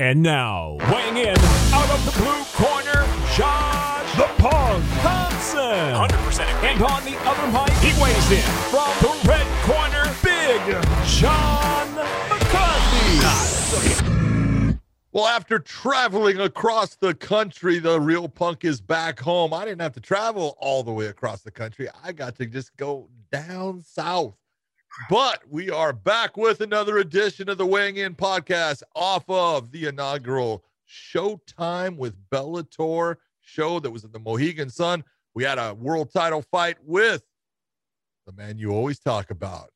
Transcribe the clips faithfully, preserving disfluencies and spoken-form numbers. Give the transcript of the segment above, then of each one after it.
And now, weighing in out of the blue corner, Josh the Pong Thompson. one hundred percent agree. And on the other mic, he weighs in from the red corner, Big Sean McCarthy. Well, after traveling across the country, the real punk is back home. I didn't have to travel all the way across the country. I got to just go down south. But we are back with another edition of the Weighing In podcast off of the inaugural Showtime with Bellator show that was at the Mohegan Sun. We had a world title fight with the man you always talk about,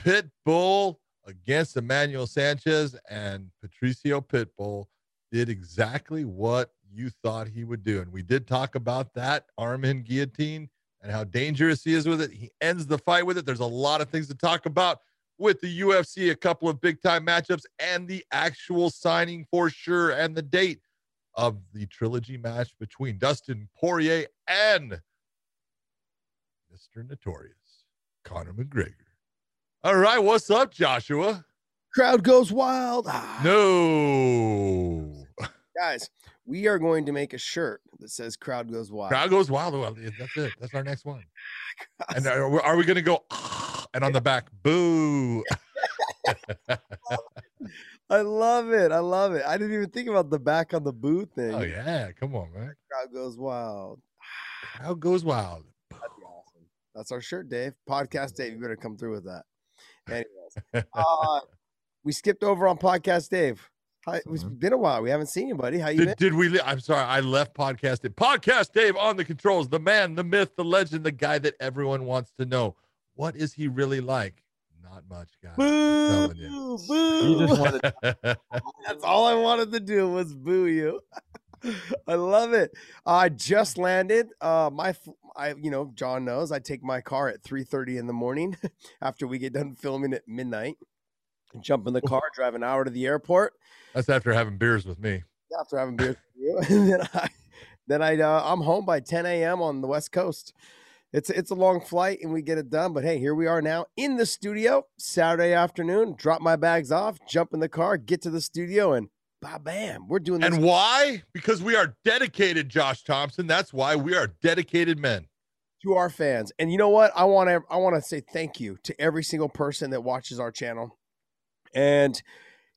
Pitbull against Emmanuel Sanchez, and Patricio Pitbull did exactly what you thought he would do. And we did talk about that arm in guillotine and how dangerous he is with it. He ends the fight with it. There's a lot of things to talk about with the U F C, a couple of big-time matchups, and the actual signing for sure, and the date of the trilogy match between Dustin Poirier and Mister Notorious, Conor McGregor. All right, what's up, Joshua? Crowd goes wild. Ah. No. Guys, we are going to make a shirt that says "Crowd Goes Wild." Crowd goes wild. That's it. That's our next one. And are we, are we going to go ah, and on the back, boo? I love it. I love it. I didn't even think about the back on the boo thing. Oh yeah, come on, man. Crowd goes wild. Crowd goes wild. That'd be awesome. That's our shirt, Dave. Podcast Dave, you better come through with that. Anyways, uh, we skipped over on Podcast Dave. Hi, it's been a while. We haven't seen you, buddy. How you did, been? Did we? I'm sorry. I left Podcast Dave. Podcast Dave on the controls. The man, the myth, the legend, the guy that everyone wants to know. What is he really like? Not much, guys. Boo! You. Boo! You just wanted to- That's all I wanted to do was boo you. I love it. I just landed. Uh, my, I, you know, John knows I take my car at three thirty in the morning after we get done filming at midnight. Jump in the car, drive an hour to the airport. That's after having beers with me. After having beers with you, and then I, then I, uh, I'm home by ten a.m. on the West Coast. It's it's a long flight, and we get it done. But hey, here we are now in the studio Saturday afternoon. Drop my bags off, jump in the car, get to the studio, and bam, we're doing this. And why? Because we are dedicated, Josh Thompson. That's why we are dedicated men. To our fans, and you know what? I want to I want to say thank you to every single person that watches our channel and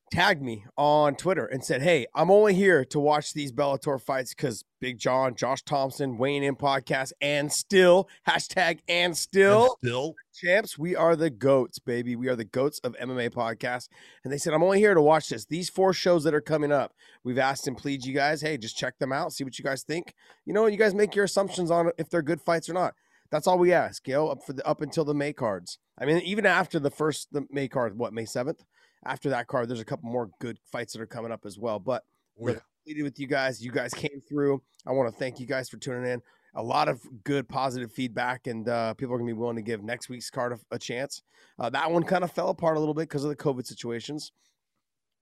tagged me on Twitter and said, hey, I'm only here to watch these Bellator fights because Big John, Josh Thompson, Weighing In podcast, and still, hashtag and still, and still champs. We are the GOATs, baby. We are the GOATs of M M A podcast. And they said, I'm only here to watch this. These four shows that are coming up, we've asked and plead you guys, hey, just check them out, see what you guys think. You know, you guys make your assumptions on if they're good fights or not. That's all we ask, you know, up, for the, up until the May cards. I mean, even after the first the May card, what, May seventh? After that card, there's a couple more good fights that are coming up as well. But we're yeah. completed with you guys. You guys came through. I want to thank you guys for tuning in. A lot of good, positive feedback, and uh, people are going to be willing to give next week's card a, a chance. Uh, that one kind of fell apart a little bit because of the COVID situations.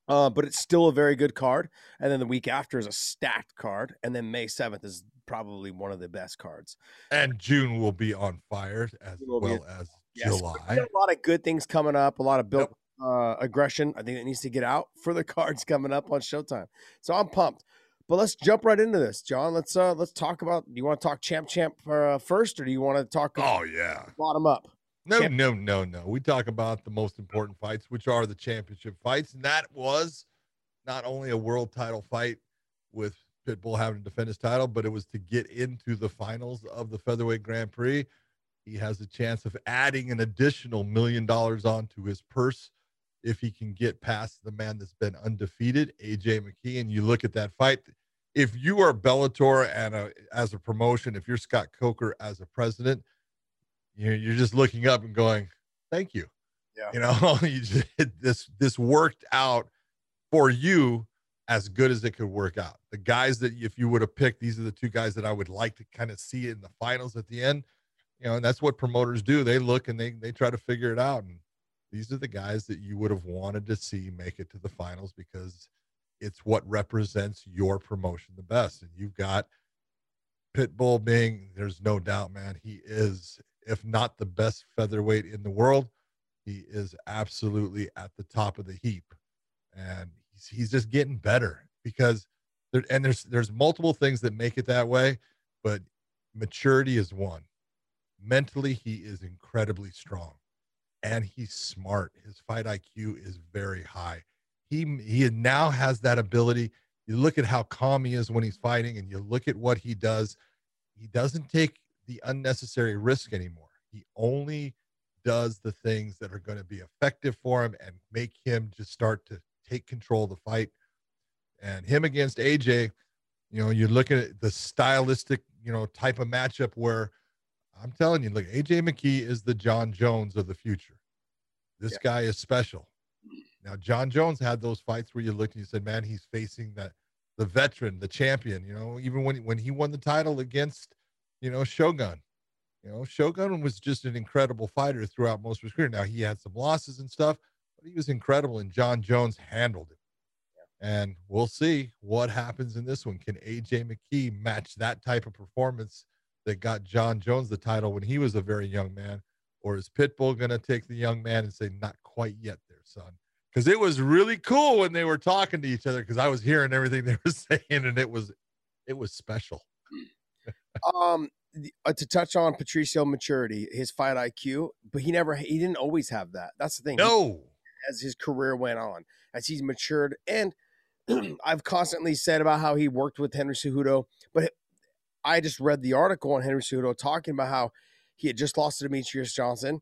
Uh, but it's still a very good card. And then the week after is a stacked card. And then May seventh is probably one of the best cards. And June will be on fire as well be, as yes, July. So a lot of good things coming up, a lot of built. Yep. Uh, aggression. I think it needs to get out for the cards coming up on Showtime. So I'm pumped, but let's jump right into this, John. Let's uh, let's talk about. Do you want to talk champ champ uh, first, or do you want to talk? Oh yeah, bottom up. No, champ- no, no, no. We talk about the most important fights, which are the championship fights, and that was not only a world title fight with Pitbull having to defend his title, but it was to get into the finals of the Featherweight Grand Prix. He has a chance of adding an additional million dollars onto his purse if he can get past the man that's been undefeated, A J McKee. And you look at that fight. If you are Bellator and a, as a promotion, if you're Scott Coker as a president, you're, you're just looking up and going, thank you. Yeah. You know, you just, this, this worked out for you as good as it could work out. The guys that if you would have picked, these are the two guys that I would like to kind of see in the finals at the end. You know, and that's what promoters do. They look and they, they try to figure it out. And these are the guys that you would have wanted to see make it to the finals because it's what represents your promotion the best. And you've got Pitbull being, there's no doubt, man, he is, if not the best featherweight in the world, he is absolutely at the top of the heap. And he he's, he's just getting better because there, and there's, there's multiple things that make it that way, but maturity is one. Mentally, he is incredibly strong and he's smart. His fight I Q is very high. He, he now has that ability. You look at how calm he is when he's fighting and you look at what he does. He doesn't take the unnecessary risk anymore. He only does the things that are going to be effective for him and make him just start to take control of the fight. And him against A J, you know, you look at the stylistic, you know, type of matchup where I'm telling you, look, A J McKee is the John Jones of the future. This yeah. guy is special. Now, John Jones had those fights where you looked and you said, man, he's facing that the veteran, the champion, you know, even when, when he won the title against, you know, Shogun. You know, Shogun was just an incredible fighter throughout most of his career. Now, he had some losses and stuff, but he was incredible, and John Jones handled it. Yeah. And we'll see what happens in this one. Can A J McKee match that type of performance that got John Jones the title when he was a very young man? Or is Pitbull going to take the young man and say, not quite yet there, son? Because it was really cool when they were talking to each other because I was hearing everything they were saying, and it was it was special. um. To touch on Patricio maturity, his fight I Q, but he never, he didn't always have that. That's the thing. No. As his career went on, as he's matured. And I've constantly said about how he worked with Henry Cejudo, but I just read the article on Henry Cejudo talking about how he had just lost to Demetrius Johnson.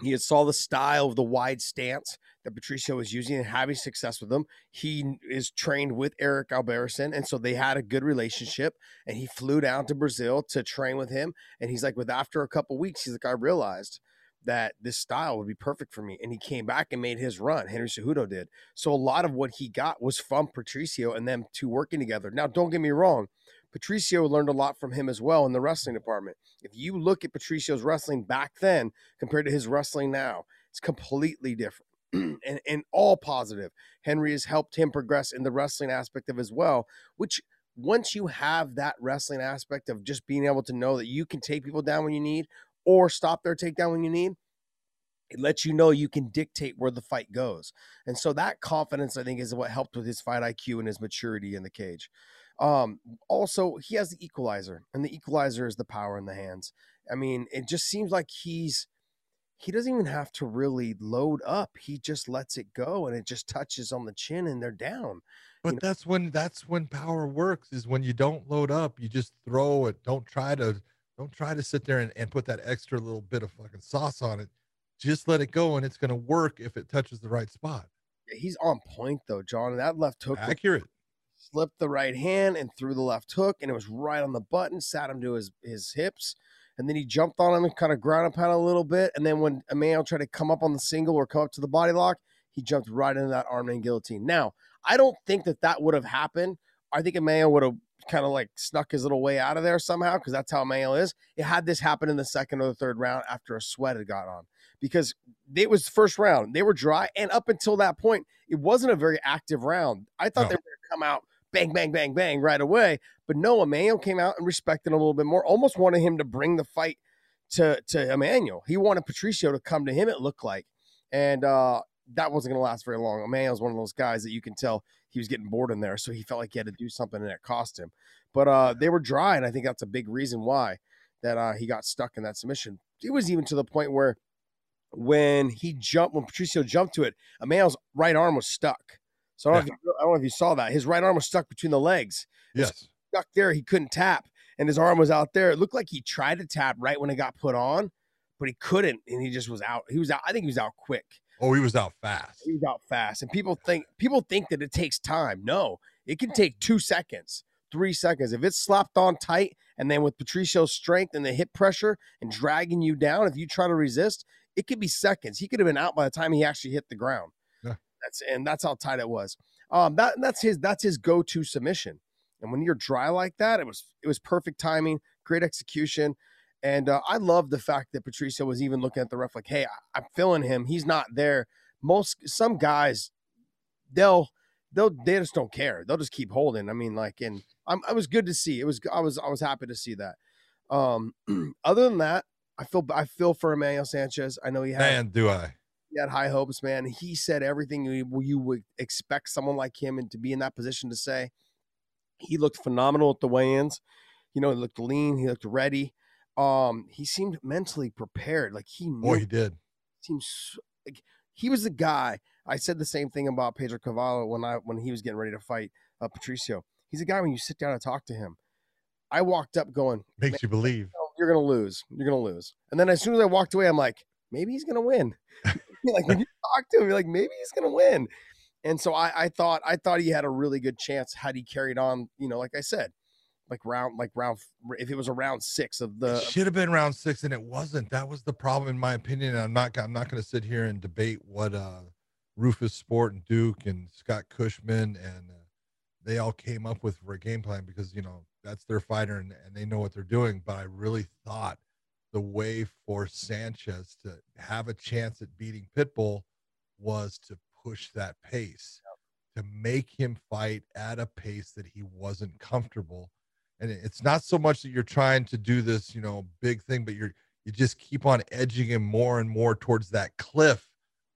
He had saw the style of the wide stance that Patricio was using and having success with him. He is trained with Eric Alberson, and so they had a good relationship, and he flew down to Brazil to train with him. And he's like, with after a couple of weeks, he's like, I realized that this style would be perfect for me. And he came back and made his run. Henry Cejudo did. So a lot of what he got was from Patricio and them two working together. Now, don't get me wrong. Patricio learned a lot from him as well in the wrestling department. If you look at Patricio's wrestling back then compared to his wrestling now, it's completely different and, and all positive. Henry has helped him progress in the wrestling aspect of as well, which once you have that wrestling aspect of just being able to know that you can take people down when you need or stop their takedown when you need, it lets you know you can dictate where the fight goes. And so that confidence, I think, is what helped with his fight I Q and his maturity in the cage. Um, also, he has the equalizer, and the equalizer is the power in the hands. I mean, it just seems like he's, he doesn't even have to really load up. He just lets it go, and it just touches on the chin, and they're down. But you know? that's when, that's when power works, is when you don't load up, you just throw it. Don't try to, don't try to sit there and, and put that extra little bit of fucking sauce on it. Just let it go, and it's going to work if it touches the right spot. Yeah, he's on point though, John, and that left hook. Accurate. Slipped the right hand and threw the left hook, and it was right on the button, sat him to his, his hips, and then he jumped on him and kind of ground and pound a little bit, and then when Emmanuel tried to come up on the single or come up to the body lock, he jumped right into that arm and guillotine. Now, I don't think that that would have happened. I think Emmanuel would have kind of like snuck his little way out of there somehow because that's how Emmanuel is. It had this happen in the second or the third round after a sweat had got on because it was the first round. They were dry, and up until that point, it wasn't a very active round. I thought no. they were going to come out bang, bang, bang, bang right away. But no, Emmanuel came out and respected him a little bit more, almost wanted him to bring the fight to, to Emmanuel. He wanted Patricio to come to him, it looked like. And uh, that wasn't going to last very long. Emmanuel's one of those guys that you can tell he was getting bored in there, so he felt like he had to do something, and it cost him. But uh, they were dry, and I think that's a big reason why that uh, he got stuck in that submission. It was even to the point where when he jumped, when Patricio jumped to it, Emmanuel's right arm was stuck. So I don't, yeah. you, I don't know if you saw that. His right arm was stuck between the legs. Yes. Stuck there. He couldn't tap. And his arm was out there. It looked like he tried to tap right when it got put on, but he couldn't. And he just was out. He was out. I think he was out quick. Oh, he was out fast. He was out fast. And people think people think that it takes time. No, it can take two seconds, three seconds. If it's slapped on tight, and then with Patricio's strength and the hip pressure and dragging you down, if you try to resist, it could be seconds. He could have been out by the time he actually hit the ground. That's and that's how tight it was. Um, that that's his that's his go-to submission. And when you're dry like that, it was it was perfect timing, great execution, and uh, I love the fact that Patricio was even looking at the ref like, "Hey, I, I'm feeling him. He's not there." Most some guys, they'll they'll they just don't care. They'll just keep holding. I mean, like, and I'm, I was good to see. It was I was I was happy to see that. Um, other than that, I feel I feel for Emmanuel Sanchez. I know he had. Man, do I. he had high hopes, man. He said everything you, you would expect someone like him and to be in that position to say. He looked phenomenal at the weigh-ins. You know, he looked lean. He looked ready. Um, he seemed mentally prepared. Like he knew. Boy, he did. Seems like he was the guy. I said the same thing about Pedro Carvalho when I when he was getting ready to fight uh, Patricio. He's a guy when you sit down and talk to him. I walked up going, makes you believe you're gonna lose. You're gonna lose. And then as soon as I walked away, I'm like, maybe he's gonna win. Like when you talk to him, you're like, maybe he's gonna win. And so I, I thought I thought he had a really good chance had he carried on. You know, like I said. Like round, like round, if it was a round six of the, it should have been round six, and it wasn't. That was the problem, in my opinion. I'm not, I'm not going to sit here and debate what uh, Rufus Sport and Duke and Scott Cushman and uh, they all came up with for a game plan, because you know that's their fighter and, and they know what they're doing. But I really thought the way for Sanchez to have a chance at beating Pitbull was to push that pace, yep. to make him fight at a pace that he wasn't comfortable. And it's not so much that you're trying to do this, you know, big thing, but you're, you just keep on edging him more and more towards that cliff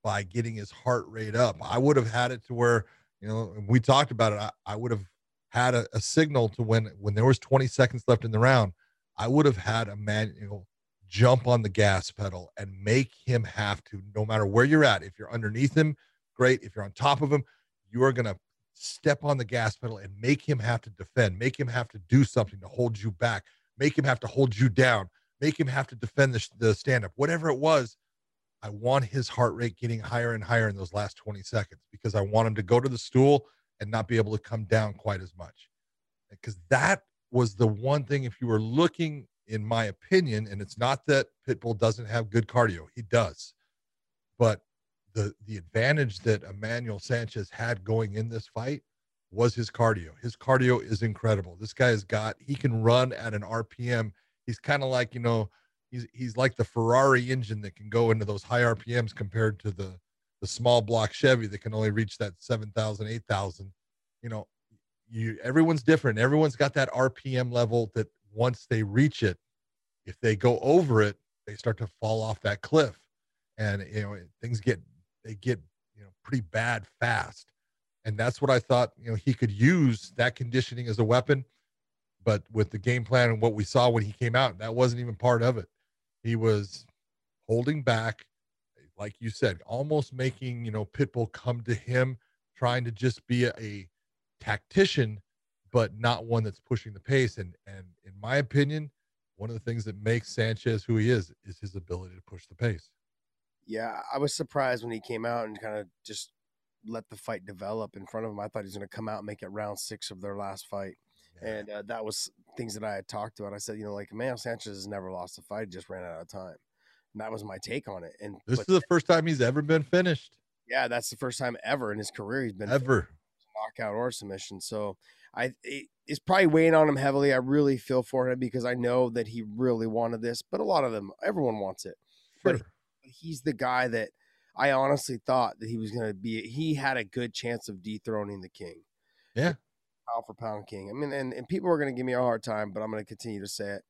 by getting his heart rate up. I would have had it to where, you know, we talked about it. I, I would have had a, a signal to when, when there was twenty seconds left in the round, I would have had Emmanuel jump on the gas pedal and make him have to, no matter where you're at, if you're underneath him, great. If you're on top of him, you are going to step on the gas pedal and make him have to defend, make him have to do something to hold you back, make him have to hold you down, make him have to defend the, the stand-up, whatever it was. I want his heart rate getting higher and higher in those last twenty seconds, because I want him to go to the stool and not be able to come down quite as much. Because that was the one thing, if you were looking, in my opinion, and it's not that Pitbull doesn't have good cardio, he does, but The, the advantage that Emmanuel Sanchez had going in this fight was his cardio. His cardio is incredible. This guy has got, he can run at an R P M. He's kind of like, you know, he's, he's like the Ferrari engine that can go into those high R P Ms compared to the, the small block Chevy that can only reach that seven thousand, eight thousand. You know, you, everyone's different. Everyone's got that R P M level that once they reach it, if they go over it, they start to fall off that cliff. And, you know, things get, they get, you know, pretty bad fast. And that's what I thought, you know, he could use that conditioning as a weapon, but with the game plan and what we saw when he came out, that wasn't even part of it. He was holding back, like you said, almost making, you know, Pitbull come to him, trying to just be a, a tactician, but not one that's pushing the pace. And, and in my opinion, one of the things that makes Sanchez who he is, is his ability to push the pace. Yeah, I was surprised when he came out and kind of just let the fight develop in front of him. I thought he was going to come out and make it round six of their last fight. Yeah. And uh, that was things that I had talked about. I said, you know, like, Emmanuel Sanchez has never lost a fight, just ran out of time. And that was my take on it. And This but, is the first time he's ever been finished. Yeah, that's the first time ever in his career he's been ever finished, knockout or submission. So I it, it's probably weighing on him heavily. I really feel for him because I know that he really wanted this. But a lot of them, everyone wants it. Sure. But he's the guy that I honestly thought that he was going to be. He had a good chance of dethroning the king. Yeah. Pound for pound king. I mean, and, and people are going to give me a hard time, but I'm going to continue to say it.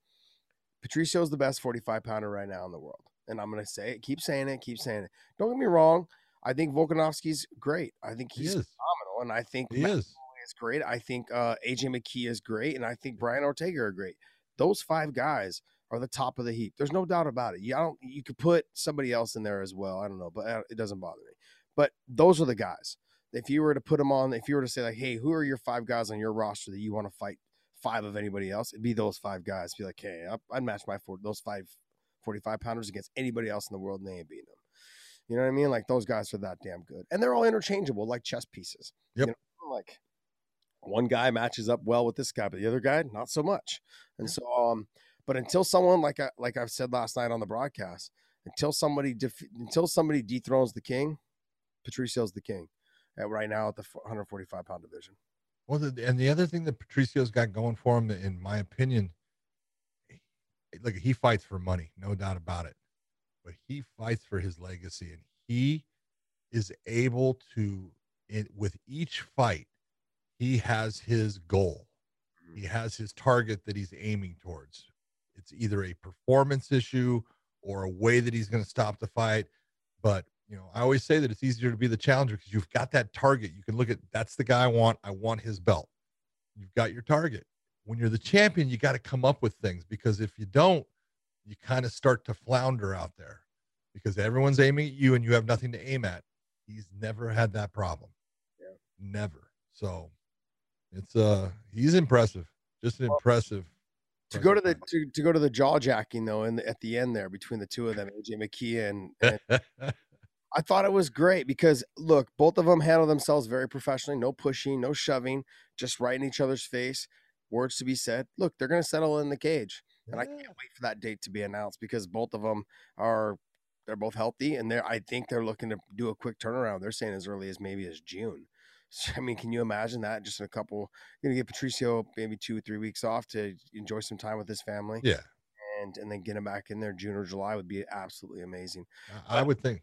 Patricio is the best forty-five pounder right now in the world. And I'm going to say it, keep saying it, keep saying it. Don't get me wrong. I think Volkanovsky's great. I think he's he phenomenal. And I think he is. is great. I think uh, A J McKee is great. And I think Brian Ortega are great. Those five guys are the top of the heap. There's no doubt about it. You I don't. You could put somebody else in there as well. I don't know, but it doesn't bother me. But those are the guys. If you were to put them on, if you were to say like, hey, who are your five guys on your roster that you want to fight five of anybody else? It'd be those five guys. It'd be like, hey, I'd match my four, those five forty-five pounders against anybody else in the world, and they ain't beating them. You know what I mean? Like those guys are that damn good, and they're all interchangeable, like chess pieces. Yep. You know, like one guy matches up well with this guy, but the other guy not so much. And so, um. But until someone, like I, like I've said last night on the broadcast, until somebody def until somebody dethrones the king, Patricio's the king at right now at the one forty-five pound division. Well, the, and the other thing that Patricio's got going for him, in my opinion, look, he fights for money, no doubt about it, but he fights for his legacy, and he is able to, in, with each fight, he has his goal. He has his target that he's aiming towards. It's either a performance issue or a way that he's going to stop the fight. But you know, I always say that it's easier to be the challenger because you've got that target. You can look at, that's the guy I want. I want his belt. You've got your target. When you're the champion, you got to come up with things, because if you don't, you kind of start to flounder out there because everyone's aiming at you and you have nothing to aim at. He's never had that problem. Yeah. Never. So it's uh he's impressive. Just an well, impressive. To go to the to, to go to the jaw jacking though, and at the end there between the two of them, A J McKee and, and I thought it was great because, look, both of them handled themselves very professionally. No pushing, no shoving, just right in each other's face. Words to be said. Look, they're going to settle in the cage. And yeah. I can't wait for that date to be announced because both of them are, they're both healthy. And they're, I think they're looking to do a quick turnaround. They're saying as early as maybe as June. So, I mean, can you imagine that? Just in a couple, you're going to get Patricio maybe two or three weeks off to enjoy some time with his family. Yeah. And, and then get him back in there. June or July would be absolutely amazing. I, I would think.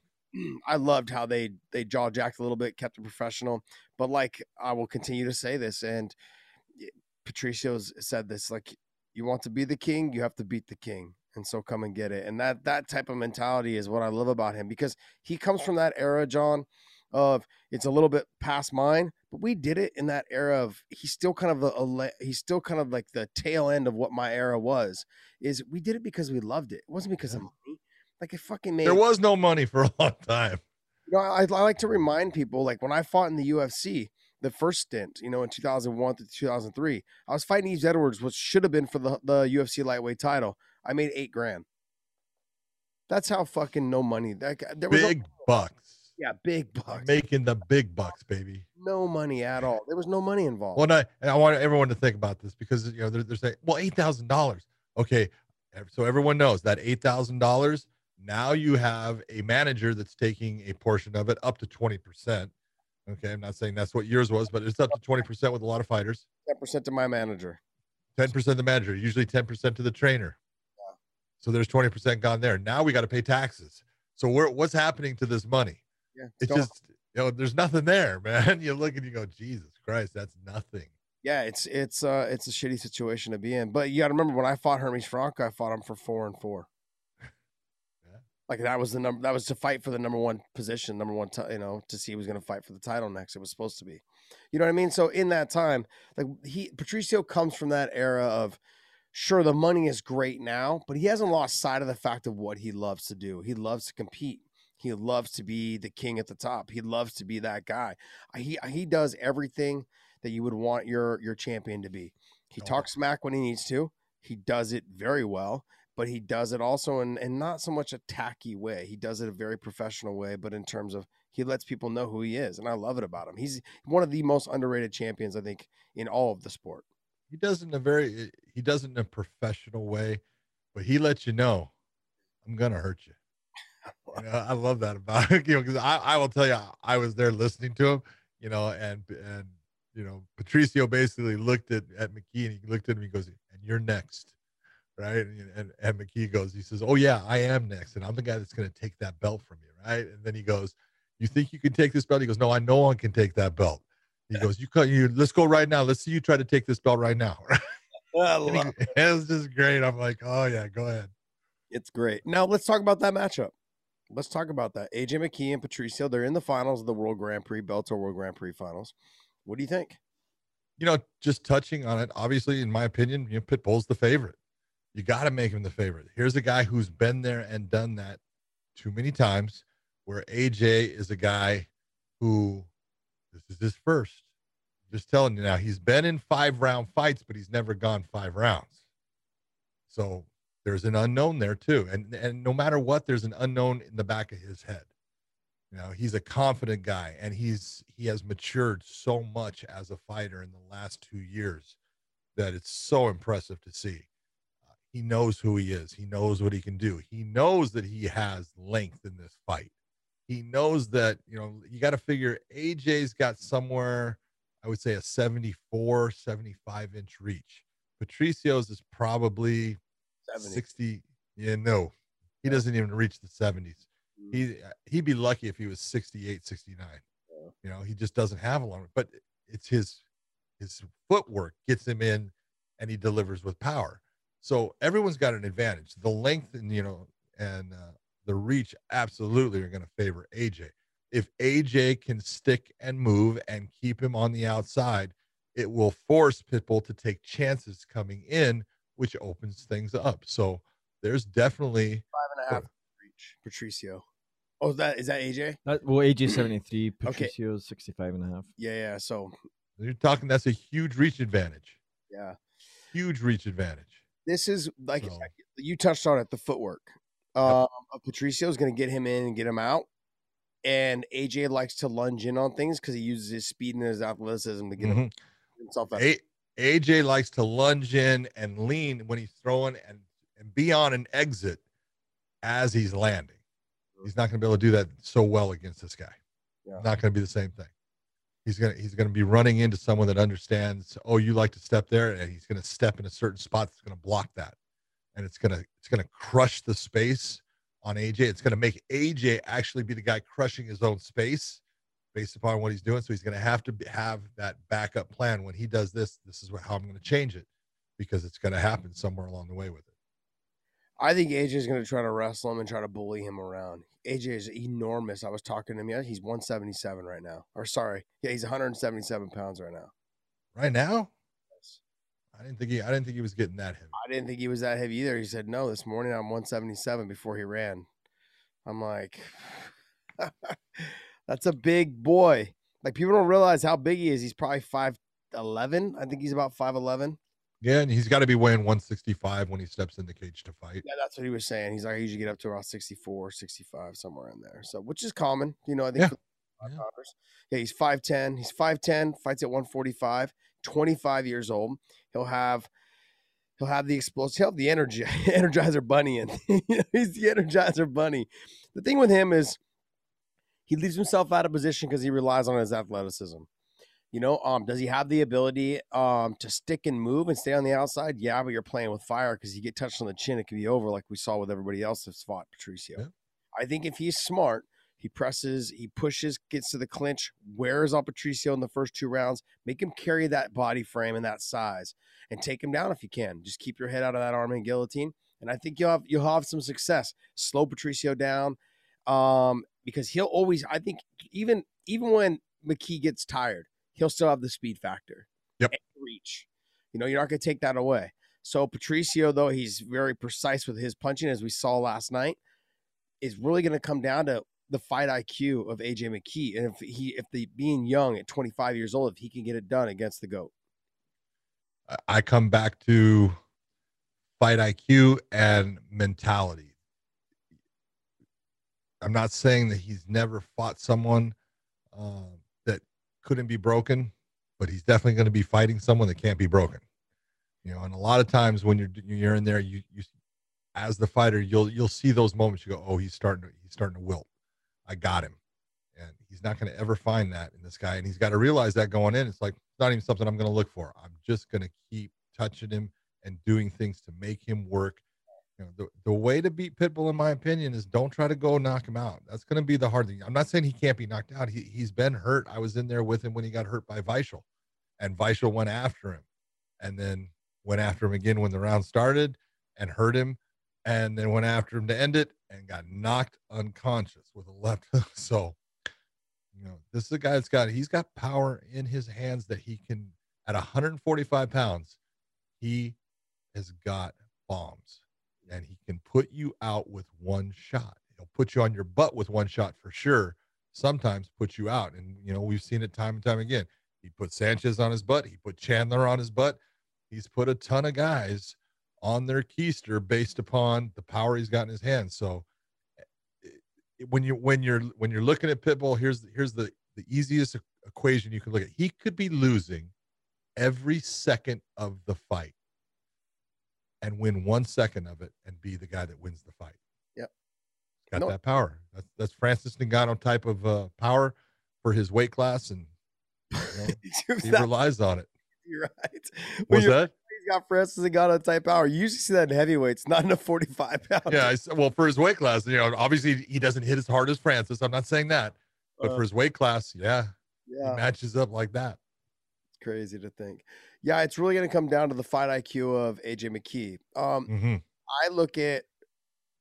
I loved how they, they jaw jacked a little bit, kept it professional, but like, I will continue to say this. And Patricio's said this, like, you want to be the king, you have to beat the king. And so come and get it. And that, that type of mentality is what I love about him, because he comes from that era, John, of it's a little bit past mine, but we did it in that era of, he's still kind of a, a he's still kind of like the tail end of what my era was, is we did it because we loved it. It wasn't because of money. Like, it fucking made. There was no money for a long time. You know, I, I like to remind people, like, when I fought in the U F C, the first stint, you know, in two thousand one to two thousand three, I was fighting Eves Edwards, which should have been for the, the U F C lightweight title. I made eight grand. That's how fucking no money. That there was big no bucks. Yeah, big bucks. Making the big bucks, baby. No money at all. There was no money involved. Well, and I, and I want everyone to think about this because, you know, they're, they're saying, well, eight thousand dollars. Okay. So everyone knows that eight thousand dollars. Now you have a manager that's taking a portion of it up to twenty percent. Okay. I'm not saying that's what yours was, but it's up to twenty percent with a lot of fighters. ten percent to my manager. ten percent to the manager, usually ten percent to the trainer. Yeah. So there's twenty percent gone there. Now we got to pay taxes. So we're, what's happening to this money? Yeah, it's just, you know, there's nothing there, man. You look and you go, Jesus Christ, that's nothing. Yeah. It's, it's, uh, it's a shitty situation to be in, but you got to remember when I fought Hermes Franco, I fought him for four and four. Like, that was the number, that was to fight for the number one position, number one, you know, to see who was going to fight for the title next. It was supposed to be, you know what I mean? So in that time, like, he, Patricio comes from that era of, sure, the money is great now, but he hasn't lost sight of the fact of what he loves to do. He loves to compete. He loves to be the king at the top. He loves to be that guy. He, he does everything that you would want your, your champion to be. He oh. talks smack when he needs to. He does it very well. But he does it also in, in not so much a tacky way. He does it a very professional way, but in terms of he lets people know who he is. And I love it about him. He's one of the most underrated champions, I think, in all of the sport. He does it in a very, he does it in a professional way, but he lets you know, I'm going to hurt you. You know, I love that about him, you know, because I, I will tell you, I was there listening to him, you know, and, and, you know, Patricio basically looked at, at McKee and he looked at him and he goes, and you're next. Right. And, and, and McKee goes, he says, oh, yeah, I am next. And I'm the guy that's going to take that belt from you. Right. And then he goes, you think you can take this belt? He goes, no, I know one can take that belt. He yeah. goes, you can, you, let's go right now. Let's see you try to take this belt right now. I love it. It was just great. I'm like, oh, yeah, go ahead. It's great. Now, let's talk about that matchup. Let's talk about that. A J McKee and Patricio, they're in the finals of the World Grand Prix, Bellator World Grand Prix finals. What do you think? You know, just touching on it, obviously, in my opinion, you know, Pitbull's the favorite. You got to make him the favorite. Here's a guy who's been there and done that too many times, where A J is a guy who, this is his first. I'm just telling you now, he's been in five-round fights, but he's never gone five rounds. So there's an unknown there, too. And, and no matter what, there's an unknown in the back of his head. You know, he's a confident guy, and he's he has matured so much as a fighter in the last two years that it's so impressive to see. He knows who he is. He knows what he can do. He knows that he has length in this fight. He knows that, you know, you got to figure A J's got somewhere, I would say a seventy-four, seventy-five inch reach. Patricio's is probably seventy. sixty. Yeah, no, he yeah. doesn't even reach the seventies. Mm-hmm. He, he'd be lucky if he was sixty-eight, sixty-nine, yeah. You know, he just doesn't have a long, but it's his, his footwork gets him in and he delivers with power. So everyone's got an advantage. The length and, you know, and uh, the the reach absolutely are going to favor A J. If A J can stick and move and keep him on the outside, it will force Pitbull to take chances coming in, which opens things up. So there's definitely five and a half reach. Patricio. Oh, that is that A J? That, well, A J's seventy-three, Patricio's okay. sixty-five and a half. Yeah, yeah. So you're talking that's a huge reach advantage. Yeah. Huge reach advantage. This is like so. you touched on it, the footwork. Um, yep. Patricio is going to get him in and get him out. And A J likes to lunge in on things because he uses his speed and his athleticism to get mm-hmm. himself out. A- AJ likes to lunge in and lean when he's throwing and, and be on an exit as he's landing. He's not going to be able to do that so well against this guy. Yeah. Not going to be the same thing. He's going to, he's going to be running into someone that understands, oh, you like to step there, and he's going to step in a certain spot that's going to block that. And it's going to, it's going to crush the space on A J. It's going to make A J actually be the guy crushing his own space based upon what he's doing. So he's going to have to have that backup plan. When he does this, this is what, how I'm going to change it, because it's going to happen somewhere along the way with it. I think A J is going to try to wrestle him and try to bully him around. A J is enormous. I was talking to him. Yeah, he's one seventy-seven right now. Or sorry, yeah, he's one seventy-seven pounds right now. Right now? Yes. I didn't think he. I didn't think he was getting that heavy. I didn't think he was that heavy either. He said, "No, this morning I'm one seventy-seven." Before he ran, I'm like, "That's a big boy." Like, people don't realize how big he is. He's probably five eleven. I think he's about five eleven. Yeah, and he's got to be weighing one sixty-five when he steps in the cage to fight. Yeah, that's what he was saying. He's like, I usually get up to around sixty-four, sixty-five, somewhere in there. So, which is common. You know, I think. Yeah, yeah. yeah he's five ten. He's five ten, fights at one forty-five, twenty-five years old. He'll have he'll have the explosive, he'll have the energy, Energizer Bunny. And he's the Energizer Bunny. The thing with him is he leaves himself out of position because he relies on his athleticism. You know, um, does he have the ability um, to stick and move and stay on the outside? Yeah, but you're playing with fire, because you get touched on the chin, it could be over, like we saw with everybody else that's fought Patricio. Yeah. I think if he's smart, he presses, he pushes, gets to the clinch, wears on Patricio in the first two rounds, make him carry that body frame and that size, and take him down if you can. Just keep your head out of that arm and guillotine, and I think you'll have, you'll have some success. Slow Patricio down, um, because he'll always, I think, even even when McKee gets tired, he'll still have the speed factor. Yep. And reach. You know, you're not going to take that away. So Patricio, though, he's very precise with his punching, as we saw last night, is really going to come down to the fight I Q of A J McKee. And if he, if the being young at twenty-five years old, if he can get it done against the GOAT. I come back to fight I Q and mentality. I'm not saying that he's never fought someone, um, couldn't be broken, but he's definitely going to be fighting someone that can't be broken, you know. And a lot of times when you're you're in there, you you as the fighter, you'll you'll see those moments. You go, oh, he's starting to he's starting to wilt. I got him, and he's not going to ever find that in this guy. And he's got to realize that going in. It's like, it's not even something I'm going to look for. I'm just going to keep touching him and doing things to make him work. You know, the the way to beat Pitbull, in my opinion, is don't try to go knock him out. That's going to be the hard thing. I'm not saying he can't be knocked out. He, he's been hurt. I was in there with him when he got hurt by Vichel, and Vichel went after him, and then went after him again when the round started and hurt him, and then went after him to end it and got knocked unconscious with a left. So, you know, this is a guy that's got, he's got power in his hands that he can, at one forty-five pounds, he has got bombs. And he can put you out with one shot. He'll put you on your butt with one shot for sure. Sometimes put you out. And, you know, we've seen it time and time again. He put Sanchez on his butt. He put Chandler on his butt. He's put a ton of guys on their keister based upon the power he's got in his hands. So when you, when you're, when you're looking at Pitbull, here's, here's the, the easiest equation you can look at. He could be losing every second of the fight and win one second of it and be the guy that wins the fight. Yep. He's got no. that power. That's, that's Francis Ngannou type of uh, power for his weight class, and you know, he that, relies on it. You're right. What's that? He's got Francis Ngannou type power. You usually see that in heavyweights, not in a forty-five pound. Yeah, I, well, for his weight class, you know, obviously he doesn't hit as hard as Francis. I'm not saying that. But uh, for his weight class, yeah, yeah, he matches up like that. Crazy to think. Yeah, it's really going to come down to the fight I Q of A J McKee. Um, mm-hmm. I look at,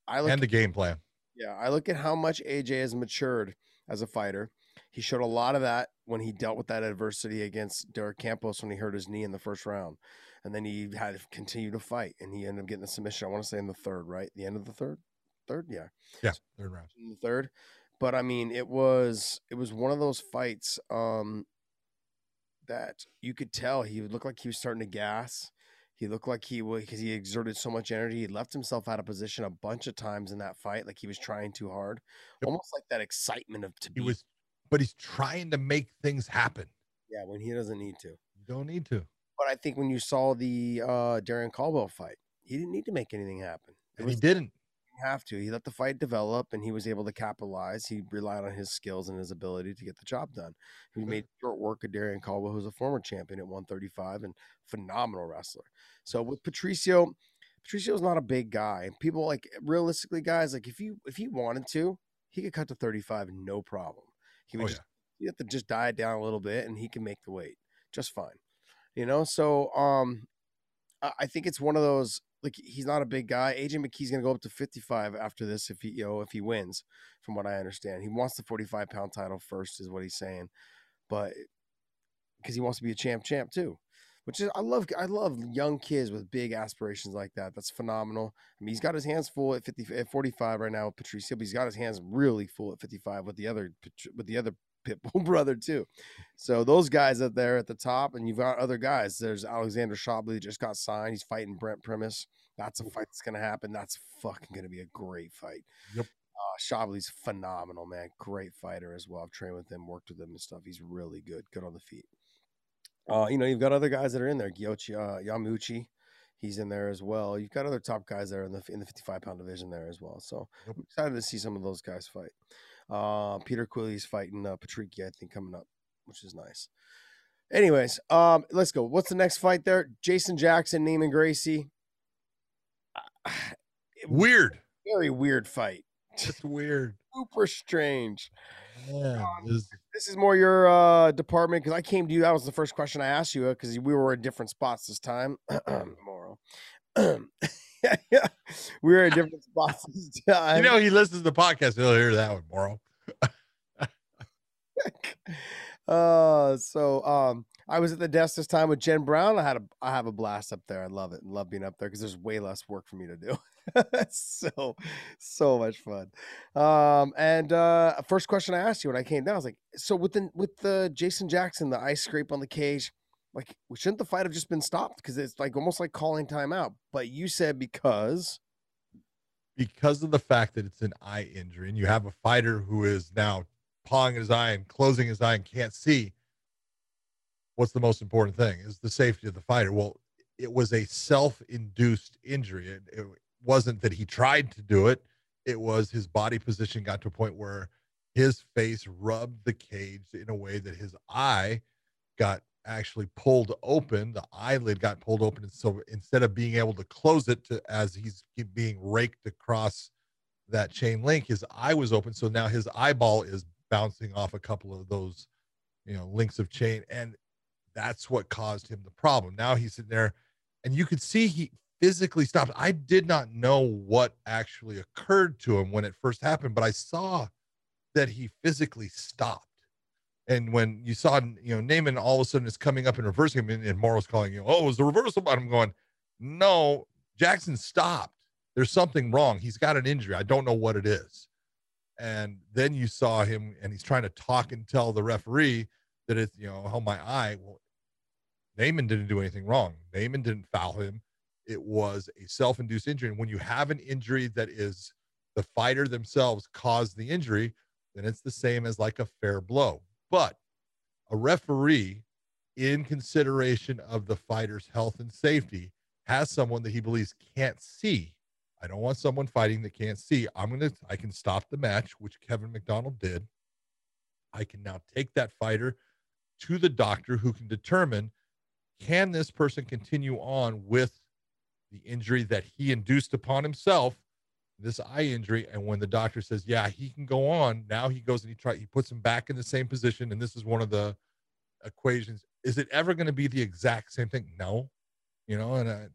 I look and the at, game plan. Yeah, I look at how much A J has matured as a fighter. He showed a lot of that when he dealt with that adversity against Derek Campos when he hurt his knee in the first round. And then he had to continue to fight, and he ended up getting the submission, I want to say, in the third, right? The end of the third? Third? Yeah. Yeah, so, third round. In the third. But, I mean, it was it was one of those fights um, that you could tell he looked like he was starting to gas. He looked like he was, because he exerted so much energy. He left himself out of position a bunch of times in that fight, like he was trying too hard. Yep. Almost like that excitement of to be. He was, but he's trying to make things happen. Yeah, when he doesn't need to. You don't need to. But I think when you saw the uh, Darren Caldwell fight, he didn't need to make anything happen. It and was, he didn't. He didn't have to. He let the fight develop, and he was able to capitalize. He relied on his skills and his ability to get the job done. He made short work of Darren Caldwell, who's a former champion at one thirty-five and phenomenal wrestler. So with Patricio, Patricio's not a big guy. People, like, realistically, guys, like, if you if he wanted to, he could cut to thirty-five, no problem. He would oh, just, yeah. You have to just diet down a little bit, and he can make the weight just fine, you know. So um, I think it's one of those, like, he's not a big guy. A J McKee's gonna go up to fifty-five after this if he, you know, if he wins, from what I understand. He wants the forty-five pound title first, is what he's saying, but because he wants to be a champ, champ too, which is I love. I love young kids with big aspirations like that. That's phenomenal. I mean, he's got his hands full at fifty, at forty-five right now with Patricio, but he's got his hands really full at fifty-five with the other with the other. Pitbull brother too. So those guys up there at the top, and you've got other guys. There's Alexander Shobley just got signed. He's fighting Brent Primus. That's a fight that's gonna happen. That's fucking gonna be a great fight. Yep. Uh, Shobley's phenomenal, man. Great fighter as well. I've trained with him, worked with him and stuff. He's really good. Good on the feet. Uh, you know, you've got other guys that are in there. Goiti uh, Yamauchi, he's in there as well. You've got other top guys that are in the in the fifty-five pound division there as well. So yep. I'm excited to see some of those guys fight. Uh, Peter Quilley's fighting uh, Patricio, I think, coming up, which is nice. Anyways, um, let's go. What's the next fight there? Jason Jackson, Neiman Gracie. Uh, weird. Very weird fight. Just weird. Super strange. Yeah, um, this, this is more your uh, department, because I came to you. That was the first question I asked you, because we were in different spots this time. Moral. Yeah, yeah, we were at different spots this time. You know, he listens to the podcast. He'll hear that one, Morrow. uh, so um, I was at the desk this time with Jen Brown. I had a, I have a blast up there. I love it. I love being up there because there's way less work for me to do. so, so much fun. Um, and uh, first question I asked you when I came down, I was like, so with the with the Jason Jackson, the ice scrape on the cage. Like, shouldn't the fight have just been stopped? Because it's like almost like calling timeout. But you said because? Because of the fact that it's an eye injury, and you have a fighter who is now pawing his eye and closing his eye and can't see. What's the most important thing is the safety of the fighter. Well, it was a self-induced injury. It, it wasn't that he tried to do it. It was his body position got to a point where his face rubbed the cage in a way that his eye got actually pulled open. The eyelid got pulled open, and so instead of being able to close it to, as he's being raked across that chain link, his eye was open. So now his eyeball is bouncing off a couple of those, you know, links of chain, and that's what caused him the problem. Now he's sitting there, and you could see he physically stopped. I did not know what actually occurred to him when it first happened, but I saw that he physically stopped. And when you saw, you know, Neiman all of a sudden is coming up and reversing him, and, and Morrow's calling, you know, oh, it was the reversal. But I'm going, no, Jackson stopped. There's something wrong. He's got an injury. I don't know what it is. And then you saw him, and he's trying to talk and tell the referee that it's, you know, oh, my eye. Well, Neiman didn't do anything wrong. Neiman didn't foul him. It was a self-induced injury. And when you have an injury that is the fighter themselves caused the injury, then it's the same as like a fair blow. But a referee, in consideration of the fighter's health and safety, has someone that he believes can't see. I don't want someone fighting that can't see. I'm gonna, I can stop the match, which Kevin McDonald did. I can now take that fighter to the doctor, who can determine, can this person continue on with the injury that he induced upon himself, this eye injury? And when the doctor says, yeah, he can go on, now he goes and he try, he puts him back in the same position. And this is one of the equations. Is it ever going to be the exact same thing? No, you know, and I,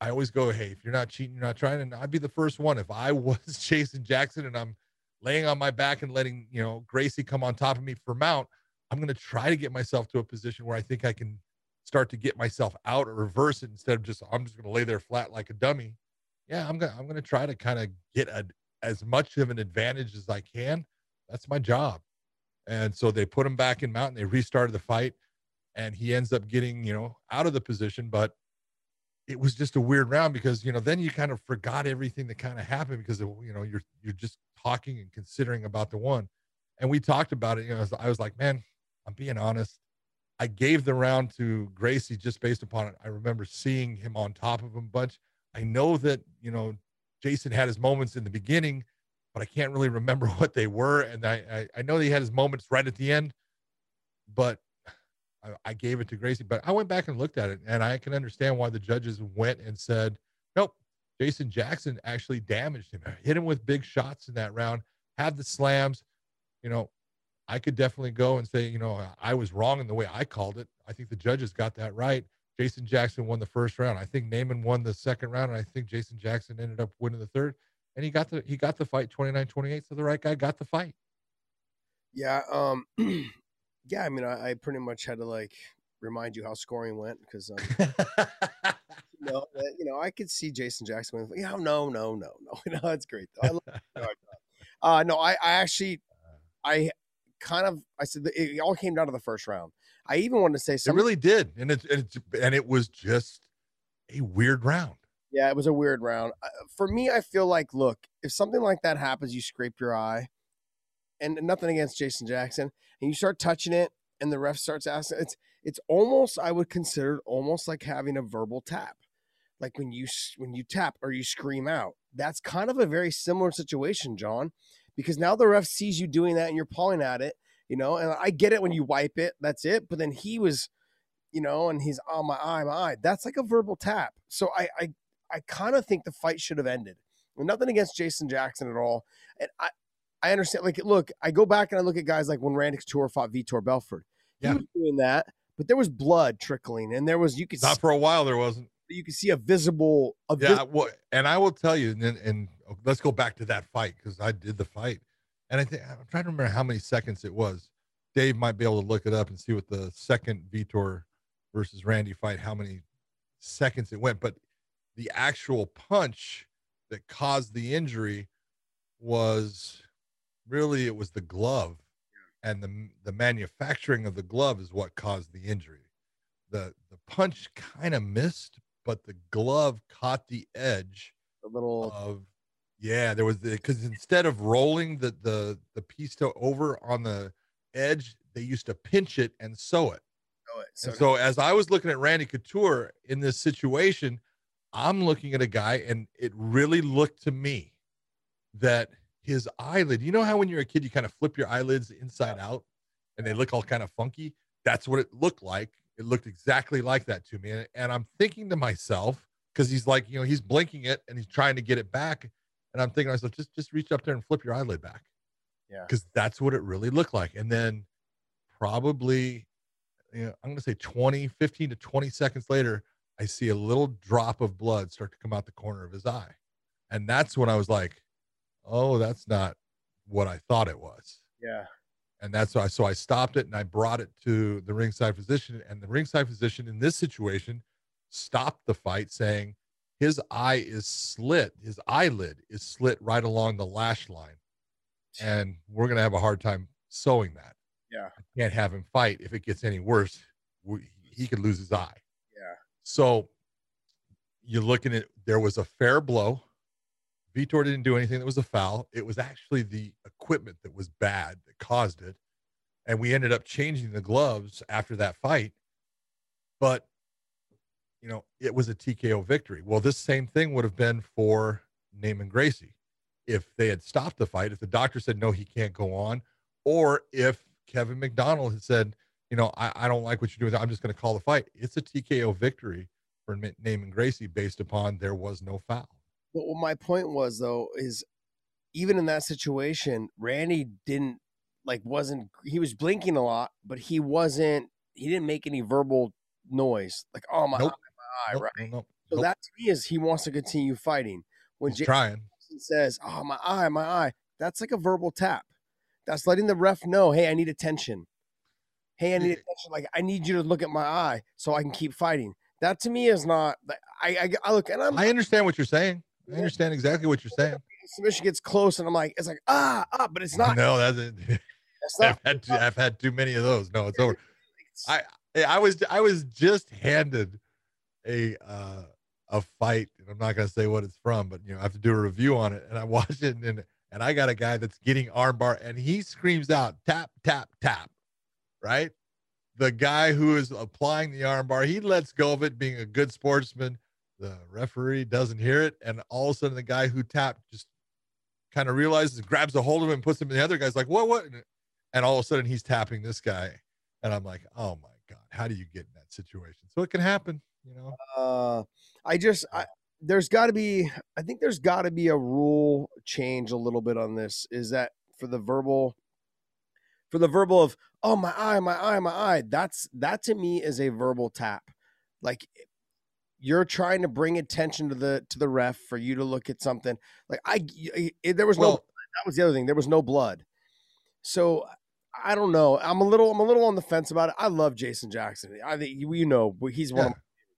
I always go, hey, if you're not cheating, you're not trying. And I'd be the first one. If I was Jason Jackson and I'm laying on my back and letting, you know, Gracie come on top of me for mount, I'm going to try to get myself to a position where I think I can start to get myself out or reverse it, instead of just, I'm just going to lay there flat like a dummy. Yeah. I'm going to, I'm going to try to kind of get a, as much of an advantage as I can. That's my job. And so they put him back in mount and they restarted the fight, and he ends up getting, you know, out of the position. But it was just a weird round because, you know, then you kind of forgot everything that kind of happened because, you know, you're, you're just talking and considering about the one. And we talked about it. You know, I was like, man, I'm being honest. I gave the round to Gracie just based upon it. I remember seeing him on top of him a bunch. I know that, you know, Jason had his moments in the beginning, but I can't really remember what they were. And I, I, I know that he had his moments right at the end, but I, I gave it to Gracie. But I went back and looked at it, and I can understand why the judges went and said, nope, Jason Jackson actually damaged him. Hit him with big shots in that round, had the slams. You know, I could definitely go and say, you know, I was wrong in the way I called it. I think the judges got that right. Jason Jackson won the first round. I think Neiman won the second round, and I think Jason Jackson ended up winning the third. And he got the he got the fight twenty-nine twenty-eight, so the right guy got the fight. Yeah, um, yeah. I mean, I, I pretty much had to like remind you how scoring went because, um, you know, you know, I could see Jason Jackson win. Yeah, no, no, no, no, no. That's great though. I love it. Uh, no, I, I actually, I. kind of I said it all came down to the first round. I even wanted to say something. It really did. And it, and it and it was just a weird round. Yeah, it was a weird round. For me, I feel like, look, if something like that happens, you scrape your eye, and nothing against Jason Jackson, and you start touching it and the ref starts asking, it's it's almost, I would consider it almost like having a verbal tap. Like when you when you tap or you scream out. That's kind of a very similar situation, John. Because now the ref sees you doing that and you're pawing at it, you know, and I get it when you wipe it, that's it. But then he was, you know, and he's on oh, my eye, my eye. That's like a verbal tap. So I, I, I kind of think the fight should have ended. Nothing against Jason Jackson at all. And I, I understand, like, look, I go back and I look at guys like when Randy Couture fought Vitor Belfort. He yeah. was doing that, but there was blood trickling and there was, you could not see, for a while there wasn't. You could see a visible. A yeah, vis well, and I will tell you, and, and let's go back to that fight because I did the fight, and I think I'm trying to remember how many seconds it was. Dave might be able to look it up and see what the second Vitor versus Randy fight, how many seconds it went. But the actual punch that caused the injury was really, it was the glove, and the the manufacturing of the glove is what caused the injury. The the punch kind of missed, but the glove caught the edge a little of, yeah, there was the, because instead of rolling the, the, the piece to over on the edge, they used to pinch it and sew it. Oh, so, and so as I was looking at Randy Couture in this situation, I'm looking at a guy, and it really looked to me that his eyelid, you know how when you're a kid, you kind of flip your eyelids inside out and they look all kind of funky. That's what it looked like. It looked exactly like that to me. And, and I'm thinking to myself, because he's like, you know, he's blinking it and he's trying to get it back. And I'm thinking to myself, just, just reach up there and flip your eyelid back. Yeah. Because that's what it really looked like. And then probably, you know, I'm going to say twenty, fifteen to twenty seconds later, I see a little drop of blood start to come out the corner of his eye. And that's when I was like, oh, that's not what I thought it was. Yeah. And that's why, so I stopped it and I brought it to the ringside physician, and the ringside physician in this situation stopped the fight, saying his eye is slit. His eyelid is slit right along the lash line, and we're going to have a hard time sewing that. Yeah. I can't have him fight. If it gets any worse, we, he could lose his eye. Yeah. So you're looking at, there was a fair blow. Vitor didn't do anything that was a foul. It was actually the equipment that was bad that caused it. And we ended up changing the gloves after that fight. But, you know, it was a T K O victory. Well, this same thing would have been for Neiman Gracie. If they had stopped the fight, if the doctor said, no, he can't go on, or if Kevin McDonald had said, you know, I, I don't like what you're doing, I'm just going to call the fight. It's a T K O victory for Neiman Gracie based upon there was no foul. But what my point was, though, is even in that situation, Randy didn't like wasn't he was blinking a lot, but he wasn't he didn't make any verbal noise like, oh, my nope. eye, my eye, nope, right? Nope. So nope. that to me is he wants to continue fighting. When He's Jason trying. says, oh, my eye, my eye, that's like a verbal tap. That's letting the ref know, hey, I need attention. Hey, I need attention. Like, I need you to look at my eye so I can keep fighting. That to me is not I, – I, I look – and I'm, I understand what you're saying. I understand exactly what you're saying. Submission gets close, and I'm like – it's like, ah, ah, but it's not. No, that's – I've, I've had too many of those. No, it's over. I, I, was, I was just handed a uh, a fight, and I'm not going to say what it's from, but, you know, I have to do a review on it, and I watched it, and, and I got a guy that's getting armbar, and he screams out, tap, tap, tap. Right? The guy who is applying the armbar, he lets go of it, being a good sportsman. The referee doesn't hear it. And all of a sudden the guy who tapped just kind of realizes, grabs a hold of him and puts him in the other guy's like, what, what? And all of a sudden he's tapping this guy. And I'm like, oh my God, how do you get in that situation? So it can happen, you know? Uh, I just, I, there's gotta be, I think there's gotta be a rule change a little bit on this, is that for the verbal, for the verbal of, oh, my eye, my eye, my eye. That's, that to me is a verbal tap. Like, you're trying to bring attention to the, to the ref for you to look at something. Like I, it, there was well, no, that was the other thing. There was no blood. So I don't know. I'm a little, I'm a little on the fence about it. I love Jason Jackson. I think, you know, he's one yeah. of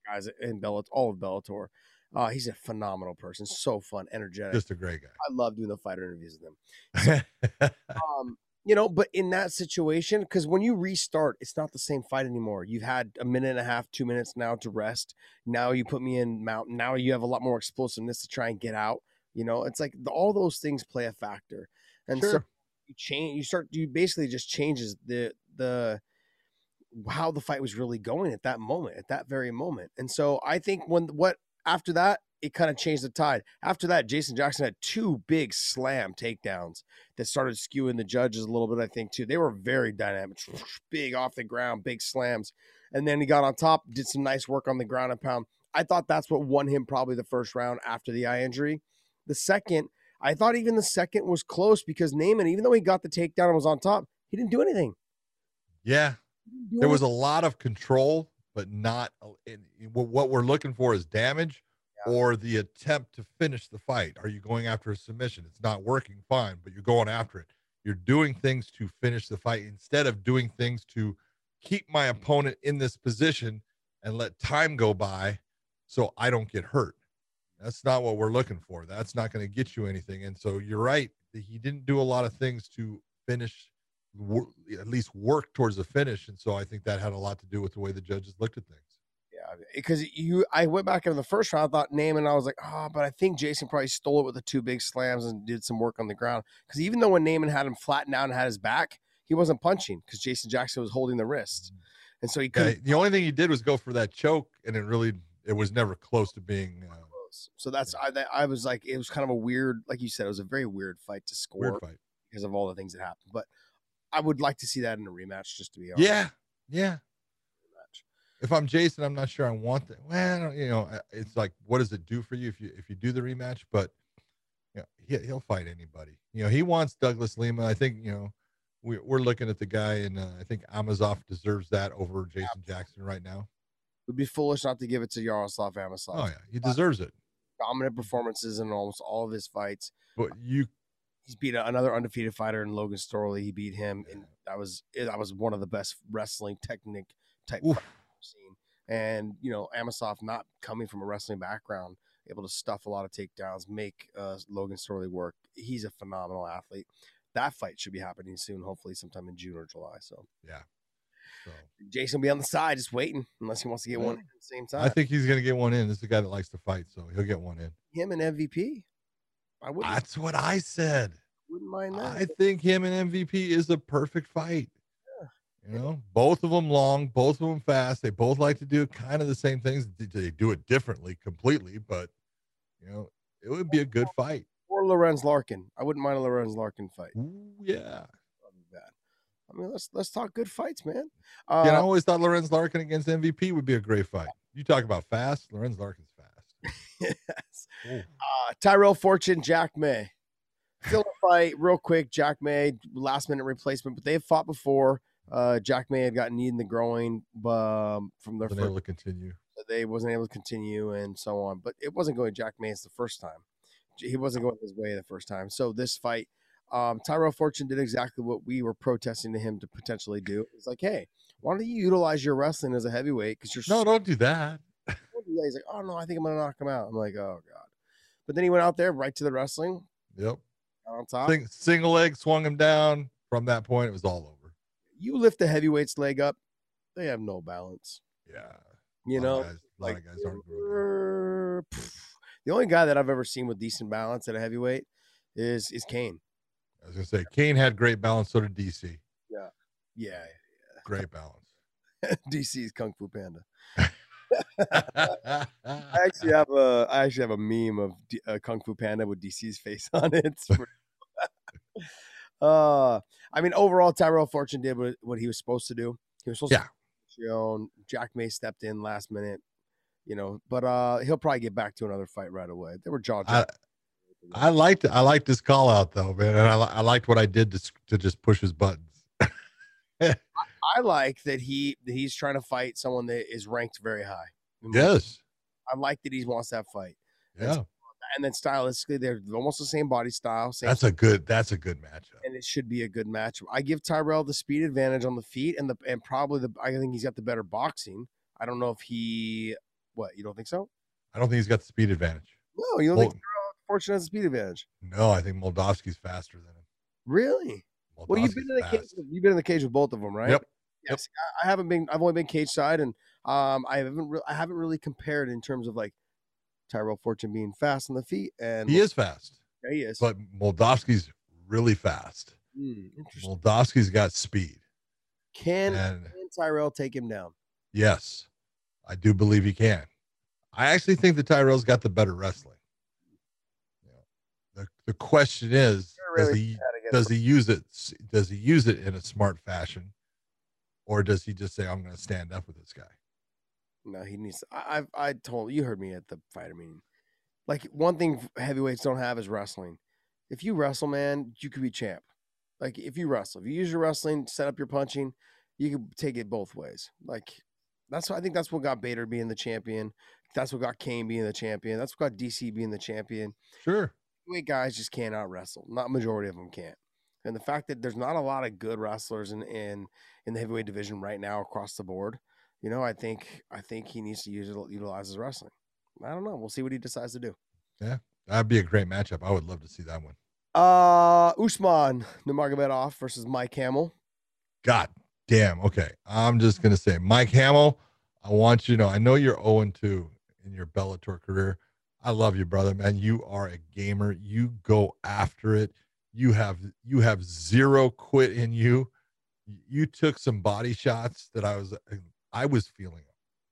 my favorite guys in Bellator, all of Bellator. Uh, he's a phenomenal person. So fun, energetic. Just a great guy. I love doing the fighter interviews with him. So, um, you know, but in that situation, because when you restart, it's not the same fight anymore. You've had a minute and a half, two minutes now to rest. Now you put me in mount. Now you have a lot more explosiveness to try and get out. You know, it's like the, all those things play a factor. And sure. so you change, you start, you basically just changes the, the, how the fight was really going at that moment, at that very moment. And so I think when, what, after that, it kind of changed the tide. After that, Jason Jackson had two big slam takedowns that started skewing the judges a little bit, I think, too. They were very dynamic, big off the ground, big slams. And then he got on top, did some nice work on the ground and pound. I thought that's what won him probably the first round after the eye injury. The second, I thought even the second was close because Neiman, even though he got the takedown and was on top, he didn't do anything. Yeah. Do there anything. was a lot of control, but not – what we're looking for is damage. Yeah. Or the attempt to finish the fight. Are you going after a submission? It's not working, fine, but you're going after it. You're doing things to finish the fight instead of doing things to keep my opponent in this position and let time go by so I don't get hurt. That's not what we're looking for. That's not going to get you anything. And so you're right. He didn't do a lot of things to finish, at least work towards the finish. And so I think that had a lot to do with the way the judges looked at things. Yeah, because you, I went back in the first round, I thought Neiman, and I was like, oh, but I think Jason probably stole it with the two big slams and did some work on the ground. Because even though when Neiman had him flattened out and had his back, he wasn't punching because Jason Jackson was holding the wrist. And so he could. Yeah, the only thing he did was go for that choke, and it really, it was never close to being. Uh, so that's, I, I was like, it was kind of a weird, like you said, it was a very weird fight to score weird fight. because of all the things that happened. But I would like to see that in a rematch, just to be honest. Yeah, yeah. If I'm Jason, I'm not sure I want that. Well, you know, it's like, what does it do for you if you if you do the rematch? But you know, he, he'll fight anybody. You know, he wants Douglas Lima. I think you know, we, we're looking at the guy, and uh, I think Amazov deserves that over Jason Absolutely. Jackson right now. It would be foolish not to give it to Yaroslav Amosov. Oh yeah, he deserves it. Dominant performances in almost all of his fights. But you, he's beat another undefeated fighter in Logan Storley. He beat him, yeah. and that was that was one of the best wrestling technique type. Seen and you know Amosov not coming from a wrestling background, able to stuff a lot of takedowns, make uh Logan Storley work. He's a phenomenal athlete. That fight should be happening soon, hopefully sometime in June or July. So yeah, so Jason will be on the side just waiting, unless he wants to get yeah. one in at the same time. I think he's gonna get one in. This is a guy that likes to fight, so he'll get one in. Him and M V P. I wouldn't that's what I said. Wouldn't mind that. I think him and M V P is the perfect fight. You know, both of them long, both of them fast. They both like to do kind of the same things. They do it differently completely, but, you know, it would be a good fight. Or Lorenz Larkin. I wouldn't mind a Lorenz Larkin fight. Ooh, yeah. I mean, let's let's talk good fights, man. Uh, yeah, I always thought Lorenz Larkin against M V P would be a great fight. You talk about fast. Lorenz Larkin's fast. yes. Uh, Tyrell Fortune, Jack May. Still a fight real quick. Jack May, last-minute replacement, but they've fought before. Uh, Jack May had gotten knee in the groin um, from their first, able to continue. they wasn't able to continue and so on. But it wasn't going Jack May's the first time. He wasn't going his way the first time. So this fight, um, Tyrell Fortune did exactly what we were protesting to him to potentially do. It's like, hey, why don't you utilize your wrestling as a heavyweight? Because you're no, so don't do that. He's like, oh no, I think I'm gonna knock him out. I'm like, oh god. But then he went out there right to the wrestling. Yep. On top, Sing, single leg swung him down. From that point, it was all over. You lift the heavyweight's leg up, they have no balance. Yeah. You know, guys, like guys aren't the only guy that I've ever seen with decent balance at a heavyweight is is Kane. I was gonna say Kane had great balance, so did D C. Yeah. Yeah. yeah. Great balance. D C's Kung Fu Panda. I actually have a I actually have a meme of D, uh, Kung Fu Panda with D C's face on it. uh, I mean, overall, Tyrell Fortune did what, what he was supposed to do. He was supposed yeah. to you know, Jack May stepped in last minute, you know, but uh, he'll probably get back to another fight right away. They were jaw. I, I liked I liked this call out though, man, and I, I liked what I did to to just push his buttons. I like that he he's trying to fight someone that is ranked very high. Yes, I like that he wants that fight. Yeah, and, and then stylistically, they're almost the same body style. Same that's style. a good. That's a good matchup, and it should be a good matchup. I give Tyrell the speed advantage on the feet, and the and probably the. I think he's got the better boxing. I don't know if he. What, you don't think so? I don't think he's got the speed advantage. No, you don't Mol think Tyrell Fortune has the speed advantage? No, I think Moldovsky's faster than him. Really? Moldovsky's well, you've been in the cage. You've been in the cage with both of them, right? Yep. Yep. See, I haven't been. I've only been cage side, and um, I haven't. Re I haven't really compared in terms of like Tyrell Fortune being fast on the feet, and he is fast. Yeah, he is. But Moldovsky's really fast. Mm, interesting. Moldovsky's got speed. Can, and, can Tyrell take him down? Yes, I do believe he can. I actually think that Tyrell's got the better wrestling. Yeah. The the question is, really does he does he use it? Does he use it in a smart fashion? Or does he just say, I'm going to stand up with this guy? No, he needs to, I, I I told you, heard me at the fighter meeting. Like, one thing heavyweights don't have is wrestling. If you wrestle, man, you could be champ. Like, if you wrestle, if you use your wrestling, set up your punching, you could take it both ways. Like, that's I think that's what got Bader being the champion. That's what got Kane being the champion. That's what got D C being the champion. Sure. Heavyweight guys just can't out wrestle. Not majority of them can't. And the fact that there's not a lot of good wrestlers in, in in the heavyweight division right now across the board, you know, I think I think he needs to use utilize his wrestling. I don't know. We'll see what he decides to do. Yeah, that'd be a great matchup. I would love to see that one. Uh, Usman Nurmagomedov versus Mike Hamill. God damn. Okay, I'm just gonna say Mike Hamill. I want you to know. I know you're zero and two in your Bellator career. I love you, brother, man. You are a gamer. You go after it. You have you have zero quit in you. You took some body shots that I was I was feeling.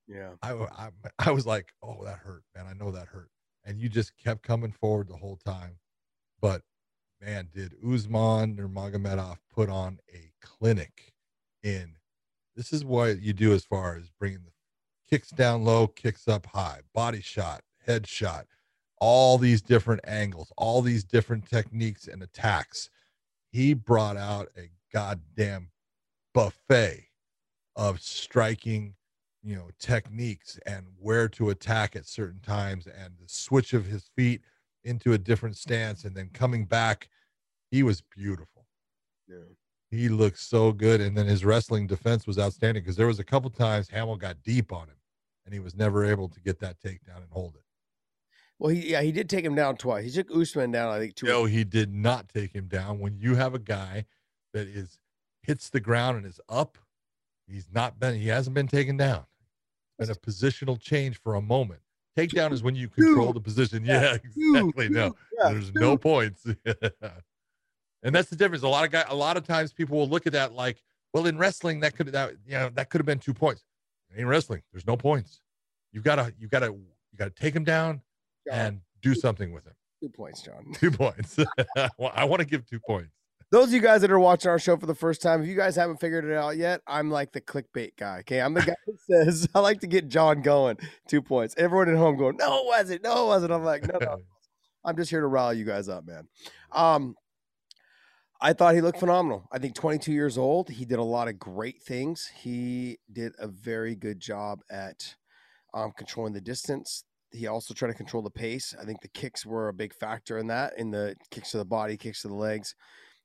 Yeah, I, I I was like, oh, that hurt, man. I know that hurt, and you just kept coming forward the whole time. But man, did Usman Nurmagomedov put on a clinic? In this is what you do as far as bringing the kicks down low, kicks up high, body shot, head shot. All these different angles, all these different techniques and attacks. He brought out a goddamn buffet of striking, you know, techniques and where to attack at certain times and the switch of his feet into a different stance and then coming back. He was beautiful. Yeah. He looked so good. And then his wrestling defense was outstanding because there was a couple times Hamill got deep on him and he was never able to get that takedown and hold it. Well, he, yeah, he did take him down twice. He took Usman down, I think, two. No, he did not take him down. When you have a guy that is hits the ground and is up, he's not been. He hasn't been taken down. It's been a positional change for a moment. Takedown is when you control the position. Yeah, exactly. No, there's no points, and that's the difference. A lot of guy, a lot of times, people will look at that like, well, in wrestling, that could that you know that could have been two points. In wrestling, there's no points. You've got to you got to you got to take him down. John, and do two, something with him. Two points, John. Two points. Well, I want to give two points. Those of you guys that are watching our show for the first time, if you guys haven't figured it out yet, I'm like the clickbait guy. Okay, I'm the guy that says I like to get John going. Two points. Everyone at home going, no, it wasn't. No, it wasn't. I'm like, no, no. I'm just here to rile you guys up, man. Um, I thought he looked phenomenal. I think twenty-two years old. He did a lot of great things. He did a very good job at um, controlling the distance. He also tried to control the pace. I think the kicks were a big factor in that, in the kicks to the body, kicks to the legs.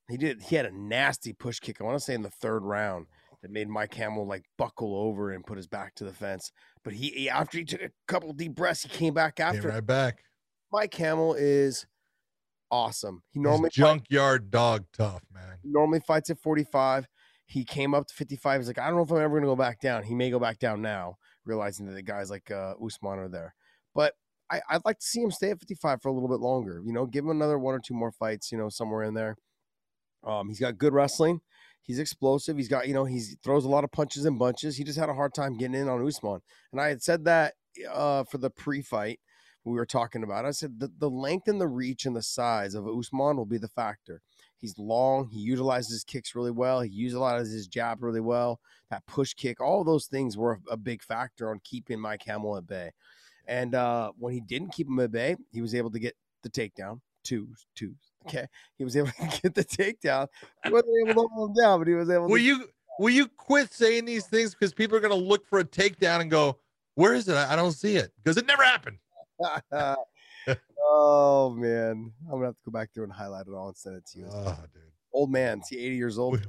He did. He had a nasty push kick, I want to say, in the third round that made Mike Hamill like buckle over and put his back to the fence. But he, he after he took a couple deep breaths, he came back after. Came right back. Mike Hamill is awesome. He normally He's junkyard fights, dog tough, man. Normally fights at forty-five. He came up to fifty-five. He's like, I don't know if I'm ever going to go back down. He may go back down now, realizing that the guys like uh, Usman are there. But I, I'd like to see him stay at fifty-five for a little bit longer. You know, give him another one or two more fights, you know, somewhere in there. Um, he's got good wrestling. He's explosive. He's got, you know, he throws a lot of punches and bunches. He just had a hard time getting in on Usman. And I had said that uh, for the pre-fight we were talking about. I said the, the length and the reach and the size of Usman will be the factor. He's long. He utilizes his kicks really well. He utilizes his jab really well. That push kick, all those things were a big factor on keeping Mike Hamill at bay. And uh, when he didn't keep him at bay, he was able to get the takedown. Twos, twos. Okay, he was able to get the takedown. He wasn't able to hold him down, but he was able. Will to you will you quit saying these things, because people are going to look for a takedown and go, "Where is it? I don't see it," because it never happened. Oh man, I'm gonna have to go back through and highlight it all and send it to you. Oh, dude. Old man, see, eighty years old. We,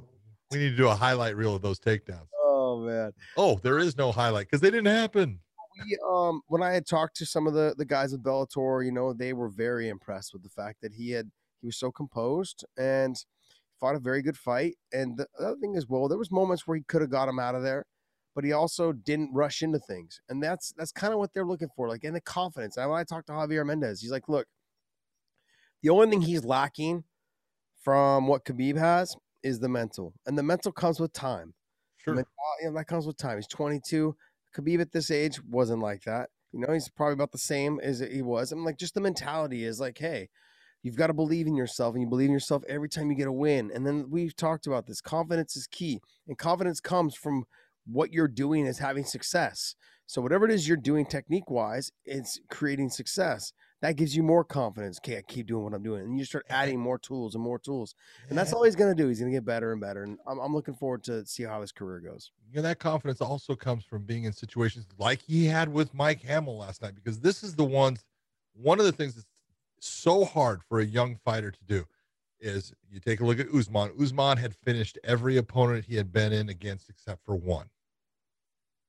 we need to do a highlight reel of those takedowns. Oh man. Oh, there is no highlight because they didn't happen. We, um, when I had talked to some of the the guys at Bellator, you know, they were very impressed with the fact that he had he was so composed and fought a very good fight. And the other thing is, well, there was moments where he could have got him out of there, but he also didn't rush into things, and that's that's kind of what they're looking for, like, and the confidence. And when I talked to Javier Mendez, he's like, look, the only thing he's lacking from what Khabib has is the mental, and the mental comes with time. Sure, mental, you know, that comes with time. He's twenty-two. Khabib at this age wasn't like that. You know, he's probably about the same as he was. I'm like, just the mentality is like, hey, you've got to believe in yourself, and you believe in yourself every time you get a win. And then we've talked about this. Confidence is key, and confidence comes from what you're doing is having success. So whatever it is you're doing technique-wise, it's creating success. That gives you more confidence. Okay, I keep doing what I'm doing. And you start adding more tools and more tools. And that's all he's going to do. He's going to get better and better. And I'm, I'm looking forward to see how his career goes. You know, that confidence also comes from being in situations like he had with Mike Hamill last night, because this is the ones, one of the things that's so hard for a young fighter to do is you take a look at Usman. Usman had finished every opponent he had been in against except for one.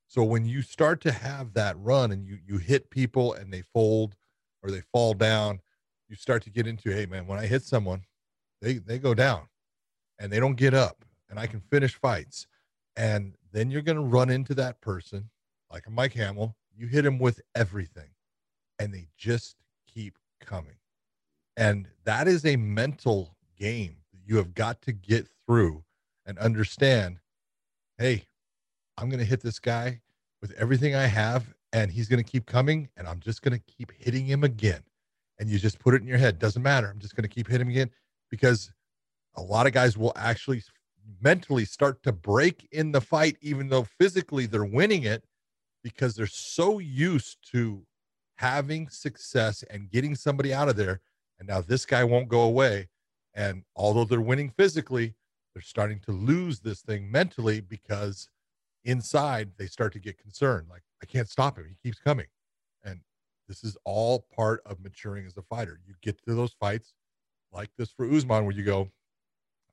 So when you start to have that run and you you hit people and they fold, or they fall down, you start to get into, hey man, when I hit someone, they, they go down and they don't get up, and I can finish fights. And then you're going to run into that person like a Mike Hamill. You hit him with everything and they just keep coming. And that is a mental game that you have got to get through and understand, hey, I'm going to hit this guy with everything I have, and he's going to keep coming, and I'm just going to keep hitting him again. And you just put it in your head. Doesn't matter. I'm just going to keep hitting him again, because a lot of guys will actually mentally start to break in the fight, even though physically they're winning it, because they're so used to having success and getting somebody out of there. And now this guy won't go away. And although they're winning physically, they're starting to lose this thing mentally, because inside they start to get concerned. Like, I can't stop him. He keeps coming. And this is all part of maturing as a fighter. You get to those fights like this for Usman, where you go,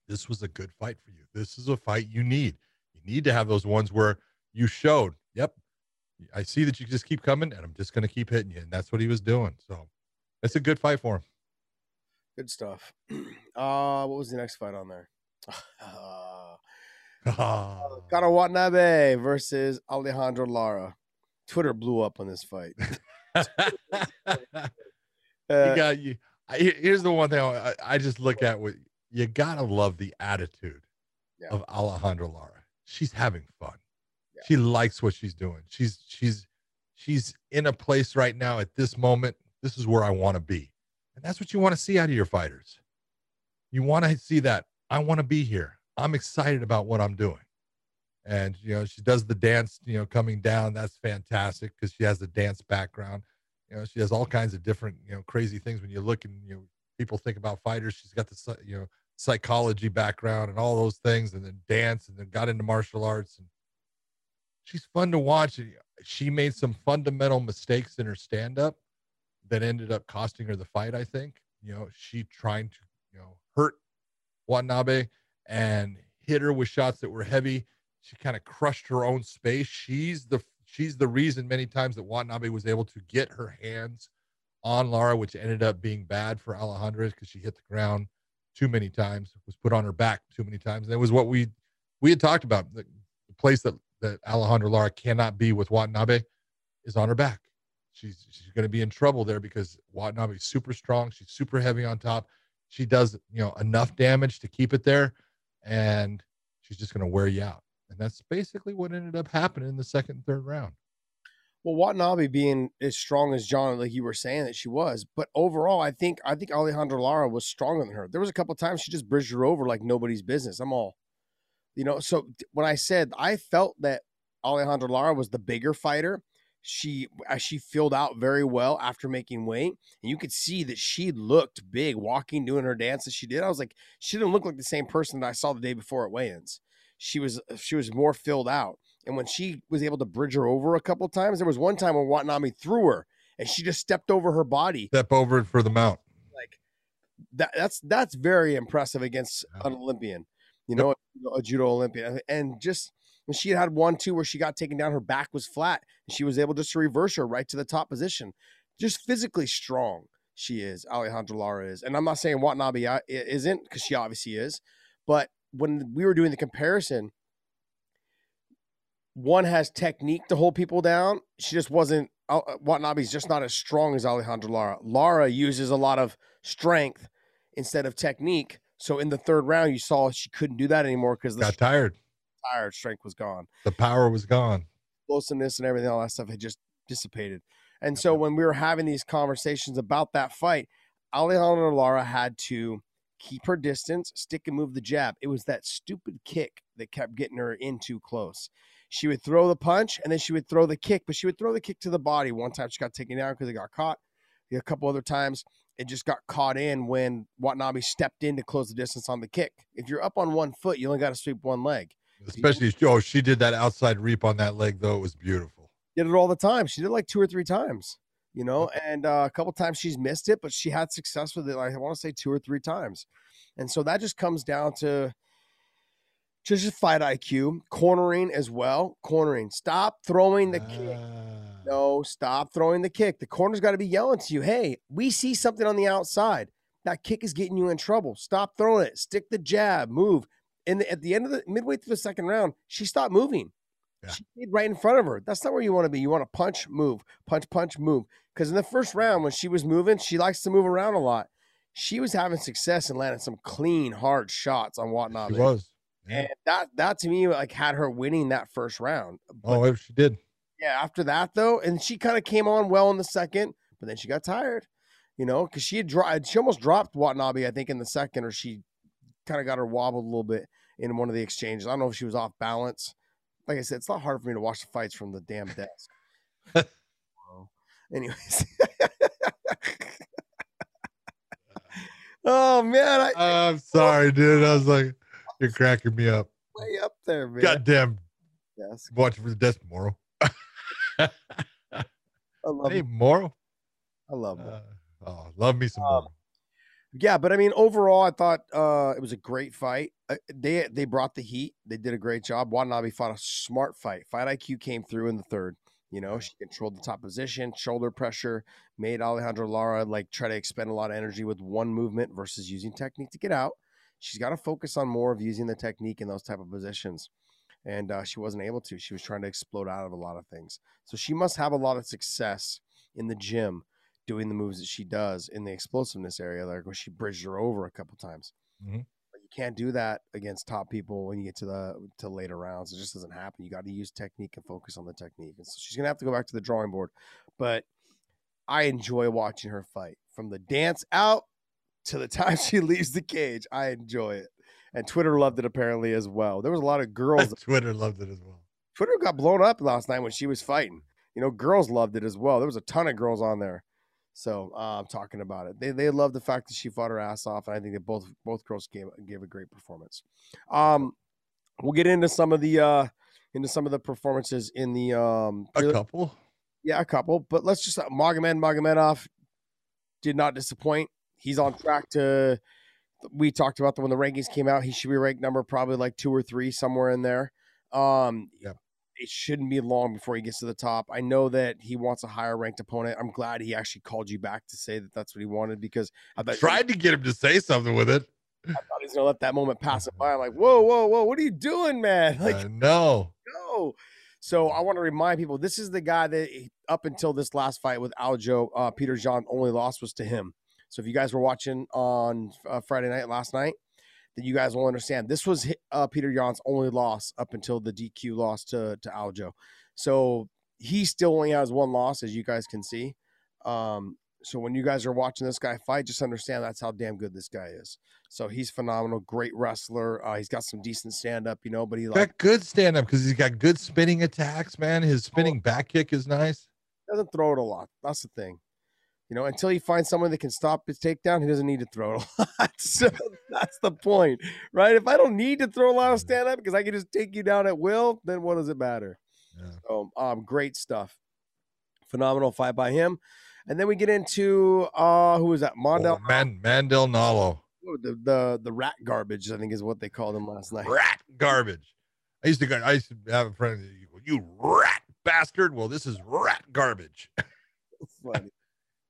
this was a good fight for you. This is a fight you need. You need to have those ones where you showed, yep, I see that you just keep coming, and I'm just going to keep hitting you. And that's what he was doing. So it's a good fight for him. Good stuff. Uh, what was the next fight on there? Uh, Uh, Karawatnabe versus Alejandra Lara. Twitter blew up on this fight. uh, you got you. I, here's the one thing I, I just look at: with you gotta love the attitude yeah. of Alejandra Lara. She's having fun. Yeah. She likes what she's doing. She's she's she's in a place right now at this moment. This is where I want to be, and that's what you want to see out of your fighters. You want to see that. I want to be here. I'm excited about what I'm doing. And, you know, she does the dance, you know, coming down. That's fantastic, because she has the dance background. You know, she has all kinds of different, you know, crazy things. When you look and, you know, people think about fighters, she's got the, you know, psychology background and all those things, and then dance, and then got into martial arts. And she's fun to watch. She made some fundamental mistakes in her stand-up that ended up costing her the fight, I think. You know, she trying to, you know, hurt Watanabe and hit her with shots that were heavy. She kind of crushed her own space. She's the she's the reason many times that Watanabe was able to get her hands on Lara, which ended up being bad for Alejandra because she hit the ground too many times, was put on her back too many times. And it was what we we had talked about. The, the place that, that Alejandra Lara cannot be with Watanabe is on her back. She's, she's going to be in trouble there because Watanabe's super strong. She's super heavy on top. She does, you know, enough damage to keep it there, and she's just going to wear you out. And that's basically what ended up happening in the second and third round. Well, Watanabe being as strong as John, like you were saying that she was, but overall, I think I think Alejandra Lara was stronger than her. There was a couple of times she just bridged her over like nobody's business. I'm all, you know, so when I said I felt that Alejandra Lara was the bigger fighter, she she filled out very well after making weight, and you could see that she looked big walking, doing her dance that she did. I was like, she didn't look like the same person that I saw the day before at weigh-ins. She was she was more filled out, and when she was able to bridge her over a couple of times, there was one time when Watanabe threw her, and she just stepped over her body, step over it for the mount. Like that, that's that's very impressive against an Olympian, you know, yep. a judo Olympian, and just. And she had one, too, where she got taken down. Her back was flat, and she was able just to reverse her right to the top position. Just physically strong she is, Alejandra Lara is. And I'm not saying Watanabe isn't, because she obviously is. But when we were doing the comparison, one has technique to hold people down. She just wasn't – Watanabe's just not as strong as Alejandra Lara. Lara uses a lot of strength instead of technique. So in the third round, you saw she couldn't do that anymore because – Got tired. Tired, strength was gone. The power was gone. Closeness and everything, all that stuff had just dissipated. And so when we were having these conversations about that fight, Alejandra Lara had to keep her distance, stick and move the jab. It was that stupid kick that kept getting her in too close. She would throw the punch, and then she would throw the kick, but she would throw the kick to the body. One time she got taken down because it got caught. A couple other times it just got caught in when Watanabe stepped in to close the distance on the kick. If you're up on one foot, you only got to sweep one leg. Especially, oh, she did that outside reap on that leg, though. It was beautiful. Did it all the time. She did it like two or three times, you know, and uh, a couple times she's missed it, but she had success with it. Like, I want to say two or three times. And so that just comes down to just fight I Q, cornering as well. Cornering. Stop throwing the ah. kick. No, stop throwing the kick. The corner's got to be yelling to you, hey, we see something on the outside. That kick is getting you in trouble. Stop throwing it. Stick the jab. Move. And at the end of the midway through the second round, she stopped moving. Yeah. She stayed right in front of her. That's not where you want to be. You want to punch, move, punch, punch, move. Because in the first round, when she was moving, she likes to move around a lot. She was having success and landing some clean, hard shots on Watanabe. She was. Yeah. And that, that to me, like had her winning that first round. But, oh, she did. Yeah, after that, though, and she kind of came on well in the second, but then she got tired, you know, because she had dropped, she almost dropped Watanabe, I think, in the second, or she kind of got her wobbled a little bit in one of the exchanges. I don't know if she was off balance. Like I said, it's not hard for me to watch the fights from the damn desk. Anyways. Oh, man. I, I'm sorry, dude. I was like, you're cracking me up. Way up there, man. Goddamn. Desk. Watch for the desk, Morrow. I love Hey, Morrow. I love Morrow. Uh, oh, love me some um, Morrow. Yeah, but I mean, overall, I thought uh, it was a great fight. Uh, they they brought the heat. They did a great job. Watanabe fought a smart fight. Fight I Q came through in the third. You know, she controlled the top position, shoulder pressure, made Alejandra Lara like try to expend a lot of energy with one movement versus using technique to get out. She's got to focus on more of using the technique in those type of positions. And uh, she wasn't able to. She was trying to explode out of a lot of things. So she must have a lot of success in the gym doing the moves that she does in the explosiveness area, like when she bridged her over a couple times. Mm-hmm. But you can't do that against top people when you get to the to later rounds. It just doesn't happen. You got to use technique and focus on the technique. And so she's gonna have to go back to the drawing board. But I enjoy watching her fight from the dance out to the time she leaves the cage. I enjoy it, and Twitter loved it apparently as well. There was a lot of girls. Twitter loved it as well. Twitter got blown up last night when she was fighting. You know, girls loved it as well. There was a ton of girls on there. So I'm uh, talking about it. They they love the fact that she fought her ass off, and I think that both both girls gave gave a great performance. Um, we'll get into some of the uh, into some of the performances in the um a couple. Yeah, a couple. But let's just uh, Magomed Magomedov did not disappoint. He's on track to. We talked about that when the rankings came out. He should be ranked number probably like two or three somewhere in there. Um, yeah. It shouldn't be long before he gets to the top. I know that he wants a higher ranked opponent. I'm glad he actually called you back to say that that's what he wanted, because I thought tried to get him to say something with it. I thought he's gonna let that moment pass it by. I'm like, whoa, whoa, whoa! What are you doing, man? Like, uh, no, no. So I want to remind people, this is the guy that up until this last fight with Aljo, uh, Peter John only loss was to him. So if you guys were watching on uh, Friday night last night, then you guys will understand this was uh, Peter Jan's only loss up until the D Q loss to to Aljo. So he still only has one loss, as you guys can see. Um, so when you guys are watching this guy fight, just understand that's how damn good this guy is. So he's phenomenal, great wrestler. Uh, he's got some decent stand up, you know. But he got like, good stand up because he's got good spinning attacks, man. His spinning back kick is nice. Doesn't throw it a lot. That's the thing. You know, until he finds someone that can stop his takedown, he doesn't need to throw it a lot. So that's the point, right? If I don't need to throw a lot of stand-up because I can just take you down at will, then what does it matter? Yeah. So, um, great stuff. Phenomenal fight by him. And then we get into, uh, who was that? Mandel. Oh, Man Mandel Nalo. Oh, the, the, the rat garbage, I think is what they called him last night. Rat garbage. I used to, I used to have a friend, you rat bastard. Well, this is rat garbage. That's funny.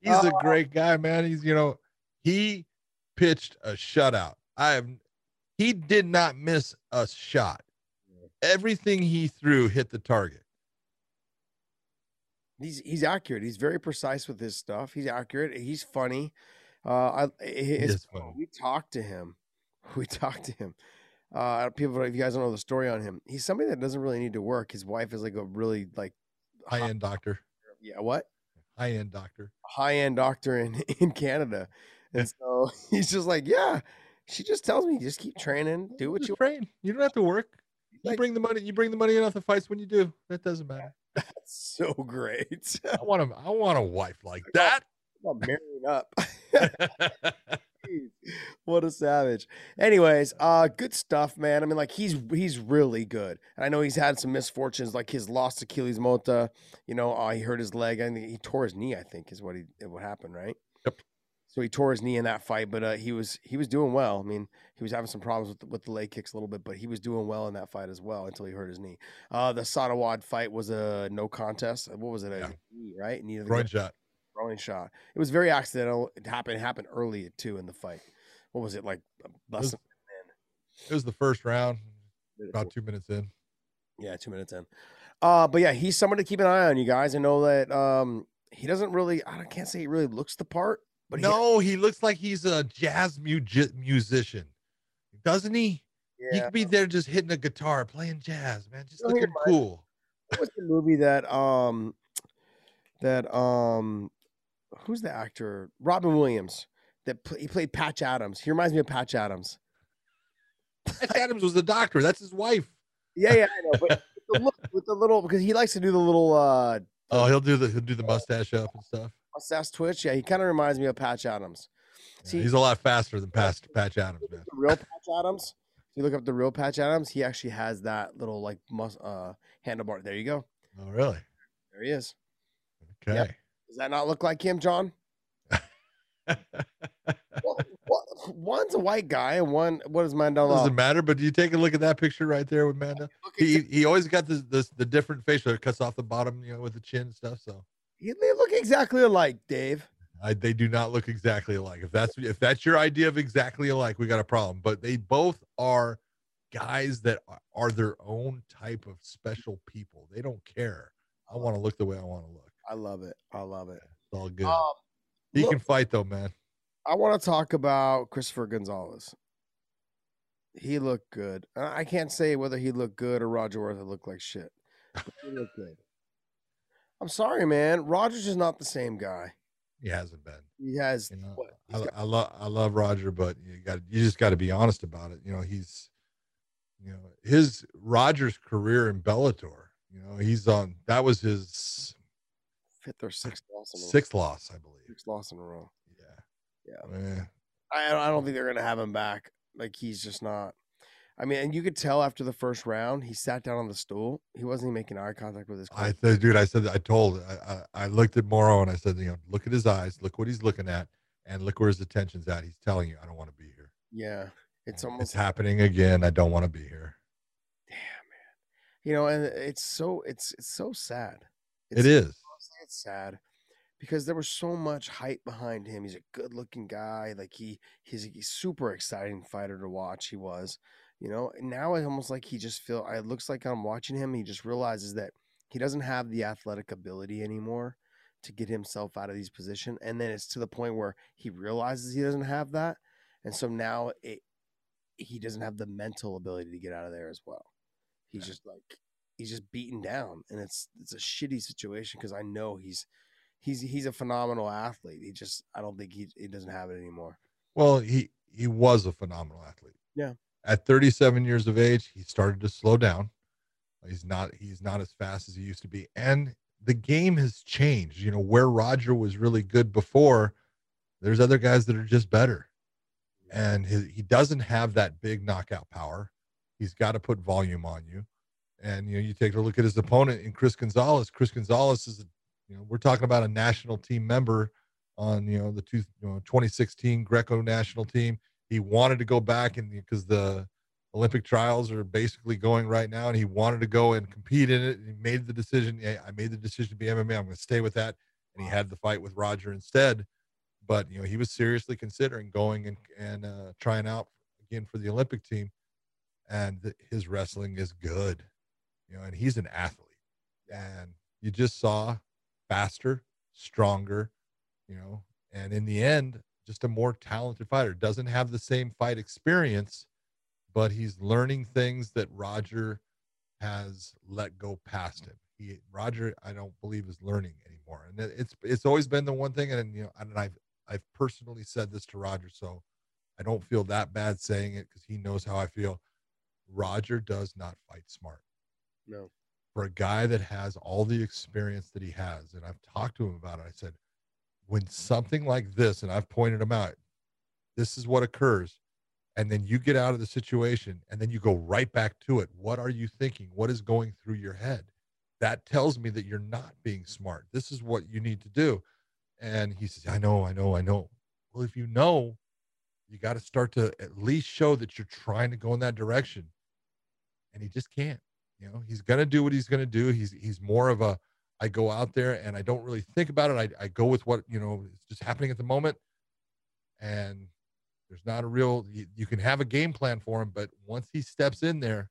He's uh, a great guy, man. He's, you know, he pitched a shutout. I have, he did not miss a shot. Everything he threw hit the target. He's he's accurate. He's very precise with his stuff. He's accurate. He's funny. Uh, I his, funny. we talked to him. We talked to him. Uh, people, if you guys don't know the story on him, he's somebody that doesn't really need to work. His wife is like a really like high end doctor. Yeah, what? High-end doctor, high-end doctor in, in Canada. And so he's just like, yeah, she just tells me, just keep training, do what just you train. You don't have to work. You like, bring the money. You bring the money enough to fights when you do. That doesn't matter. That's so great. I want a, I want a wife like that. I'm marrying up. What a savage. Anyways, uh, good stuff, man. I mean, like he's he's really good. And I know he's had some misfortunes, like his loss to Achilles Mota. You know, uh, he hurt his leg. I think he tore his knee. I think is what he what happened, right? Yep. So he tore his knee in that fight, but uh, he was he was doing well. I mean, he was having some problems with the, with the leg kicks a little bit, but he was doing well in that fight as well until he hurt his knee. Uh, the Sadawad fight was a no contest. What was it? Yeah. A knee, right? Knee to the groin shot. Throwing shot. It was very accidental. It happened it happened early too in the fight. What was it like? Less it, was, it was the first round, about two minutes in. Yeah, two minutes in. Uh, but yeah, he's someone to keep an eye on, you guys. I know that um, he doesn't really. I can't say he really looks the part, but no, he, he looks like he's a jazz mu musician, doesn't he? Yeah. He could be there just hitting a guitar, playing jazz, man, just looking reminds, cool. What was the movie that um that um. Who's the actor? Robin Williams. That play, he played Patch Adams. He reminds me of Patch Adams. Patch Adams was the doctor. That's his wife. Yeah, yeah, I know. But with the, look, with the little, because he likes to do the little. Uh, the, oh, he'll do the he'll do the mustache uh, up and stuff. Mustache twitch. Yeah, he kind of reminds me of Patch Adams. See, yeah, he's a lot faster than past, Patch Adams. Man. The real Patch Adams. If you look up the real Patch Adams, he actually has that little like mus uh, handlebar. There you go. Oh, really? There he is. Okay. Yep. Does that not look like him, John? Well, well, one's a white guy, and one what is Mandel? Doesn't matter. But do you take a look at that picture right there with Mandel? He he always got this, this the different facial. It cuts off the bottom, you know, with the chin and stuff. So yeah, they look exactly alike, Dave. I, they do not look exactly alike. If that's if that's your idea of exactly alike, we got a problem. But they both are guys that are, are their own type of special people. They don't care. I want to look the way I want to look. I love it. I love it. It's all good. Um, he look, can fight, though, man. I want to talk about Christopher Gonzalez. He looked good. I can't say whether he looked good or Roger Huerta looked like shit. But he looked good. I'm sorry, man. Roger's just not the same guy. He hasn't been. He has. You know, what? I, I love. I love Roger, but you got. You just got to be honest about it. You know, he's. You know, his Roger's career in Bellator. You know, he's on. That was his. Fifth or sixth loss in a row. Sixth loss, I believe. Sixth loss in a row. Yeah. Yeah. Man. I, I don't think they're going to have him back. Like, he's just not. I mean, and you could tell after the first round, he sat down on the stool. He wasn't even making eye contact with his client. I said, dude, I said, I told, I, I, I looked at Morrow and I said, you know, look at his eyes, look what he's looking at, and look where his attention's at. He's telling you, I don't want to be here. Yeah, it's almost it's happening again. I don't want to be here. Damn, man. You know, and it's so it's it's so sad. It's, it is. It's sad because there was so much hype behind him. He's a good-looking guy. Like he, he's a super exciting fighter to watch. He was. You know, now it's almost like he just feel. It looks like I'm watching him. And he just realizes that he doesn't have the athletic ability anymore to get himself out of these positions. And then it's to the point where he realizes he doesn't have that, and so now it, he doesn't have the mental ability to get out of there as well. He's yeah. just like he's just beaten down, and it's it's a shitty situation because I know he's he's he's a phenomenal athlete. He just I don't think he he doesn't have it anymore. Well, he he was a phenomenal athlete. Yeah. At thirty-seven years of age, he started to slow down. He's not he's not as fast as he used to be. And the game has changed. You know, where Roger was really good before, there's other guys that are just better. And his, he doesn't have that big knockout power. He's got to put volume on you. And, you know, you take a look at his opponent in Chris Gonzalez. Chris Gonzalez is, you know, we're talking about a national team member on, you know, the two, you know, twenty sixteen Greco national team. He wanted to go back and because the Olympic trials are basically going right now, and he wanted to go and compete in it. And he made the decision. Hey, I made the decision to be M M A. I'm going to stay with that. And he had the fight with Roger instead. But, you know, he was seriously considering going and, and uh, trying out again for the Olympic team. And th his wrestling is good, you know, and he's an athlete. And you just saw faster, stronger, you know, and in the end, just a more talented fighter. Doesn't have the same fight experience, but he's learning things that Roger has let go past him. He Roger, I don't believe, is learning anymore, and it's it's always been the one thing. And you know, and I've I've personally said this to Roger, so I don't feel that bad saying it because he knows how I feel. Roger does not fight smart. No, for a guy that has all the experience that he has, and I've talked to him about it. I said, when something like this, and I've pointed them out, this is what occurs, and then you get out of the situation, and then you go right back to it. What are you thinking? What is going through your head? That tells me that you're not being smart. This is what you need to do. And he says, I know, I know, I know. Well, if you know, you got to start to at least show that you're trying to go in that direction. And he just can't. You know, he's going to do what he's going to do. He's, he's more of a, I go out there and I don't really think about it. I, I go with what, you know, is just happening at the moment. And there's not a real, you, you can have a game plan for him, but once he steps in there,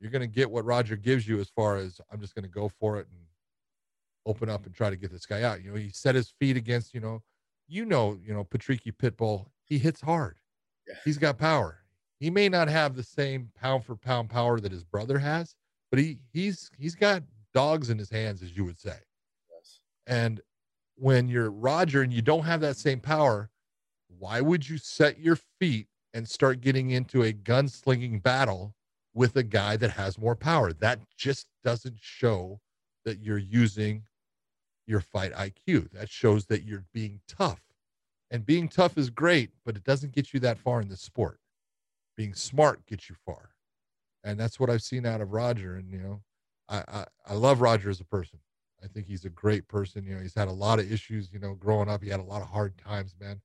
you're going to get what Roger gives you as far as I'm just going to go for it and open up and try to get this guy out. You know, he set his feet against, you know, you know, you know, Patricio Pitbull, he hits hard. Yeah. He's got power. He may not have the same pound for pound power that his brother has, but he he's, he's got dogs in his hands, as you would say. Yes. And when you're Roger and you don't have that same power, why would you set your feet and start getting into a gunslinging battle with a guy that has more power? That just doesn't show that you're using your fight I Q. That shows that you're being tough. And being tough is great, but it doesn't get you that far in the sport. Being smart gets you far. And that's what I've seen out of Roger. And, you know, I, I, I love Roger as a person. I think he's a great person. You know, he's had a lot of issues, you know, growing up. He had a lot of hard times, man.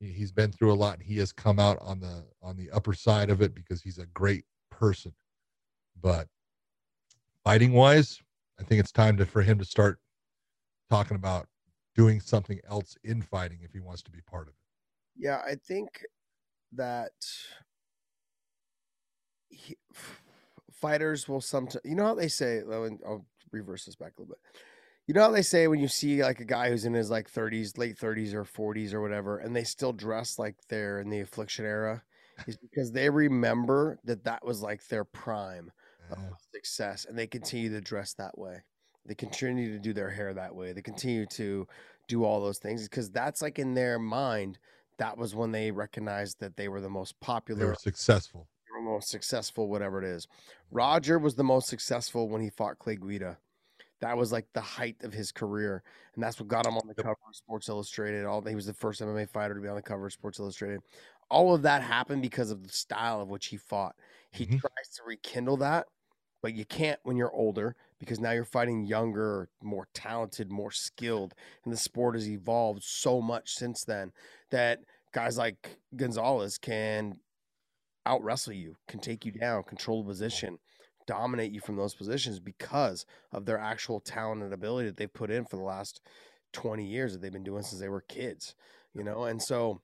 He, he's been through a lot, and he has come out on the, on the upper side of it because he's a great person. But fighting wise, I think it's time to, for him to start talking about doing something else in fighting if he wants to be part of it. Yeah. I think that he, fighters will sometimes, you know how they say, I'll reverse this back a little bit. You know how they say when you see like a guy who's in his like thirties, late thirties or forties or whatever, and they still dress like they're in the Affliction era, is because they remember that that was like their prime of success, and they continue to dress that way. They continue to do their hair that way. They continue to do all those things because that's like in their mind. That was when they recognized that they were the most popular. They were successful. most successful, whatever it is. Roger was the most successful when he fought Clay Guida. That was like the height of his career, and that's what got him on the cover of Sports Illustrated. All he was the first M M A fighter to be on the cover of Sports Illustrated. all of that happened because of the style of which he fought. He mm-hmm. tries to rekindle that, but you can't when you're older, because now you're fighting younger, more talented, more skilled, and the sport has evolved so much since then that guys like Gonzalez can out-wrestle you, can take you down, control the position, dominate you from those positions because of their actual talent and ability that they've put in for the last twenty years that they've been doing since they were kids, you know? And so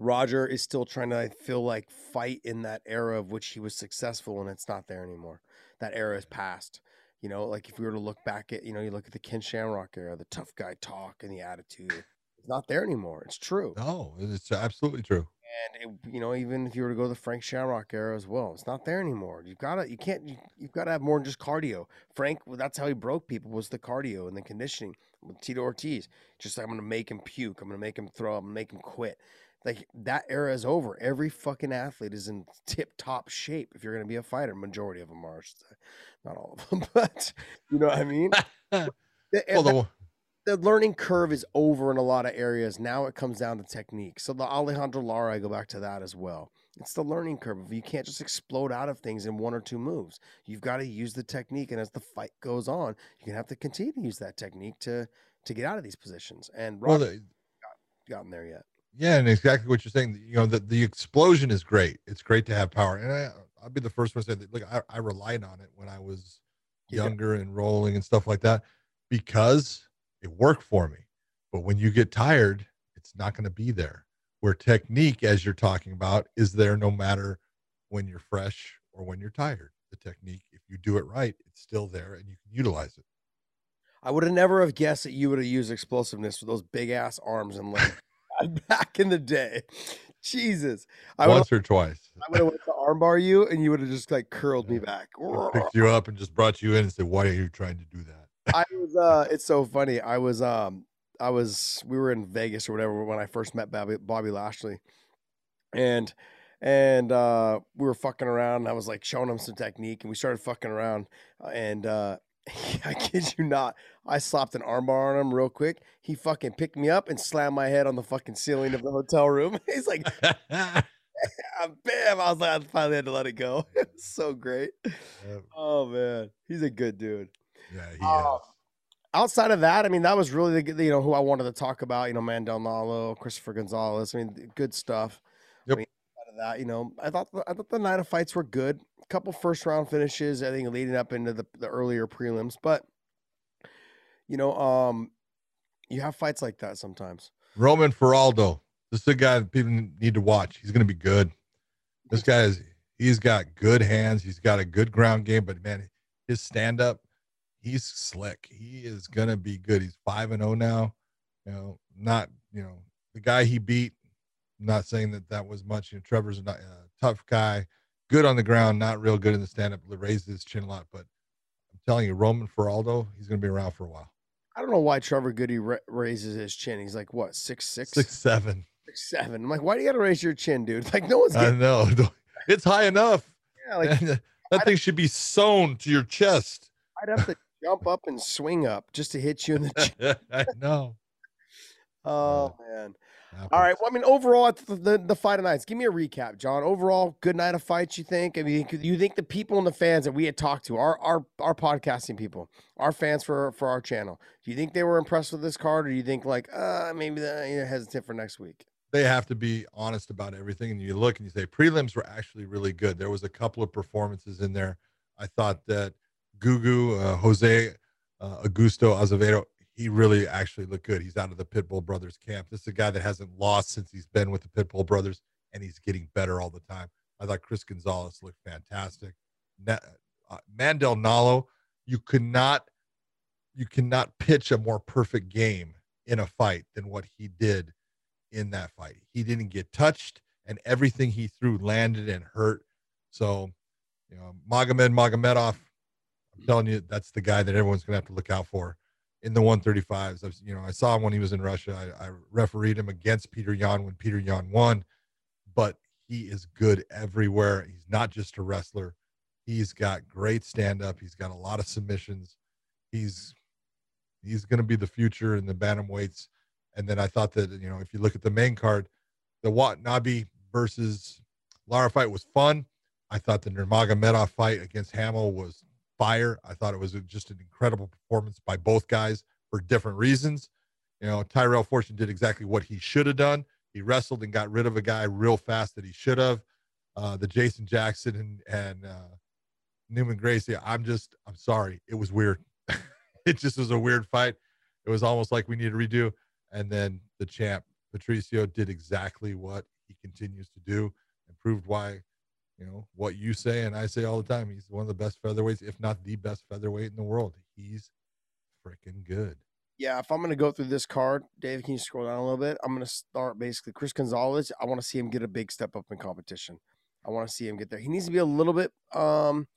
Roger is still trying to, I feel like, fight in that era of which he was successful, and it's not there anymore. That era is past. You know, like if we were to look back at, you know, you look at the Ken Shamrock era, the tough guy talk and the attitude, it's not there anymore. It's true. No, it's absolutely true. And it, you know, even if you were to go to the Frank Shamrock era as well, it's not there anymore. You've got to, you can't, you, you've got to have more than just cardio. Frank, well, that's how he broke people, was the cardio and the conditioning. With Tito Ortiz, just like, I'm going to make him puke, I'm going to make him throw up, I'm going to make him quit. Like, that era is over. Every fucking athlete is in tip-top shape if you're going to be a fighter. Majority of them are. Not all of them, but you know what I mean? the, the, the learning curve is over in a lot of areas. Now it comes down to technique. So the Alejandra Lara, I go back to that as well. It's the learning curve. You can't just explode out of things in one or two moves. You've got to use the technique, and as the fight goes on, you're going to have to continue to use that technique to, to get out of these positions. And Rob, well, hasn't gotten there yet. Yeah, and exactly what you're saying. You know, the, the explosion is great. It's great to have power. And I, I'll be the first one to say that, look, I, I relied on it when I was younger, yeah, and rolling and stuff like that, because it worked for me. But when you get tired, it's not going to be there. Where technique, as you're talking about, is there no matter when you're fresh or when you're tired. The technique, if you do it right, it's still there and you can utilize it. I would have never have guessed that you would have used explosiveness for those big-ass arms and legs. Back in the day, Jesus, I once or twice I would have went to armbar you, and you would have just like curled me back, picked you up, and just brought you in and said, "Why are you trying to do that?" I was, uh, it's so funny. I was, um, I was, we were in Vegas or whatever when I first met Bobby, Bobby Lashley, and and uh, we were fucking around. And I was like showing him some technique, and we started fucking around, and uh. I kid you not, I slapped an armbar on him real quick. He fucking picked me up and slammed my head on the fucking ceiling of the hotel room. He's like, bam! I was like, I finally had to let it go. It was so great. Um, oh man, he's a good dude. Yeah, he uh, is. Outside of that, I mean, that was really the, you know, who I wanted to talk about. You know, Mandel Nalo, Christopher Gonzalez. I mean, good stuff. Yep. I mean, out of that, you know, I thought the, I thought the night of fights were good. Couple first round finishes, I think, leading up into the, the earlier prelims, but you know, um, you have fights like that sometimes. Roman Feraldo, this is a guy that people need to watch. He's going to be good. This guy is, he's got good hands. He's got a good ground game, but man, his stand up, he's slick. He is going to be good. He's five and oh now, you know, not, you know, the guy he beat, I'm not saying that that was much. You know, Trevor's not a tough guy. Good on the ground, not real good in the stand-up. Raises his chin a lot, but I'm telling you, Roman Feraldo, he's going to be around for a while. I don't know why Trevor Goody ra raises his chin. He's like, what, six six, six seven, six seven. I'm like, why do you got to raise your chin, dude? Like, no one's. I know, it's high enough. Yeah, like, that I'd thing should be sewn to your chest. I'd have to jump up and swing up just to hit you in the chin. I know. Oh yeah. Man. All right. Well, I mean, overall, the, the, the fight of nights. Give me a recap, John. Overall, good night of fights, you think? I mean, you think the people and the fans that we had talked to, our our, our podcasting people, our fans for, for our channel, do you think they were impressed with this card, or do you think, like, uh, maybe they're, you know, hesitant for next week? They have to be honest about everything, and you look and you say, prelims were actually really good. There was a couple of performances in there. I thought that Gugu, uh, Jose uh, Augusto Azevedo, he really actually looked good. He's out of the Pitbull Brothers camp. This is a guy that hasn't lost since he's been with the Pitbull Brothers, and he's getting better all the time. I thought Chris Gonzalez looked fantastic. Na uh, Mandel Nalo, you could not, you cannot pitch a more perfect game in a fight than what he did in that fight. He didn't get touched, and everything he threw landed and hurt. So, you know, Magomed Magomedov, I'm telling you, that's the guy that everyone's going to have to look out for. In the one thirty-fives, I've, you know, I saw him when he was in Russia. I, I refereed him against Peter Yan when Peter Yan won, but he is good everywhere. He's not just a wrestler. He's got great stand-up. He's got a lot of submissions. He's he's going to be the future in the bantamweights. And then I thought that, you know, if you look at the main card, the Watanabe versus Lara fight was fun. I thought the Nurmagomedov fight against Hamill was fire. I thought it was a, just an incredible performance by both guys for different reasons. You know, Tyrell Fortune did exactly what he should have done. He wrestled and got rid of a guy real fast that he should have. Uh, the Jason Jackson and, and uh, Neiman Gracie, I'm just, I'm sorry. It was weird. It just was a weird fight. It was almost like we need to redo. And then the champ, Patricio, did exactly what he continues to do and proved why, you know, what you say and I say all the time. He's one of the best featherweights, if not the best featherweight in the world. He's freaking good. Yeah, if I'm going to go through this card, Dave, can you scroll down a little bit? I'm going to start basically Chris Gonzalez. I want to see him get a big step up in competition. I want to see him get there. He needs to be a little bit um,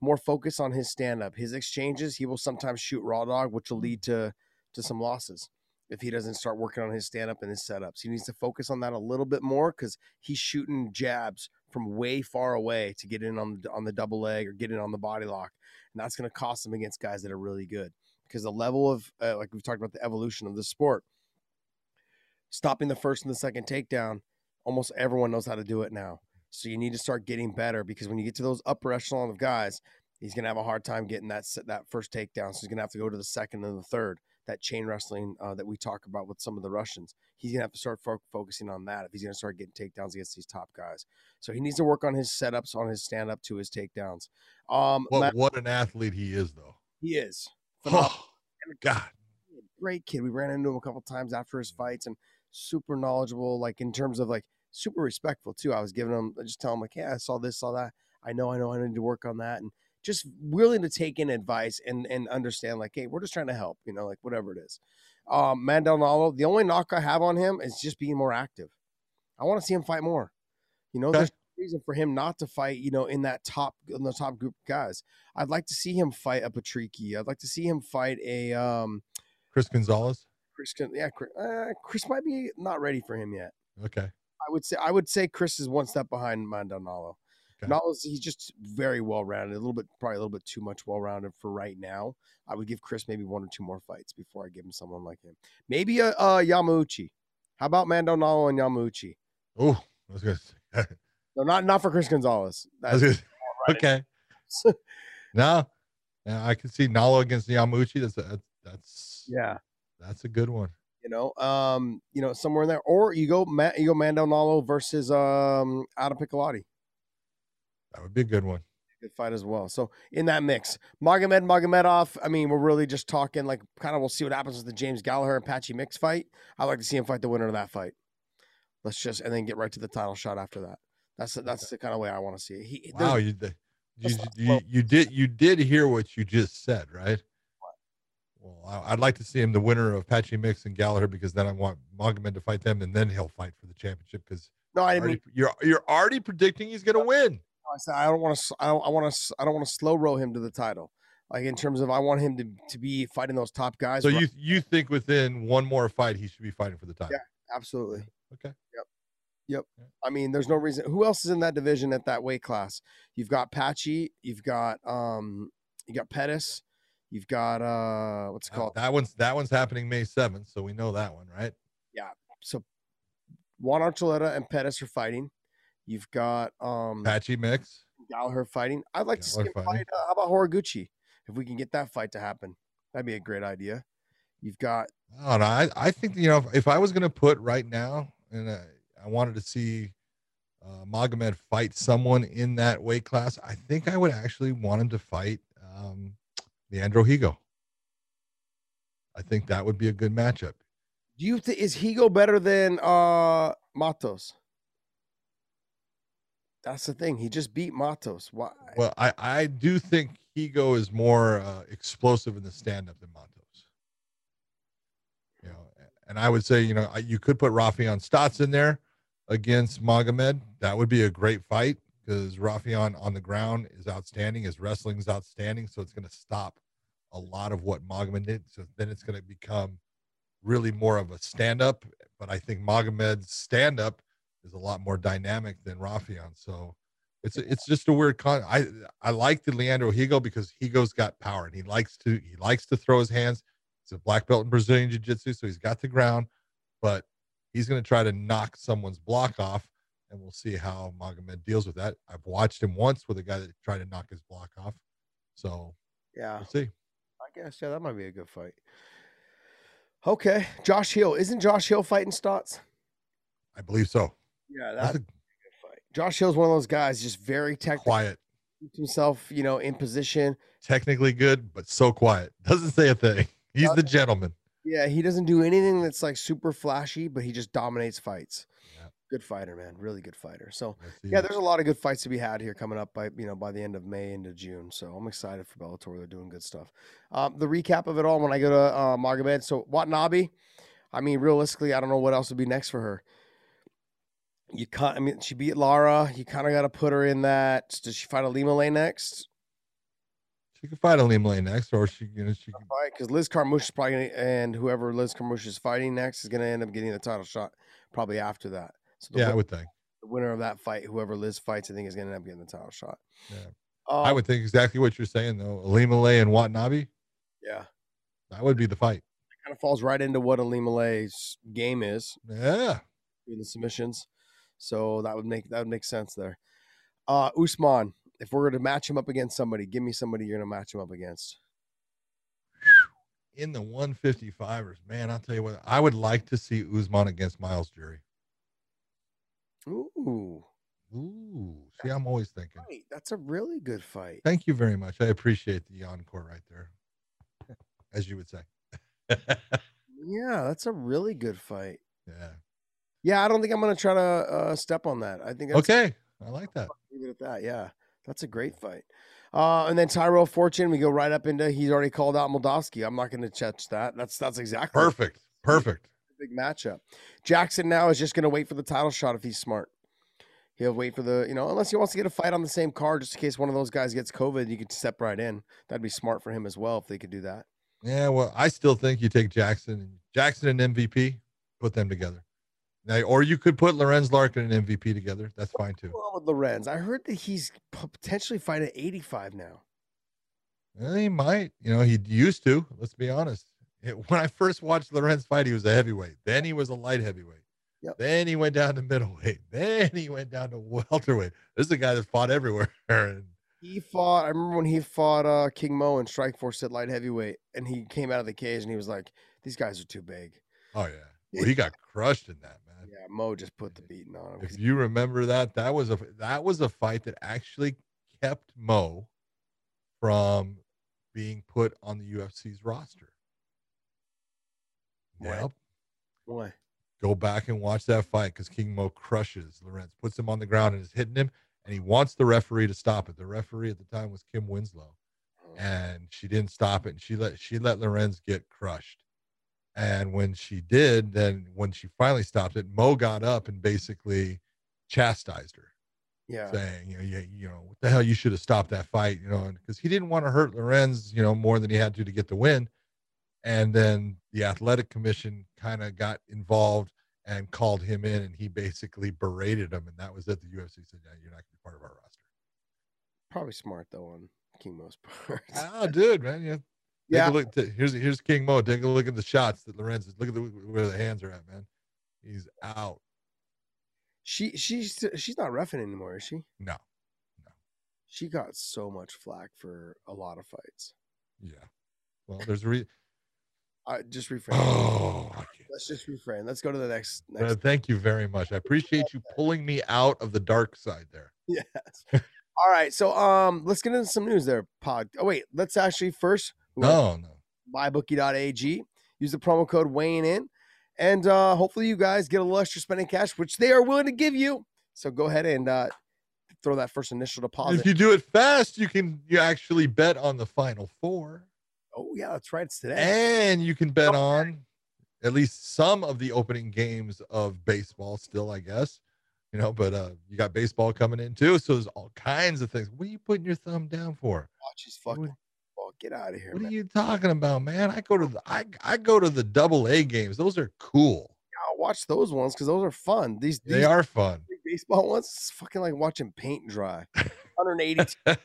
more focused on his stand-up. His exchanges, he will sometimes shoot raw dog, which will lead to, to some losses if he doesn't start working on his stand-up and his setups. He needs to focus on that a little bit more because he's shooting jabs from way far away to get in on the, on the double leg or get in on the body lock. And that's going to cost him against guys that are really good because the level of, uh, like we've talked about, the evolution of the sport, stopping the first and the second takedown, almost everyone knows how to do it now. So you need to start getting better because when you get to those upper echelon of guys, he's going to have a hard time getting that that first takedown. So he's going to have to go to the second and the third, that chain wrestling uh, that we talk about with some of the Russians. He's going to have to start fo focusing on that if he's going to start getting takedowns against these top guys. So he needs to work on his setups, on his stand-up to his takedowns. Um, what, what an athlete he is, though. He is. Oh, God. Great kid. We ran into him a couple times after his fights and super knowledgeable, like in terms of like, super respectful too. I was giving him, I just tell him like, yeah, I saw this, saw that. I know, I know, I need to work on that, and just willing to take in advice and and understand like, hey, we're just trying to help, you know, like whatever it is. Um, Mandel Nalo, the only knock I have on him is just being more active. I want to see him fight more. You know, there's no reason for him not to fight. You know, in that top, in the top group of guys, I'd like to see him fight a Patricio. I'd like to see him fight a um, Chris Gonzalez. Chris, yeah, Chris, uh, Chris might be not ready for him yet. Okay. I would say I would say Chris is one step behind Mandel Nalo. Okay. Nalo's, he's just very well-rounded, a little bit, probably a little bit too much well-rounded for right now. I would give Chris maybe one or two more fights before I give him someone like him. Maybe a, a Yamauchi. How about Mandel Nalo and Yamauchi? Oh, that's good. No, not not for Chris Gonzalez. That's, that's good. Okay. no, no, I can see Nalo against Yamauchi. That's a, that's yeah, that's a good one. You know, um, you know, somewhere in there, or you go, Ma you go Mandel Nalo versus um, Adam Piccolotti. That would be a good one. Good fight as well. So in that mix, Magomed Magomedov. I mean, we're really just talking like kind of. We'll see what happens with the James Gallagher and Patchy Mix fight. I'd like to see him fight the winner of that fight. Let's just and then get right to the title shot after that. That's the, that's the kind of way I want to see it. He, wow, you you, you, you you did you did hear what you just said, right? Well, I'd like to see him the winner of Patchy Mix and Gallagher because then I want Magomed to fight them, and then he'll fight for the championship. Because no, I mean you're you're already predicting he's going to win. I said I don't want to. I don't want to. I don't want to slow roll him to the title. Like in terms of I want him to to be fighting those top guys. So you you think within one more fight he should be fighting for the title? Yeah, absolutely. Okay. Yep. Yep. Yeah. I mean, there's no reason. Who else is in that division at that weight class? You've got Patchy. You've got um. You got Pettis. You've got uh, what's it called? That one's that one's happening May seventh, so we know that one, right? Yeah. So Juan Archuleta and Pettis are fighting. You've got um, Patchy Mix, Gallagher fighting. I'd like Gallagher to see him fight. Uh, how about Horiguchi? If we can get that fight to happen, that'd be a great idea. You've got. Oh, no, I I think you know if, if I was going to put right now, and I, I wanted to see uh, Magomed fight someone in that weight class, I think I would actually want him to fight. Um, Leandro Higo. I think that would be a good matchup. Do you think is Higo better than uh, Matos? That's the thing. He just beat Matos. Why? Well, I I do think Higo is more uh, explosive in the stand-up than Matos. You know, and I would say you know you could put Rafion Stotts in there against Magomed. That would be a great fight because Rafion on the ground is outstanding. His wrestling is outstanding, so it's going to stop a lot of what Magomed did. So then it's going to become really more of a stand-up. But I think Magomed's stand-up is a lot more dynamic than Rafion. So it's it's just a weird con. I I like the Leandro Higo because Higo's got power and he likes to he likes to throw his hands. He's a black belt in Brazilian Jiu-Jitsu, so he's got the ground, but he's going to try to knock someone's block off. and we'll see how Magomed deals with that. I've watched him once with a guy that tried to knock his block off. So, yeah, we'll see. I guess, yeah, that might be a good fight. Okay, Josh Hill. Isn't Josh Hill fighting Stotts? I believe so. Yeah, that's, that's a, a good fight. Josh Hill's one of those guys, just very technical. Quiet. Keeps himself, you know, in position. Technically good, but so quiet. Doesn't say a thing. He's uh, the gentleman. Yeah, he doesn't do anything that's like super flashy, but he just dominates fights. Yeah. Good fighter, man. Really good fighter. So yeah, there's a lot of good fights to be had here coming up by, you know, by the end of May into June. So I'm excited for Bellator. They're doing good stuff. Um, the recap of it all when I go to uh, Magomed. So Watanabe, I mean, realistically, I don't know what else would be next for her. You can't. I mean, she beat Lara. You kind of got to put her in that. Does she fight Alimale next? She could fight Alimale next, or she, you know, she can fight because Liz Carmouche is probably gonna, and whoever Liz Carmouche is fighting next is going to end up getting the title shot probably after that. So yeah, winner, I would think the winner of that fight, whoever Liz fights, I think is going to end up getting the title shot. Yeah, um, I would think exactly what you're saying though. Alimale and Watanabe. Yeah, that would be the fight. It kind of falls right into what Alimale's game is. Yeah, in the submissions. So that would make that would make sense there. Uh, Usman, if we're going to match him up against somebody, give me somebody you're going to match him up against. In the one fifty-fivers, man, I'll tell you what, I would like to see Usman against Miles Jury. Ooh. Ooh. See, I'm always thinking. Right. That's a really good fight. Thank you very much. I appreciate the encore right there, as you would say. Yeah, that's a really good fight. Yeah. Yeah, I don't think I'm going to try to uh, step on that. I think that's okay. I like that. Leave it at that. Yeah, that's a great fight. Uh, and then Tyrell Fortune, we go right up into. He's already called out Moldovsky. I'm not going to touch that. That's that's exactly perfect. Perfect. Big matchup. Jackson now is just going to wait for the title shot if he's smart. He'll wait for the, you know, unless he wants to get a fight on the same card, just in case one of those guys gets COVID, you could step right in. That'd be smart for him as well if they could do that. Yeah, well, I still think you take Jackson, Jackson and M V P, put them together. Now, or you could put Lorenz Larkin and M V P together. That's fine too. What's wrong with Lorenz? I heard that he's potentially fighting at eighty-five now. Well, he might. You know, he used to. Let's be honest. It, when I first watched Lorenz fight, he was a heavyweight. Then he was a light heavyweight. Yep. Then he went down to middleweight. Then he went down to welterweight. This is a guy that fought everywhere. And he fought. I remember when he fought uh, King Mo and Strikeforce at light heavyweight, and he came out of the cage and he was like, "These guys are too big." Oh yeah. Well, he got crushed in that, man. Yeah, Mo just put the beating on him. If you remember that, that was a that was a fight that actually kept Mo from being put on the U F C's roster. Well, boy, go back and watch that fight because King Mo crushes Lorenz, puts him on the ground and is hitting him, and he wants the referee to stop it. The referee at the time was Kim Winslow, and she didn't stop it, and she let she let Lorenz get crushed. And when she did, then when she finally stopped it, Mo got up and basically chastised her. Yeah. Saying, you know, you, you know, what the hell, you should have stopped that fight, you know, because he didn't want to hurt Lorenz, you know, more than he had to to get the win. And then the athletic commission kind of got involved and called him in, and he basically berated him. And that was it. The U F C said, yeah, you're not going to be part of our roster. Probably smart, though, on King Mo's part. Oh, dude, man. Yeah. Take yeah. A look to, here's here's King Mo. Take a look at the shots that Lorenz is. Look at the, where the hands are at, man. He's out. She she's she's not reffing anymore, is she? No, no. She got so much flack for a lot of fights. Yeah. Well, there's a re. I just refrain. Oh, let's just refrain. Let's go to the next. next uh, thank you very much. I appreciate you pulling me out of the dark side there. Yes. All right. So um, let's get into some news there, Pod. Oh wait, let's actually first. No, no. my bookie dot A G. Use the promo code Weighing In, and uh, hopefully you guys get a little extra spending cash, which they are willing to give you. So go ahead and uh, throw that first initial deposit. If you do it fast, you can you actually bet on the Final Four. Oh yeah, that's right. It's today, and you can bet okay. on at least some of the opening games of baseball. Still, I guess you know, but uh, you got baseball coming in too, so there's all kinds of things. What are you putting your thumb down for? Watch his fucking. Get out of here. What man. Are you talking about, man? I go to the I, I go to the double A games. Those are cool. Yeah, I'll watch those ones because those are fun. These, these they are fun. Baseball ones, it's fucking like watching paint dry. one eighty. They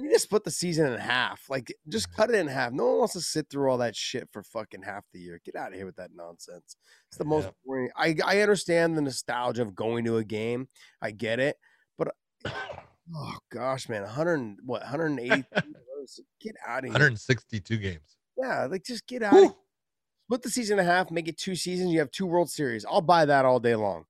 need to split the season in half. Like, just cut it in half. No one wants to sit through all that shit for fucking half the year. Get out of here with that nonsense. It's the most yeah. boring. I, I understand the nostalgia of going to a game. I get it. But, oh, gosh, man. one hundred, what, one hundred eighty? Get out of here. one hundred sixty-two games. Yeah, like, just get out. Woo! Of here. Split the season in half. Make it two seasons. You have two World Series. I'll buy that all day long.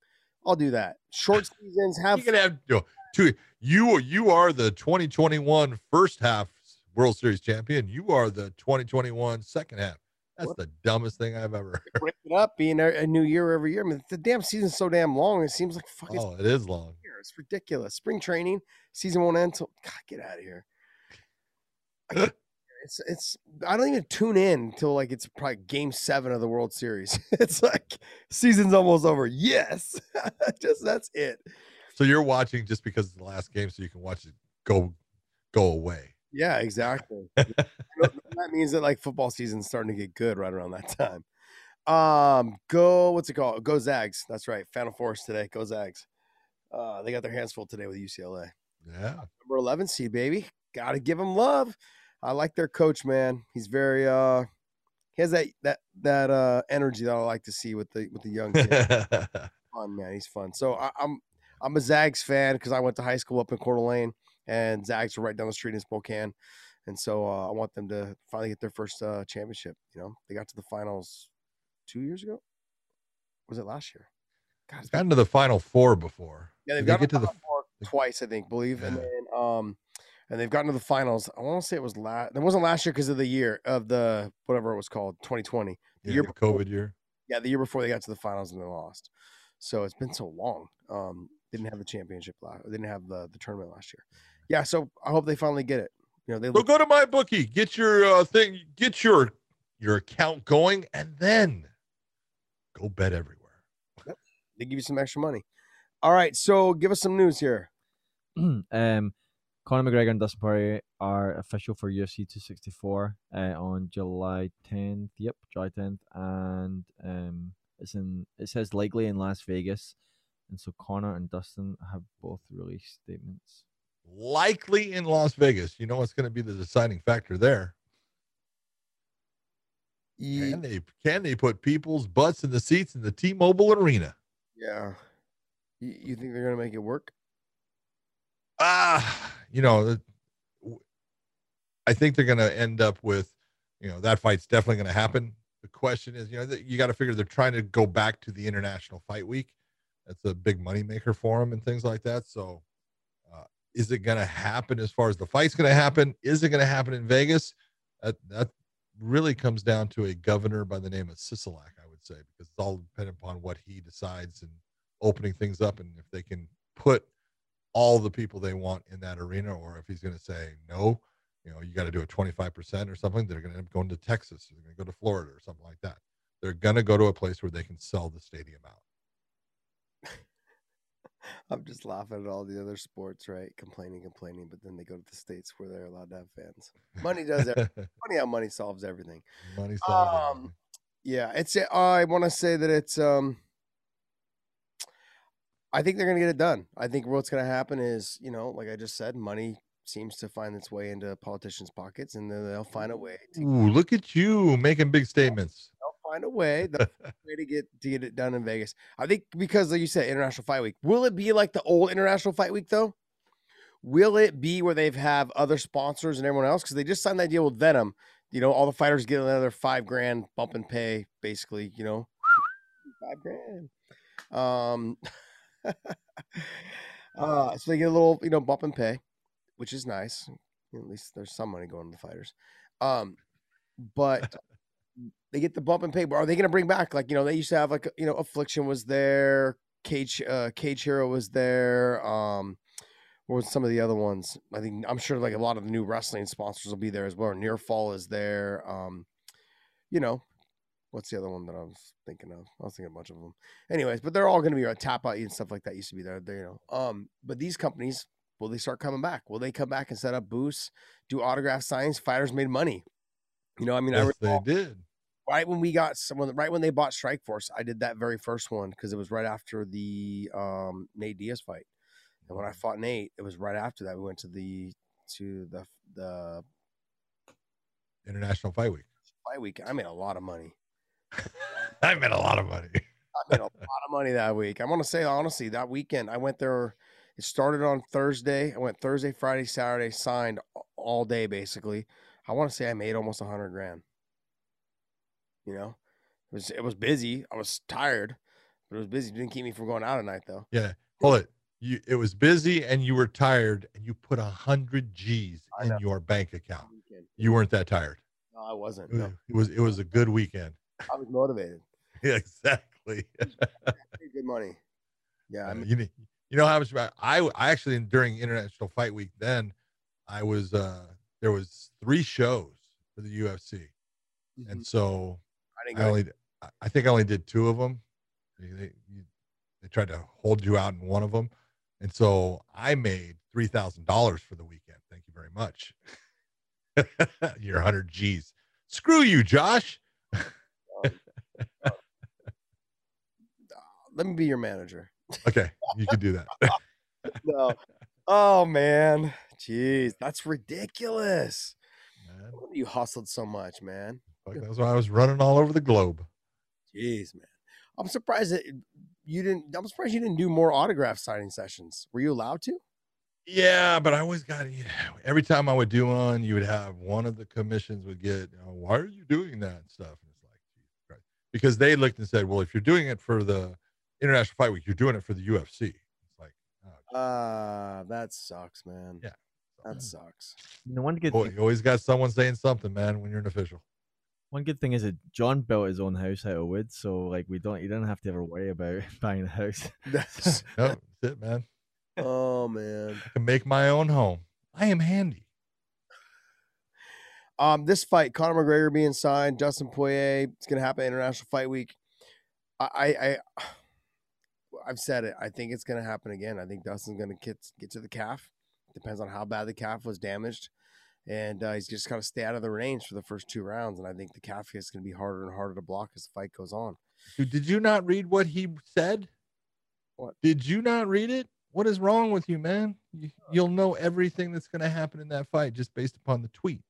I'll do that. Short seasons. Have you can have you know, two. You you are the twenty twenty-one first half World Series champion. You are the twenty twenty-one second half. That's what? The dumbest thing I've ever heard. Break it up, being a, a new year every year. I mean, the damn season's so damn long. It seems like fucking. Oh, it is long. It's ridiculous. Spring training season won't end till. God, get out of here. I, it's it's. I don't even tune in until like it's probably game seven of the World Series. It's like season's almost over. Yes, just that's it. So you're watching just because it's the last game, so you can watch it go go away. Yeah, exactly. That means that like football season's starting to get good right around that time. Um, go what's it called? Go Zags. That's right. Final Force today. Go Zags. Uh, they got their hands full today with U C L A. Yeah, number eleven seed, baby. Got to give them love. I like their coach, man. He's very uh, he has that that that uh energy that I like to see with the with the young kid. Fun, man. He's fun. So I, I'm. I'm a Zags fan because I went to high school up in Coeur d'Alene, and Zags were right down the street in Spokane. And so uh, I want them to finally get their first uh, championship. You know, they got to the finals two years ago. Was it last year? God, it's gotten been... to the Final Four before. Yeah, they've gotten to the Final Four twice, I think, believe. Yeah. And then, um, and they've gotten to the finals. I want to say it was last. It wasn't last year because of the year of the whatever it was called, twenty twenty. The yeah, year the before, COVID year. Yeah, the year before they got to the finals and they lost. So it's been so long. Um, Didn't have the championship last. Didn't have the, the tournament last year. Yeah, so I hope they finally get it. You know, they. So go to my bookie. Get your uh, thing. Get your your account going, and then go bet everywhere. Yep. They give you some extra money. All right, so give us some news here. um, Conor McGregor and Dustin Poirier are official for U F C two sixty-four uh, on July tenth. Yep, July tenth, and um, it's in. It says likely in Las Vegas. And so Conor and Dustin have both released statements. Likely in Las Vegas. You know what's going to be the deciding factor there? Yeah. Can they can they put people's butts in the seats in the T-Mobile Arena? Yeah. You, you think they're going to make it work? Ah, uh, you know, I think they're going to end up with, you know, that fight's definitely going to happen. The question is, you know, you got to figure they're trying to go back to the International Fight Week. That's a big money maker for him and things like that. So uh, is it going to happen as far as the fight's going to happen? Is it going to happen in Vegas? Uh, that really comes down to a governor by the name of Sisolak, I would say, because it's all dependent upon what he decides and opening things up. And if they can put all the people they want in that arena, or if he's going to say, no, you know, you got to do a twenty-five percent or something, they're going to end up going to Texas. They're going to go to Florida or something like that. They're going to go to a place where they can sell the stadium out. I'm just laughing at all the other sports, right? Complaining, complaining, but then they go to the states where they're allowed to have fans. Money does everything. Funny how money solves everything. Money solves um, everything. Yeah, it's. Uh, I want to say that it's. Um, I think they're going to get it done. I think what's going to happen is, you know, like I just said, money seems to find its way into politicians' pockets, and then they'll find a way. To Ooh, look at you making big statements. Find a way, the way to get to get it done in Vegas. I think because, like you said, International Fight Week. Will it be like the old International Fight Week though? Will it be where they've have other sponsors and everyone else? Because they just signed that deal with Venom. You know, all the fighters get another five grand bump and pay, basically. You know, five grand. Um, uh, so they get a little, you know, bump and pay, which is nice. At least there's some money going to the fighters. Um, but. They get the bump and pay, but are they going to bring back, like, you know, they used to have, like, you know, Affliction was there, Cage uh, Cage Hero was there, um, what was some of the other ones? I think, I'm sure, like, a lot of the new wrestling sponsors will be there as well. Near Fall is there, um, you know, what's the other one that I was thinking of? I was thinking a bunch of them. Anyways, but they're all going to be, like, Tap Out and stuff like that used to be there, they, you know. Um, but these companies, will they start coming back? Will they come back and set up booths, do autograph signings? Fighters made money. You know, I mean, yes, I recall, they did. Right when we got someone, right when they bought Strikeforce, I did that very first one because it was right after the um, Nate Diaz fight. And when I fought Nate, it was right after that. We went to the to the the International Fight Week. Fight Week. I made a lot of money. I made a lot of money. I made a lot of money that week. I want to say, honestly, that weekend I went there. It started on Thursday. I went Thursday, Friday, Saturday, signed all day, basically. I want to say I made almost a hundred grand. You know, it was, it was busy. I was tired, but it was busy. It didn't keep me from going out at night though. Yeah. Hold it. You, it was busy and you were tired and you put a hundred G's in your bank account. You weren't that tired. No, I wasn't. It was, no. it was, it was a good weekend. I was motivated. Yeah, exactly. Good money. Yeah. I mean, you, you know how much about, I, I actually, during International Fight Week, then I was, uh, there was three shows for the U F C. Mm-hmm. And so I, didn't I, only, I think I only did two of them. They, they, they tried to hold you out in one of them. And so I made three thousand dollars for the weekend. Thank you very much. You're one hundred G's. Screw you, Josh. Let me be your manager. Okay, you can do that. No. Oh, man. Jeez, that's ridiculous. Man. You hustled so much, man. Like, that's why I was running all over the globe. Jeez, man. I'm surprised that you didn't, I'm surprised you didn't do more autograph signing sessions. Were you allowed to? Yeah, but I always got, you know, every time I would do one, you would have one of the commissions would get, you know, why are you doing that and stuff? And it's like, Jesus Christ. Because they looked and said, well, if you're doing it for the International Fight Week, you're doing it for the U F C. It's like, oh, uh, that sucks, man. Yeah. That sucks. You know, one good oh, thing, you always got someone saying something, man, when you're an official. One good thing is that John built his own house out of wood, so like we don't, you don't have to ever worry about buying a house. That's, no, that's it, man. Oh man, I can make my own home. I am handy. Um, this fight, Conor McGregor being signed, Dustin Poirier, it's gonna happen International Fight Week. I, I, I I've said it. I think it's gonna happen again. I think Dustin's gonna get get to the calf. Depends on how bad the calf was damaged. And uh, he's just got to stay out of the range for the first two rounds. And I think the calf is going to be harder and harder to block as the fight goes on. Did you not read what he said? What? Did you not read it? What is wrong with you, man? You, you'll know everything that's going to happen in that fight just based upon the tweet.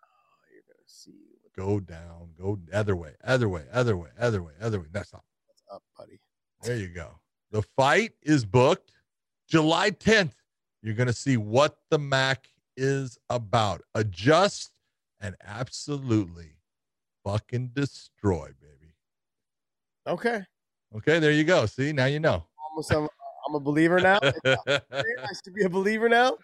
Oh, you're going to see. Go down. Go other way. Other way. Other way. Other way. Other way. That's up. That's up, buddy. There you go. The fight is booked July tenth. You're going to see what the Mac is about. Adjust and absolutely fucking destroy, baby. Okay. Okay, there you go. See, now you know. Almost, I'm, I'm a believer now. I should be a believer now.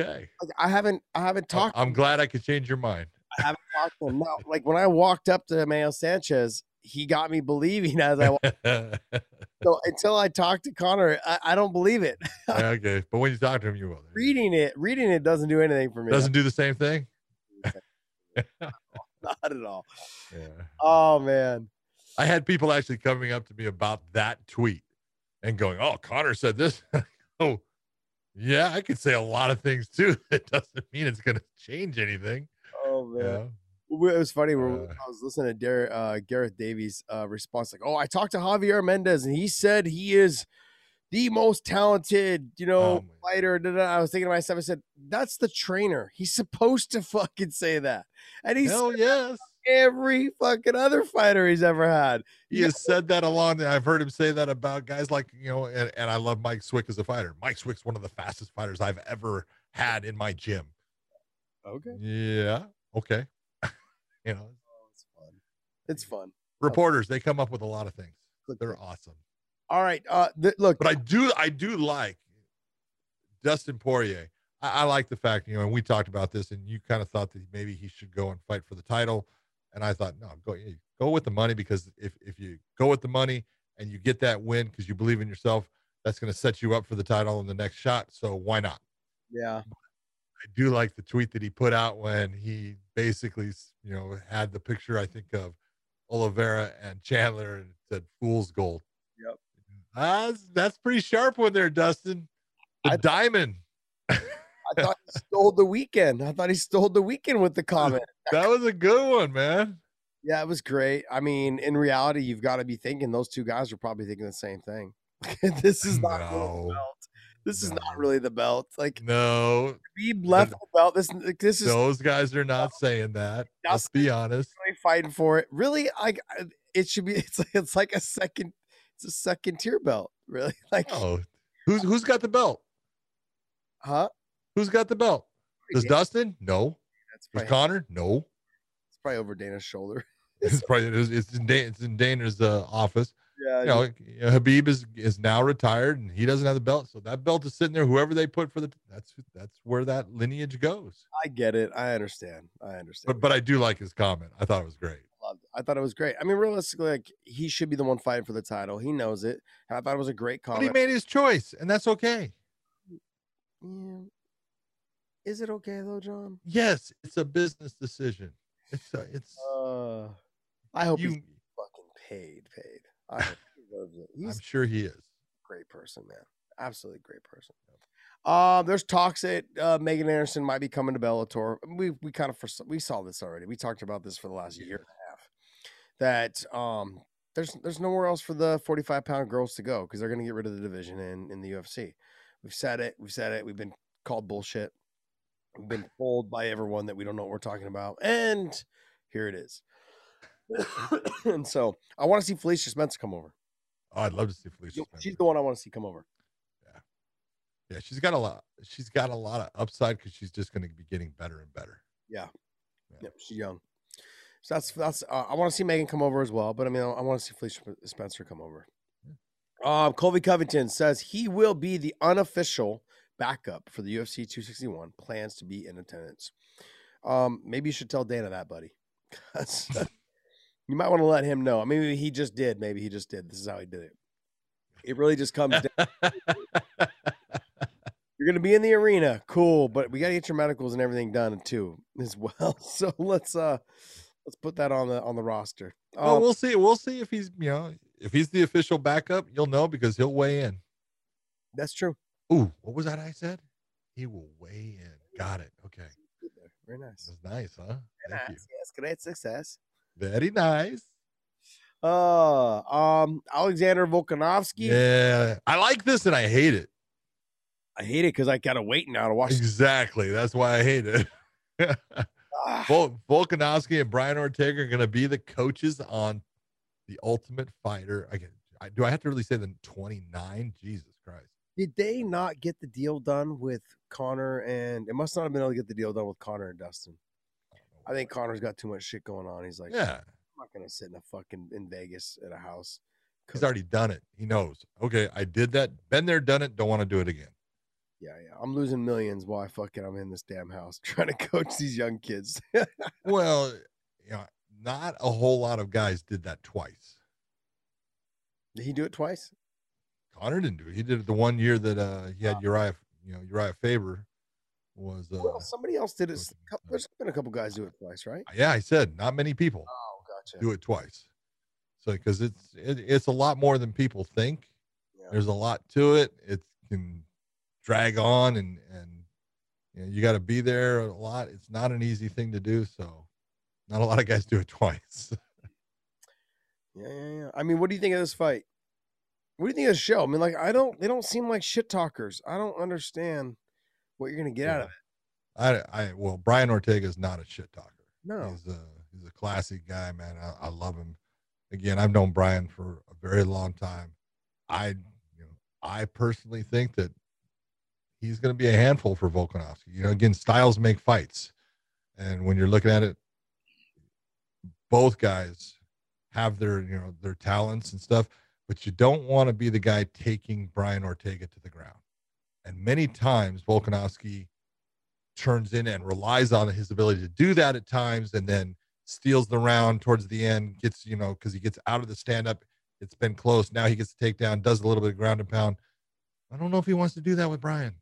Okay. I haven't, I haven't talked. I'm glad I could change your mind. I haven't talked to him. No, like when I walked up to Emmanuel Sanchez, he got me believing as I walked. So until I talk to Conor, I, I don't believe it. Okay, but when you talk to him, you will. Reading it, reading it doesn't do anything for me. Doesn't do the same thing. Not at all. Yeah. Oh man, I had people actually coming up to me about that tweet and going, "Oh, Conor said this." Oh, yeah, I could say a lot of things too. It doesn't mean it's going to change anything. Oh man. Yeah. It was funny when uh, I was listening to Dar uh, Gareth Davies' uh, response, like, "Oh, I talked to Javier Mendez, and he said he is the most talented, you know, oh, fighter." Da, da. I was thinking to myself, I said, "That's the trainer. He's supposed to fucking say that." And he's hell yes, every fucking other fighter he's ever had. He yeah. has said that along. I've heard him say that about guys like you know, and, and I love Mike Swick as a fighter. Mike Swick's one of the fastest fighters I've ever had in my gym. Okay. Yeah. Okay. You know, oh, it's fun. It's fun. Reporters, they come up with a lot of things. They're awesome. All right. Uh, look, but I do, I do like Dustin Poirier. I, I like the fact, you know, and we talked about this and you kind of thought that maybe he should go and fight for the title. And I thought, no, go, go with the money, because if, if you go with the money and you get that win, cause you believe in yourself, that's going to set you up for the title in the next shot. So why not? Yeah. I do like the tweet that he put out when he basically, you know, had the picture, I think, of Oliveira and Chandler and said fool's gold. Yep. Uh, that's pretty sharp one there, Dustin. The I diamond. I thought he stole the weekend. I thought he stole the weekend with the comment. That was a good one, man. Yeah, it was great. I mean, in reality, you've got to be thinking those two guys were probably thinking the same thing. This is not no. This is no. not really the belt. Like no, Khabib left the, the belt. This this is those guys are not saying that. Let's be honest. Really fighting for it, really. Like it should be. It's like, it's like a second. It's a second tier belt, really. Like oh, who's who's got the belt? Huh? Who's got the belt? Does Dana. Dustin? No. Does Connor? No. It's probably over Dana's shoulder. It's probably it's in, Dan, it's in Dana's uh, office. Yeah, you know, yeah. Khabib is is now retired and he doesn't have the belt, so that belt is sitting there. Whoever they put for the that's that's where that lineage goes. I get it. I understand. I understand. But but I do like his comment. I thought it was great. I loved it. I thought it was great. I mean, realistically, like he should be the one fighting for the title. He knows it. I thought it was a great comment. But he made his choice, and that's okay. Yeah. Is it okay though, John? Yes, it's a business decision. It's a, it's. Uh, I hope you he's fucking paid. Paid. I hope he loves it. He's I'm sure he is. Great person, man. Absolutely great person. Uh, there's talks that uh, Megan Anderson might be coming to Bellator. We we kind of we saw this already. We talked about this for the last yeah. year and a half. That um, there's there's nowhere else for the forty-five pound girls to go because they're gonna get rid of the division in in the U F C. We've said it. We've said it. We've been called bullshit. We've been told by everyone that we don't know what we're talking about, and here it is. And so I want to see Felicia Spence come over. Oh, I'd love to see Felicia Spence. She's the one I want to see come over. Yeah, yeah. She's got a lot. She's got a lot of upside because she's just going to be getting better and better. Yeah. Yeah. Yep, she's young. So that's that's. Uh, I want to see Megan come over as well, but I mean, I, I want to see Felicia Spencer come over. Yeah. Um, Colby Covington says he will be the unofficial backup for the U F C two sixty-one. Plans to be in attendance. Um, maybe you should tell Dana that, buddy. You might want to let him know. I mean, he just did. Maybe he just did. This is how he did it. It really just comes down. You're going to be in the arena. Cool. But we got to get your medicals and everything done too as well. So let's, uh, let's put that on the, on the roster. Um, well, we'll see. We'll see if he's, you know, if he's the official backup, you'll know because he'll weigh in. That's true. Ooh, what was that I said? He will weigh in. Got it. Okay. Very nice. That's nice, huh? Very Thank nice. You. Yes, great success. Very nice. Uh, um, Alexander Volkanovsky. Yeah, I like this and I hate it. I hate it because I gotta wait now to watch. Exactly, that's why I hate it. ah. Vol Volkanovsky and Brian Ortega are gonna be the coaches on The Ultimate Fighter. Again, I, do I have to really say the twenty-nine? Jesus Christ! Did they not get the deal done with Connor? And it must not have been able to get the deal done with Connor and Dustin. I think Connor's got too much shit going on. He's like, yeah, I'm not gonna sit in a fucking in Vegas at a house. He's already done it. He knows. Okay, I did that. Been there, done it. Don't want to do it again. Yeah, yeah. I'm losing millions while I fucking I'm in this damn house trying to coach these young kids. Well, you know, not a whole lot of guys did that twice. Did he do it twice? Connor didn't do it. He did it the one year that uh, he had Uriah. You know, Uriah Faber. Was uh, well, somebody else did it. There's been a couple guys do it twice, right? Yeah, I said not many people. Oh, gotcha. Do it twice, so because it's it, it's a lot more than people think. Yeah. There's a lot to it. It can drag on, and and you know, you got to be there a lot. It's not an easy thing to do, so not a lot of guys do it twice. yeah, yeah, yeah. I mean, what do you think of this fight? What do you think of the show? I mean, like, I don't. They don't seem like shit talkers. I don't understand what you're gonna get yeah. out of it. I, I, well, Brian Ortega is not a shit talker. No, he's a he's a classy guy, man. I, I love him. Again, I've known Brian for a very long time. I, you know, I personally think that he's gonna be a handful for Volkanovski. You know, again, styles make fights, and when you're looking at it, both guys have their you know their talents and stuff, but you don't want to be the guy taking Brian Ortega to the ground. And many times Volkanovski turns in and relies on his ability to do that at times, and then steals the round towards the end, gets, you know, because he gets out of the stand-up. It's been close. Now he gets the takedown, does a little bit of ground and pound. I don't know if he wants to do that with Brian.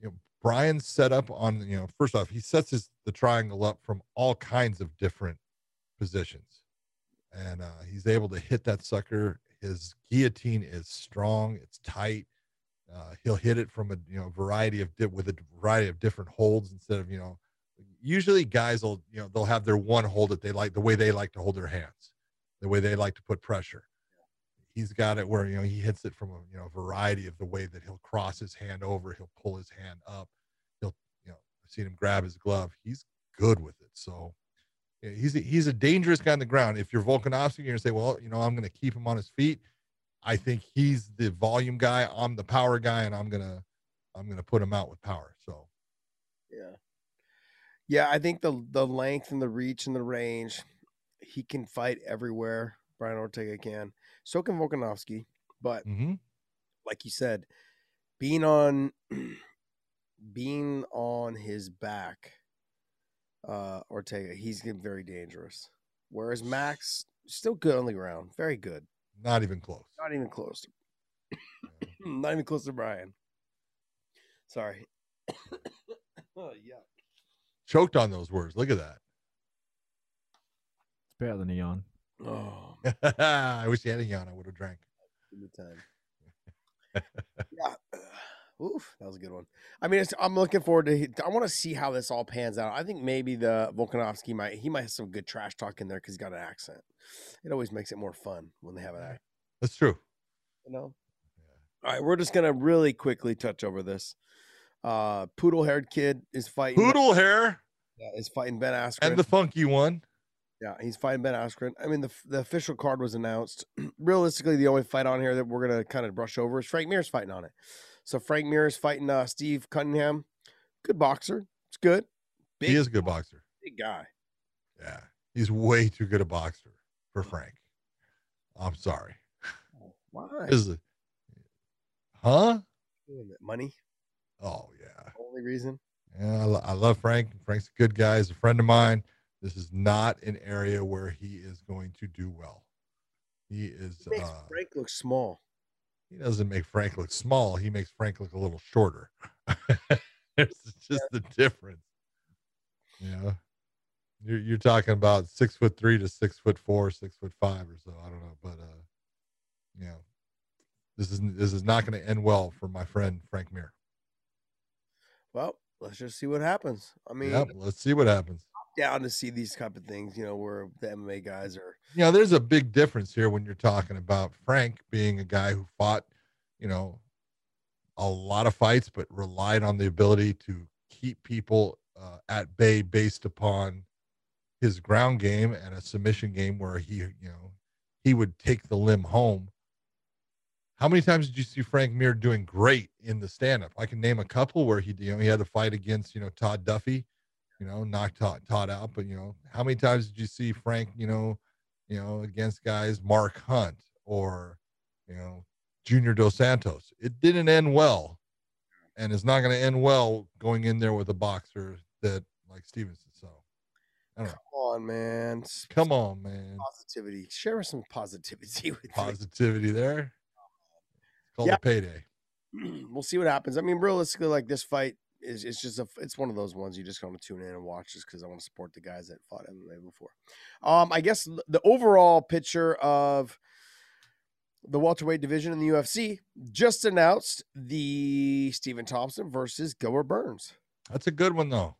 You know, Brian's set up on, you know, first off, he sets his, the triangle up from all kinds of different positions. And uh, he's able to hit that sucker. His guillotine is strong. It's tight. Uh, he'll hit it from a you know variety of dip with a variety of different holds instead of you know usually guys will you know they'll have their one hold that they like the way they like to hold their hands the way they like to put pressure. he's got it where, you know, he hits it from a you know variety of the way that he'll cross his hand over, he'll pull his hand up, he'll you know I've seen him grab his glove. He's good with it. So yeah, he's a, he's a dangerous guy on the ground. If you're Volkanovski, you're gonna say, well, you know, I'm gonna keep him on his feet. I think he's the volume guy. I'm the power guy, and I'm gonna I'm gonna put him out with power. So yeah, yeah. I think the the length and the reach and the range, he can fight everywhere. Brian Ortega can. So can Volkanovski. But mm-hmm. like you said, being on being on his back, uh, Ortega, he's getting very dangerous. Whereas Max still good on the ground, very good. Not even close. Not even close. Yeah. Not even close to Brian. Sorry. Oh, yeah. Choked on those words. Look at that. It's better than a yawn. Oh. I wish you had a yawn. I would have drank. Good time. Yeah. Oof, that was a good one. I mean, it's, I'm looking forward to. I want to see how this all pans out. I think maybe the Volkanovski might. He might have some good trash talk in there because he's got an accent. It always makes it more fun when they have an accent. That's true. You know. Yeah. All right, we're just gonna really quickly touch over this. Uh, poodle-haired kid is fighting. Poodle hair. Yeah, is fighting Ben Askren and the funky one. Yeah, he's fighting Ben Askren. I mean, the the official card was announced. Realistically, the only fight on here that we're gonna kind of brush over is Frank Mir fighting on it. So Frank Mir is fighting uh, Steve Cunningham. Good boxer. It's good. Big he is a good boxer. Big guy. Yeah. He's way too good a boxer for Frank. I'm sorry. Why? Is it? Huh? Money. Oh, yeah. Only reason. Yeah, I, lo I love Frank. Frank's a good guy. He's a friend of mine. This is not an area where he is going to do well. He is. He makes uh, Frank look small. He doesn't make Frank look small. He makes Frank look a little shorter. There's just the difference. You know, you're, you're talking about six foot three to six foot four, six foot five or so. I don't know, but uh, you know, this is this is not going to end well for my friend Frank Mir. Well, let's just see what happens. I mean, yep, let's see what happens. I'm down to see these type of things, you know, where the M M A guys are. You know, there's a big difference here when you're talking about Frank being a guy who fought, you know, a lot of fights, but relied on the ability to keep people uh, at bay based upon his ground game and a submission game where he, you know, he would take the limb home. How many times did you see Frank Mir doing great in the stand-up? I can name a couple where he, you know, he had a fight against, you know, Todd Duffy. You know, knocked Todd, Todd out, but you know, how many times did you see Frank, you know, you know, against guys, Mark Hunt or, you know, Junior Dos Santos? It didn't end well, and it's not going to end well going in there with a boxer that like Stevenson. So, I don't know. Come on, man. Come on, man. Positivity. Share some positivity with positivity me. There. It's called yeah. a payday. We'll see what happens. I mean, realistically, like this fight. It's, it's just a, it's one of those ones you just want to tune in and watch just because I want to support the guys that fought M M A before. Um, I guess the overall picture of the welterweight division in the U F C just announced the Stephen Thompson versus Gilbert Burns. That's a good one though.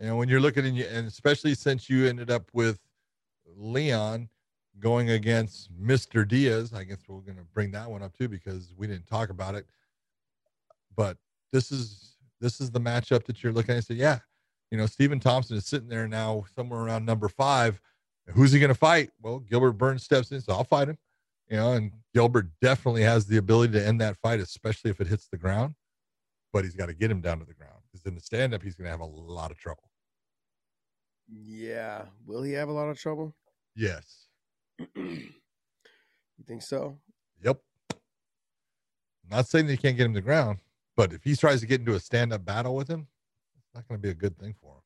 And when you're looking in, and especially since you ended up with Leon going against Mister Diaz, I guess we're going to bring that one up too, because we didn't talk about it, but this is, This is the matchup that you're looking at and say, yeah, you know, Stephen Thompson is sitting there now somewhere around number five. Who's he going to fight? Well, Gilbert Burns steps in, so I'll fight him. You know, and Gilbert definitely has the ability to end that fight, especially if it hits the ground. But he's got to get him down to the ground. Because in the stand-up, he's going to have a lot of trouble. Yeah. Will he have a lot of trouble? Yes. You think so? Yep. I'm not saying that you can't get him to the ground. But if he tries to get into a stand-up battle with him, it's not going to be a good thing for him.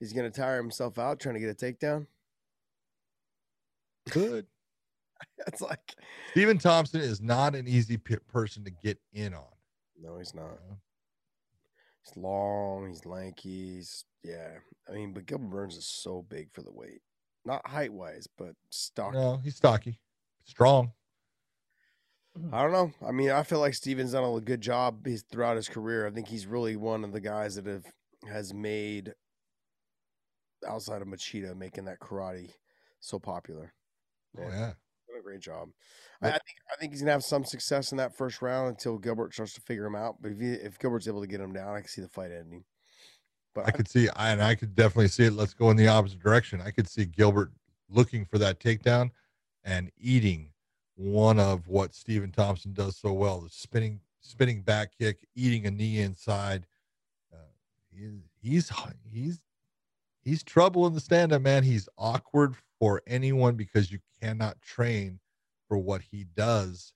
He's going to tire himself out trying to get a takedown? Good. That's like... Stephen Thompson is not an easy p person to get in on. No, he's not. You know? He's long. He's lanky. He's, yeah. I mean, but Gilbert Burns is so big for the weight. Not height-wise, but stocky. No, he's stocky. Strong. I don't know. I mean, I feel like Steven's done a good job he's, throughout his career. I think he's really one of the guys that have has made, outside of Machida, making that karate so popular. Oh, yeah. great job. I, I think I think he's gonna have some success in that first round until Gilbert starts to figure him out. But if, he, if Gilbert's able to get him down, I can see the fight ending. But I, I could see, I, and I could definitely see it. Let's go in the opposite direction. I could see Gilbert looking for that takedown and eating one of what Stephen Thompson does so well: the spinning, spinning back kick, eating a knee inside. Uh, he, he's he's he's trouble in the stand-up, man. He's awkward for anyone because you cannot train for what he does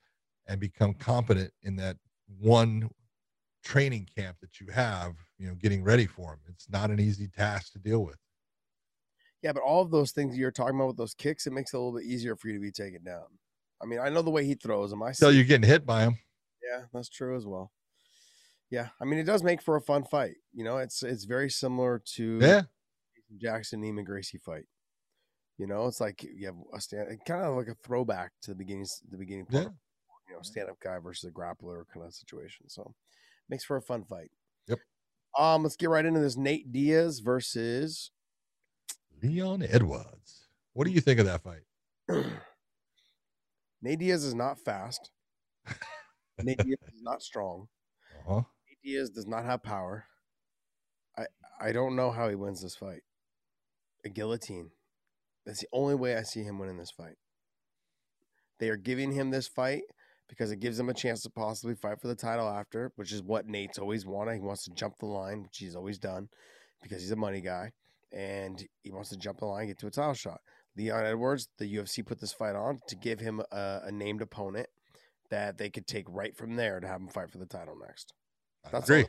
and become competent in that one training camp that you have, you know, getting ready for him. It's not an easy task to deal with. Yeah, but all of those things you're talking about with those kicks, it makes it a little bit easier for you to be taken down. I mean, I know the way he throws them. I so see you're getting hit by him. Yeah, that's true as well. Yeah, I mean, it does make for a fun fight. You know, it's it's very similar to yeah. Jason Jackson, Neiman Gracie fight. You know, it's like you have a stand, kind of like a throwback to the beginning, the beginning part. Yeah. You know, stand up guy versus a grappler kind of situation. So, makes for a fun fight. Yep. Um, let's get right into this. Nate Diaz versus Leon Edwards. What do you think of that fight? Nate Diaz is not fast. Nate Diaz is not strong. Uh-huh. Nate Diaz does not have power. I I don't know how he wins this fight. A guillotine. That's the only way I see him winning this fight. They are giving him this fight because it gives him a chance to possibly fight for the title after, which is what Nate's always wanted. He wants to jump the line, which he's always done because he's a money guy. And he wants to jump the line and get to a title shot. Leon Edwards, the U F C put this fight on to give him a, a named opponent that they could take right from there to have him fight for the title next. That's I agree.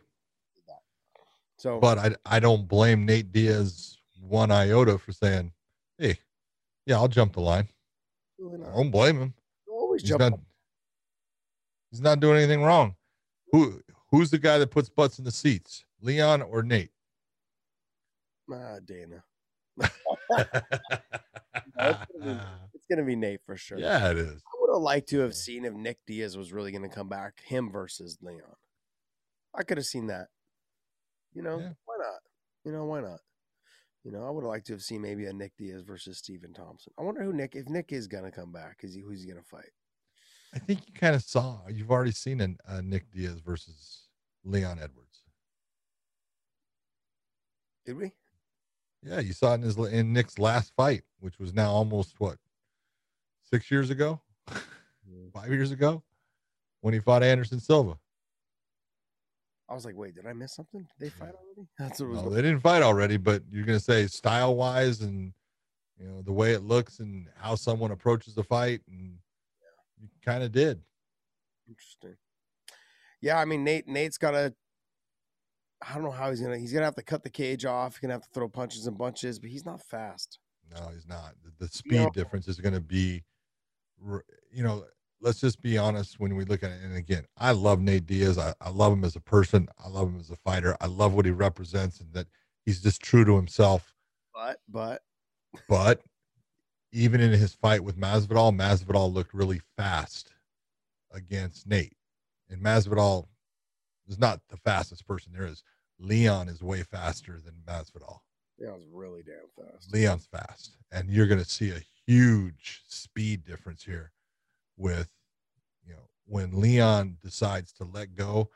So, but I, I don't blame Nate Diaz one iota for saying, hey, yeah, I'll jump the line. I don't blame him. Always he's, jump not, he's not doing anything wrong. Who Who's the guy that puts butts in the seats, Leon or Nate? Ah, Dana. No, it's, gonna be, it's gonna be Nate for sure. Yeah, it is. I would have liked to have seen if Nick Diaz was really gonna come back, him versus Leon. I could have seen that. You know, yeah. why not? You know, why not? You know, I would have liked to have seen maybe a Nick Diaz versus Stephen Thompson. I wonder who Nick, if Nick is gonna come back, is he who's he gonna fight? I think you kind of saw. You've already seen a, a Nick Diaz versus Leon Edwards. Did we? Yeah, you saw it in his in Nick's last fight, which was now almost what six years ago, five years ago, when he fought Anderson Silva. I was like, wait, did I miss something? Did they fight already? That's what it was. No, they didn't fight already, but you're gonna say style wise and you know the way it looks and how someone approaches the fight, and yeah. you kind of did. Interesting. Yeah, I mean Nate Nate's got a. I don't know how he's going to, he's going to have to cut the cage off. He's going to have to throw punches and bunches, but he's not fast. No, he's not. The, the speed yeah. difference is going to be, you know, let's just be honest when we look at it. And again, I love Nate Diaz. I, I love him as a person. I love him as a fighter. I love what he represents and that he's just true to himself. But, but, but even in his fight with Masvidal, Masvidal looked really fast against Nate, and Masvidal is not the fastest person there is. Leon is way faster than Masvidal. Leon's really damn fast. Leon's fast. And you're going to see a huge speed difference here with, you know, when Leon decides to let go,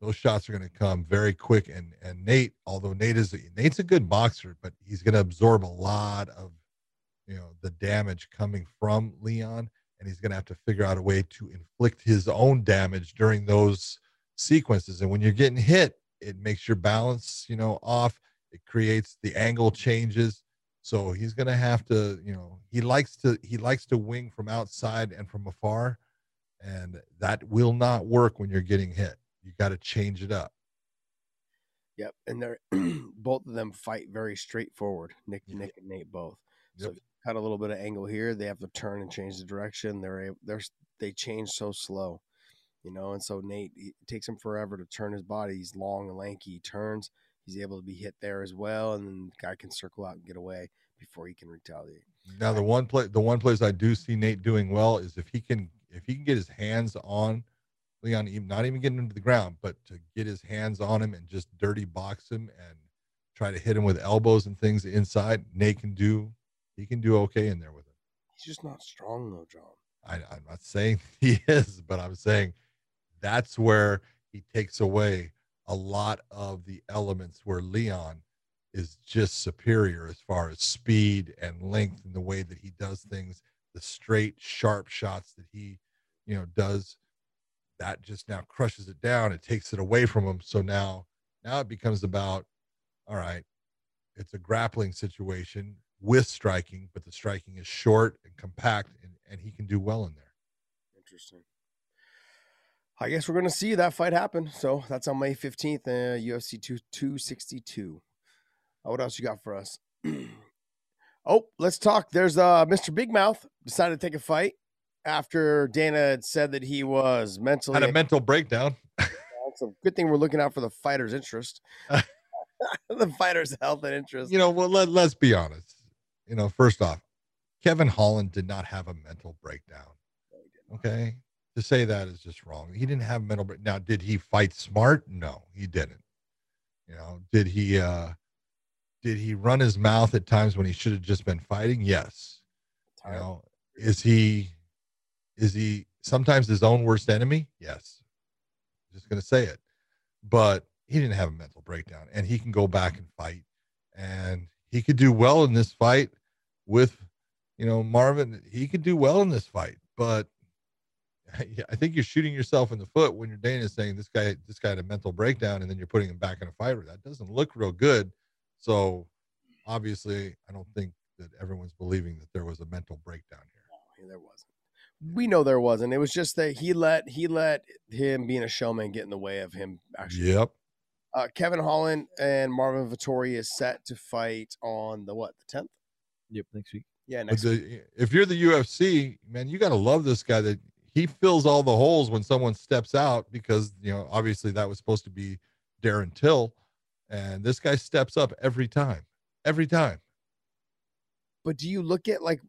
those shots are going to come very quick. And, and Nate, although Nate is, Nate's a good boxer, but he's going to absorb a lot of, you know, the damage coming from Leon. And he's going to have to figure out a way to inflict his own damage during those sequences. And when you're getting hit, it makes your balance, you know, off. It creates the angle changes. So he's going to have to, you know, he likes to, he likes to wing from outside and from afar. And that will not work when you're getting hit. You got to change it up. Yep. And they're both of them fight very straightforward. Nick, yep. Nick and Nate both. So yep. cut a little bit of angle here. They have to turn and change the direction. They're, they're, they change so slow. You know, and so Nate, it takes him forever to turn his body. He's long and lanky. He turns. He's able to be hit there as well, and then the guy can circle out and get away before he can retaliate. Now, the one play, the one place I do see Nate doing well is if he can, if he can get his hands on Leon, even not even getting him to the ground, but to get his hands on him and just dirty box him and try to hit him with elbows and things inside. Nate can do, he can do okay in there with him. He's just not strong though, John. I, I'm not saying he is, but I'm saying that's where he takes away a lot of the elements where Leon is just superior as far as speed and length and the way that he does things, the straight, sharp shots that he, you know, does. That just now crushes it down. It takes it away from him. So now, now it becomes about, all right, it's a grappling situation with striking, but the striking is short and compact, and, and he can do well in there. Interesting. I guess we're going to see that fight happen. So that's on May fifteenth, uh, U F C two sixty-two. Oh, what else you got for us? Oh, let's talk. There's uh, Mister Big Mouth decided to take a fight after Dana had said that he was mentally... Had a mental breakdown. It's a good thing we're looking out for the fighter's interest. The fighter's health and interest. You know, well, let, let's be honest. You know, first off, Kevin Holland did not have a mental breakdown. Okay? To say that is just wrong. He didn't have a mental breakdown. Now, did he fight smart? No, he didn't. You know, did he... Uh, Did he run his mouth at times when he should have just been fighting? Yes. You know, is he, is he sometimes his own worst enemy? Yes. I'm just going to say it, but he didn't have a mental breakdown, and he can go back and fight, and he could do well in this fight with, you know, Marvin. He could do well in this fight, but I think you're shooting yourself in the foot when your Dana is saying this guy, this guy had a mental breakdown, and then you're putting him back in a fight. That doesn't look real good. So, obviously, I don't think that everyone's believing that there was a mental breakdown here. No, there wasn't. We know there wasn't. It was just that he let he let him being a showman get in the way of him actually. Yep. Uh, Kevin Holland and Marvin Vettori is set to fight on the what? The tenth? Yep, next week. Yeah, next the, week. If you're the U F C, man, you got to love this guy that he fills all the holes when someone steps out, because, you know, obviously that was supposed to be Darren Till. And this guy steps up every time, every time. But do you look at, like,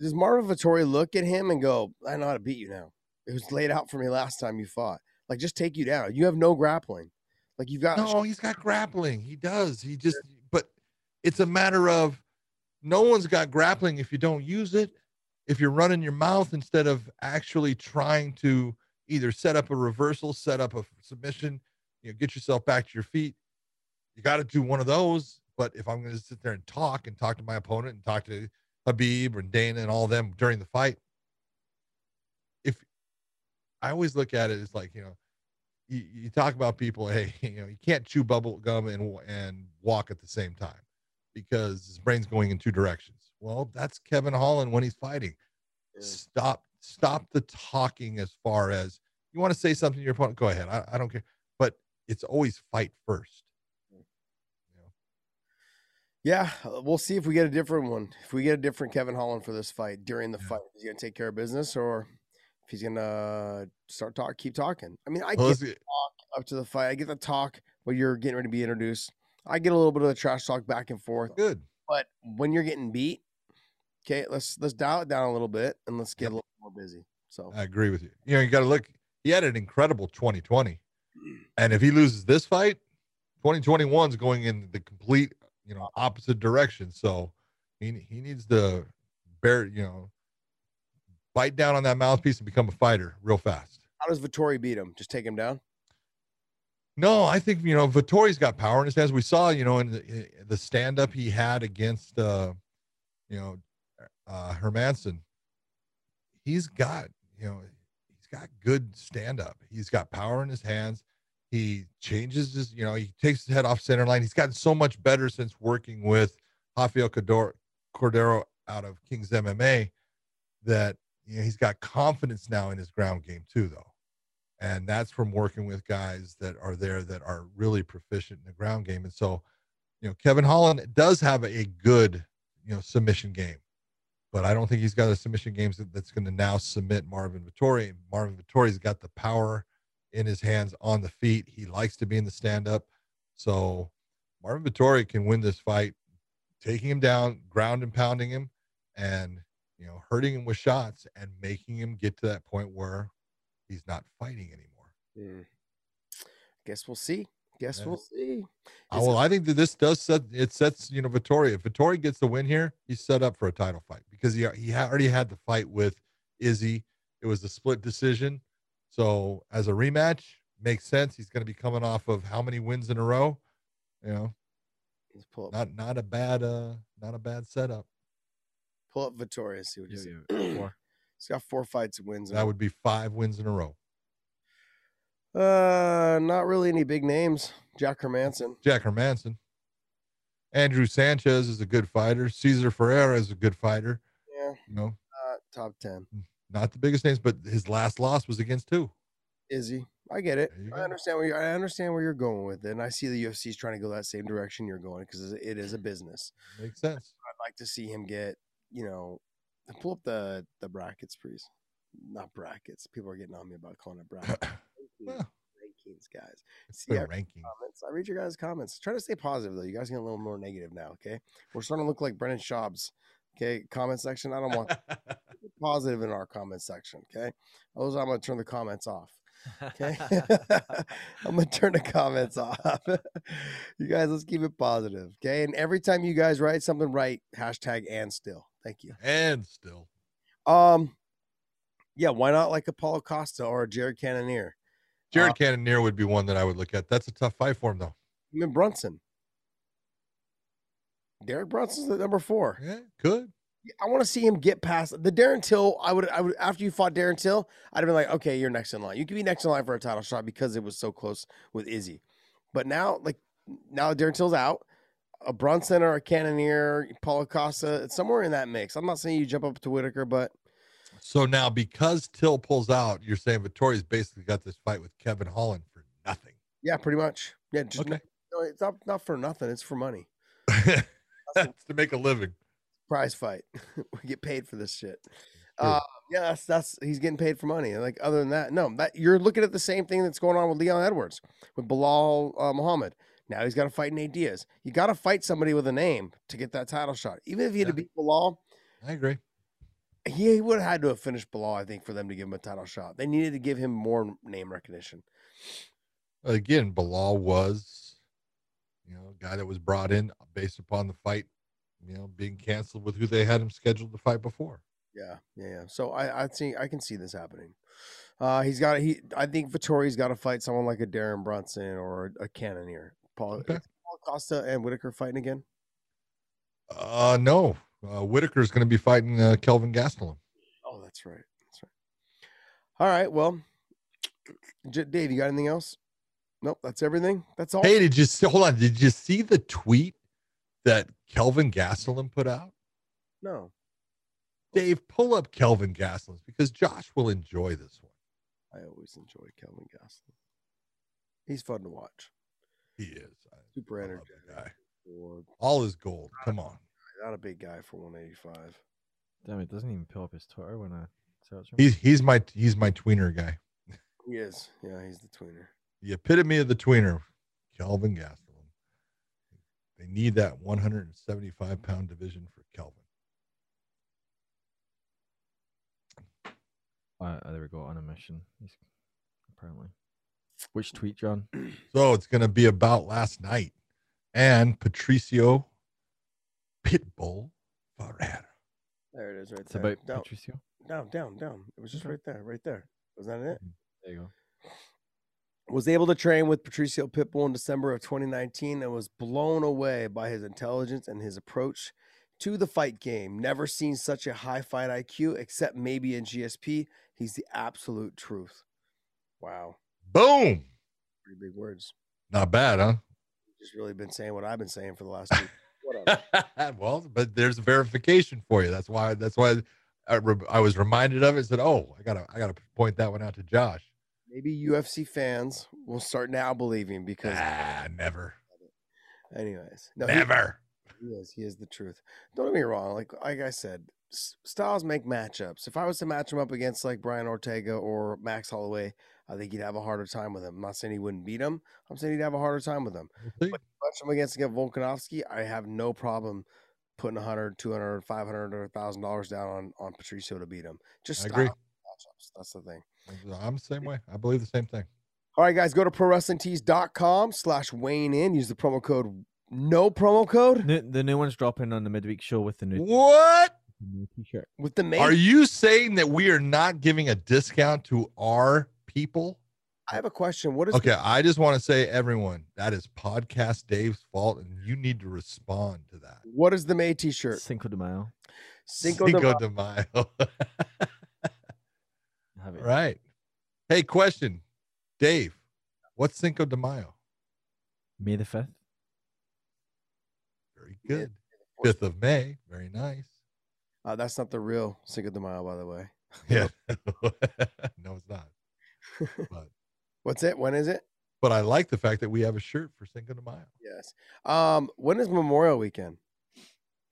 does Marvin Vettori look at him and go, I know how to beat you now. It was laid out for me last time you fought. Like, just take you down. You have no grappling. Like, you've got. No, he's got grappling. He does. He just, but it's a matter of no one's got grappling if you don't use it. If you're running your mouth instead of actually trying to either set up a reversal, set up a submission, you know, get yourself back to your feet. You got to do one of those. But if I'm going to sit there and talk and talk to my opponent and talk to Khabib and Dana and all them during the fight, if I always look at it, it's like, you know, you, you talk about people, hey, you know, you can't chew bubble gum and, and walk at the same time because his brain's going in two directions. Well, that's Kevin Holland when he's fighting. Yeah. Stop, stop the talking as far as you want to say something to your opponent. Go ahead. I, I don't care. But it's always fight first. Yeah, we'll see if we get a different one. If we get a different Kevin Holland for this fight during the yeah. fight, is he going to take care of business, or if he's going to start talk, keep talking? I mean, I well, get the talk up to the fight. I get the talk when you're getting ready to be introduced. I get a little bit of the trash talk back and forth. Good, but when you're getting beat, okay, let's let's dial it down a little bit and let's get yeah. a little more busy. So I agree with you. You know, you got to look. He had an incredible twenty twenty, and if he loses this fight, twenty twenty-one is going in the complete, you know, opposite direction. So he, he needs to bear, you know, bite down on that mouthpiece and become a fighter real fast. How does Vettori beat him? Just take him down? No, I think, you know, Vittori's got power in his hands. We saw, you know, in the, in the stand up he had against, uh, you know, uh, Hermanson, he's got, you know, he's got good stand up. He's got power in his hands. He changes his, you know, he takes his head off center line. He's gotten so much better since working with Rafael Cordero out of King's M M A that, you know, he's got confidence now in his ground game too, though. And that's from working with guys that are there that are really proficient in the ground game. And so, you know, Kevin Holland does have a good, you know, submission game, but I don't think he's got a submission game that's going to now submit Marvin Vettori. Marvin Vittori's got the power in his hands on the feet. He likes to be in the stand-up. So Marvin Vettori can win this fight, taking him down, ground and pounding him, and, you know, hurting him with shots and making him get to that point where he's not fighting anymore. Mm. Guess we'll see. Guess yeah. we'll see. Oh, well, I think that this does set, it sets, you know, Vettori. If Vettori gets the win here, he's set up for a title fight because he, he already had the fight with Izzy. It was a split decision. So as a rematch, makes sense. He's going to be coming off of how many wins in a row? You know, pull up. not not a bad uh not a bad setup. Pull up Vittoria, see what yeah, you yeah. see. He's got four fights and wins. That would be five wins in a row. Uh, not really any big names. Jack Hermanson. Jack Hermanson. Andrew Sanchez is a good fighter. Cesar Ferreira is a good fighter. Yeah. You know, uh, top ten. Not the biggest names, but his last loss was against who? Izzy. I get it. I understand where you, I understand where you're going with it, and I see the U F C is trying to go that same direction you're going because it is a business. Makes sense. I'd like to see him get, you know, pull up the the brackets, please. Not brackets. People are getting on me about calling it brackets. Well, rankings, guys. See, I read comments. I read your guys' comments. Try to stay positive though. You guys get a little more negative now. Okay, we're starting to look like Brennan Schaub's. Okay, comment section. I don't want positive in our comment section. Okay, those I'm gonna turn the comments off. Okay, I'm gonna turn the comments off. You guys, let's keep it positive. Okay, and every time you guys write something, write hashtag and still. Thank you. And still. Um, yeah. Why not like Apollo Costa or Jared Cannonier? Jared uh, Cannonier would be one that I would look at. That's a tough fight for him, though. I mean, Brunson. Derek Brunson's at number four. Yeah, good. I want to see him get past the Darren Till. I would, I would, after you fought Darren Till, I'd have been like, okay, you're next in line. You could be next in line for a title shot because it was so close with Izzy. But now, like, now Darren Till's out. A Brunson or a Cannonier, Paulo Costa, it's somewhere in that mix. I'm not saying you jump up to Whitaker, but. So now because Till pulls out, you're saying Vittori's basically got this fight with Kevin Holland for nothing. Yeah, pretty much. Yeah, just okay. no, it's not, not for nothing. It's for money. It's to make a living. Prize fight. We get paid for this shit. Uh, yeah, that's, that's, he's getting paid for money. Like other than that, no, that you're looking at the same thing that's going on with Leon Edwards, with Bilal uh, Muhammad. Now he's got to fight Nate Diaz. You got to fight somebody with a name to get that title shot. Even if he had yeah. to beat Bilal. I agree. He, he would have had to have finished Bilal, I think, for them to give him a title shot. They needed to give him more name recognition. Again, Bilal was, you know, a guy that was brought in based upon the fight, you know, being canceled with who they had him scheduled to fight before. Yeah, yeah, yeah. So I, I think I can see this happening. Uh, he's got he. I think Vittori's got to fight someone like a Darren Brunson or a Cannonier. Paul, okay. Paul Costa and Whitaker fighting again? Uh, no. Uh, Whitaker's going to be fighting uh, Kelvin Gastelum. Oh, that's right. That's right. All right. Well, J Dave, you got anything else? Nope. That's everything. That's all. Hey, did you see, hold on? Did you see the tweet that Kelvin Gastelum put out? No. Dave, pull up Kelvin Gastelum because Josh will enjoy this one. I always enjoy Kelvin Gastelum. He's fun to watch. He is. Super energetic guy. All is gold. Come on. Not a big guy for one eighty-five. Damn, it doesn't even pill up his Twitter when I. He's he's my he's my tweener guy. He is. Yeah, he's the tweener. The epitome of the tweener, Kelvin Gastelum. They need that one seventy-five pound division for Kelvin. Uh, there we go, on a mission. He's, apparently. Which tweet, John? So it's going to be about last night and Patricio Pitbull Ferreira. There it is, right it's there. It's about down, Patricio? Down, down, down. It was just right there, right there. Was that it? There you go. Was able to train with Patricio Pitbull in December of twenty nineteen and was blown away by his intelligence and his approach to the fight game. Never seen such a high fight I Q, except maybe in G S P. He's the absolute truth. Wow. Boom. Pretty big words. Not bad, huh? Just really been saying what I've been saying for the last week. Whatever. Well, but there's verification for you. That's why. That's why I, re I was reminded of it. And said, "Oh, I gotta, I gotta point that one out to Josh." Maybe U F C fans will start now believing because ah, never. Anyways, no, never. He, he is. He is the truth. Don't get me wrong. Like like I said, styles make matchups. If I was to match him up against like Brian Ortega or Max Holloway, I think he'd have a harder time with him. I'm not saying he wouldn't beat him. I'm saying he'd have a harder time with him. But if I'm against Volkanovsky, I have no problem putting a hundred, two hundred, five hundred, or a thousand dollars down on, on Patricio to beat him. Just I agree. That's the thing. I'm the same way. I believe the same thing. All right, guys, go to pro wrestling tees dot com slash weighing in. Use the promo code. No promo code. New, the new one's dropping on the midweek show with the new. What? new t-shirt with the main. Are you saying that we are not giving a discount to our people? I have a question. What is okay? The- I just want to say, everyone, that is Podcast Dave's fault, and you need to respond to that. What is the May t-shirt? Cinco de Mayo. Cinco, Cinco de Mayo. De Mayo. Right. Hey, question, Dave. What's Cinco de Mayo? May the fifth. Very good. Fifth yeah, of May. Very nice. Uh, that's not the real Cinco de Mayo, by the way. Yeah. No, it's not. But what's it? When is it? But I like the fact that we have a shirt for Cinco de Mayo. Yes. Um. When is Memorial Weekend?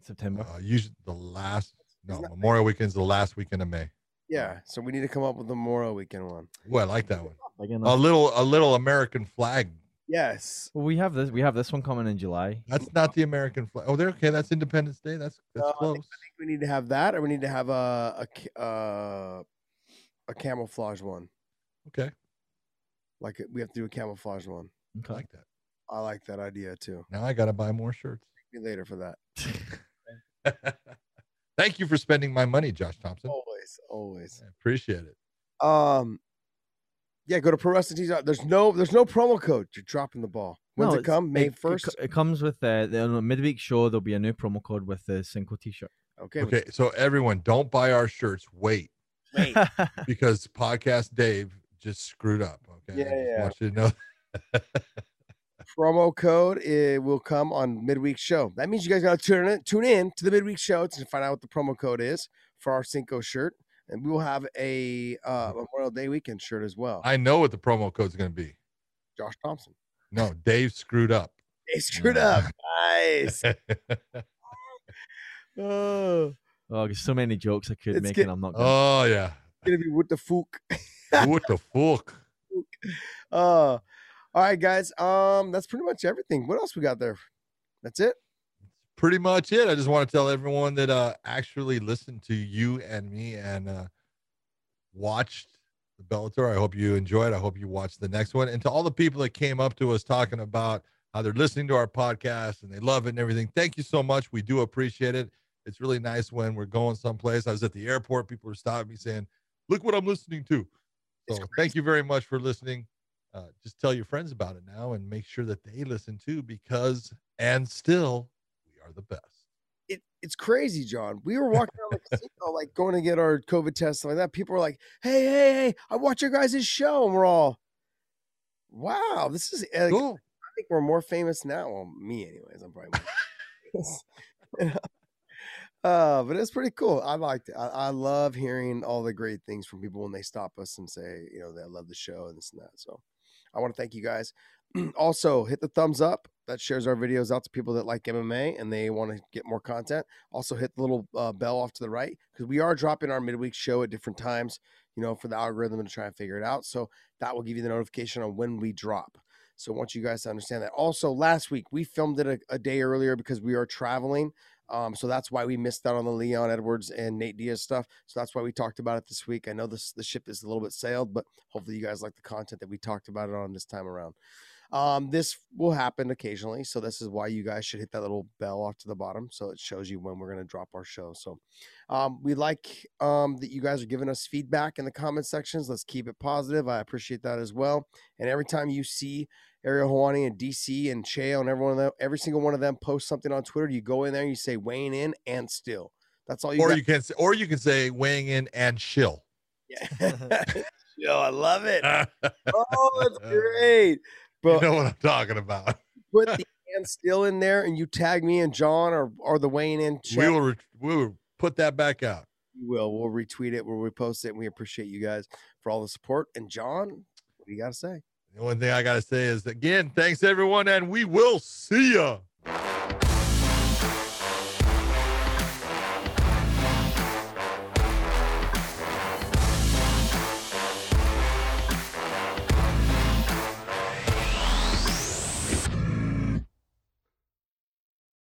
September. Uh, usually the last. No, Memorial Weekend is the last weekend of May. Yeah, so we need to come up with a Memorial Weekend one. Well, I like that one. A little, a little American flag. Yes. Well, we have this. We have this one coming in July. That's not the American flag. Oh, they're okay. That's Independence Day. That's, that's uh, close. I think, I think we need to have that, or we need to have a a uh, a camouflage one. Okay. Like we have to do a camouflage one. Okay. I like that. I like that idea too. Now I gotta buy more shirts. Thank me later for that. Thank you for spending my money, Josh Thompson. Always, always. I appreciate it. Um, yeah, go to ProWrestlingTees. There's no, there's no promo code. You're dropping the ball. When's no, it come? May first? It, it comes with uh, the on a midweek show. There'll be a new promo code with the Cinco t-shirt. Okay. Okay. So everyone, don't buy our shirts. Wait. Wait. Because Podcast Dave just screwed up. Okay. Yeah, yeah. I want you to know. Promo code, it will come on midweek show. That means you guys gotta tune in, tune in to the midweek show to find out what the promo code is for our Cinco shirt, and we will have a uh, Memorial Day weekend shirt as well. I know what the promo code is going to be. Josh Thompson. No, Dave screwed up. Dave screwed up. Nice. Oh, oh, there's so many jokes I could it's make, get- and I'm not. Gonna- oh yeah. It's gonna be what the fuck. What the fuck. Uh All right, guys. Um, that's pretty much everything. What else we got there? That's it. Pretty much it. I just want to tell everyone that uh, actually listened to you and me and uh, watched the Bellator. I hope you enjoyed. I hope you watched the next one. And to all the people that came up to us talking about how they're listening to our podcast and they love it and everything, thank you so much. We do appreciate it. It's really nice when we're going someplace. I was at the airport. People were stopping me saying, "Look what I'm listening to." So thank you very much for listening. Uh, just tell your friends about it now and make sure that they listen too, because, and still, we are the best. It, it's crazy, John. We were walking around the casino, like going to get our COVID test, like that. People were like, hey, hey, hey, I watch your guys' show. And we're all, wow, this is like, cool. I think we're more famous now. Well, me anyways, I'm probably more famous. Uh, but it's pretty cool. I liked it. I, I love hearing all the great things from people when they stop us and say, you know, they love the show and this and that. So I want to thank you guys. Also, hit the thumbs up. That shares our videos out to people that like M M A and they want to get more content. Also, hit the little uh, bell off to the right, because we are dropping our midweek show at different times, you know, for the algorithm to try and figure it out. So that will give you the notification on when we drop. So I want you guys to understand that. Also, last week, we filmed it a, a day earlier because we are traveling. Um, so that's why we missed out on the Leon Edwards and Nate Diaz stuff. So that's why we talked about it this week. I know this the ship is a little bit sailed, but hopefully you guys like the content that we talked about it on this time around. Um, this will happen occasionally. So this is why you guys should hit that little bell off to the bottom. So it shows you when we're going to drop our show. So um, we like um, that you guys are giving us feedback in the comment sections. Let's keep it positive. I appreciate that as well. And every time you see Ariel Helwani and D C and Chael and everyone of them, every single one of them post something on Twitter, you go in there and you say weighing in and still. That's all you. Or got. you can say, or you can say weighing in and chill. Yeah, yo, I love it. Oh, that's great. But you know what I'm talking about. Put the and still in there, and you tag me and John or or the weighing in. Chat. We will re- we will put that back out. We will. We'll retweet it. We'll repost it. And we appreciate you guys for all the support. And John, what do you got to say? The only thing I got to say is, again, thanks, everyone, and we will see ya.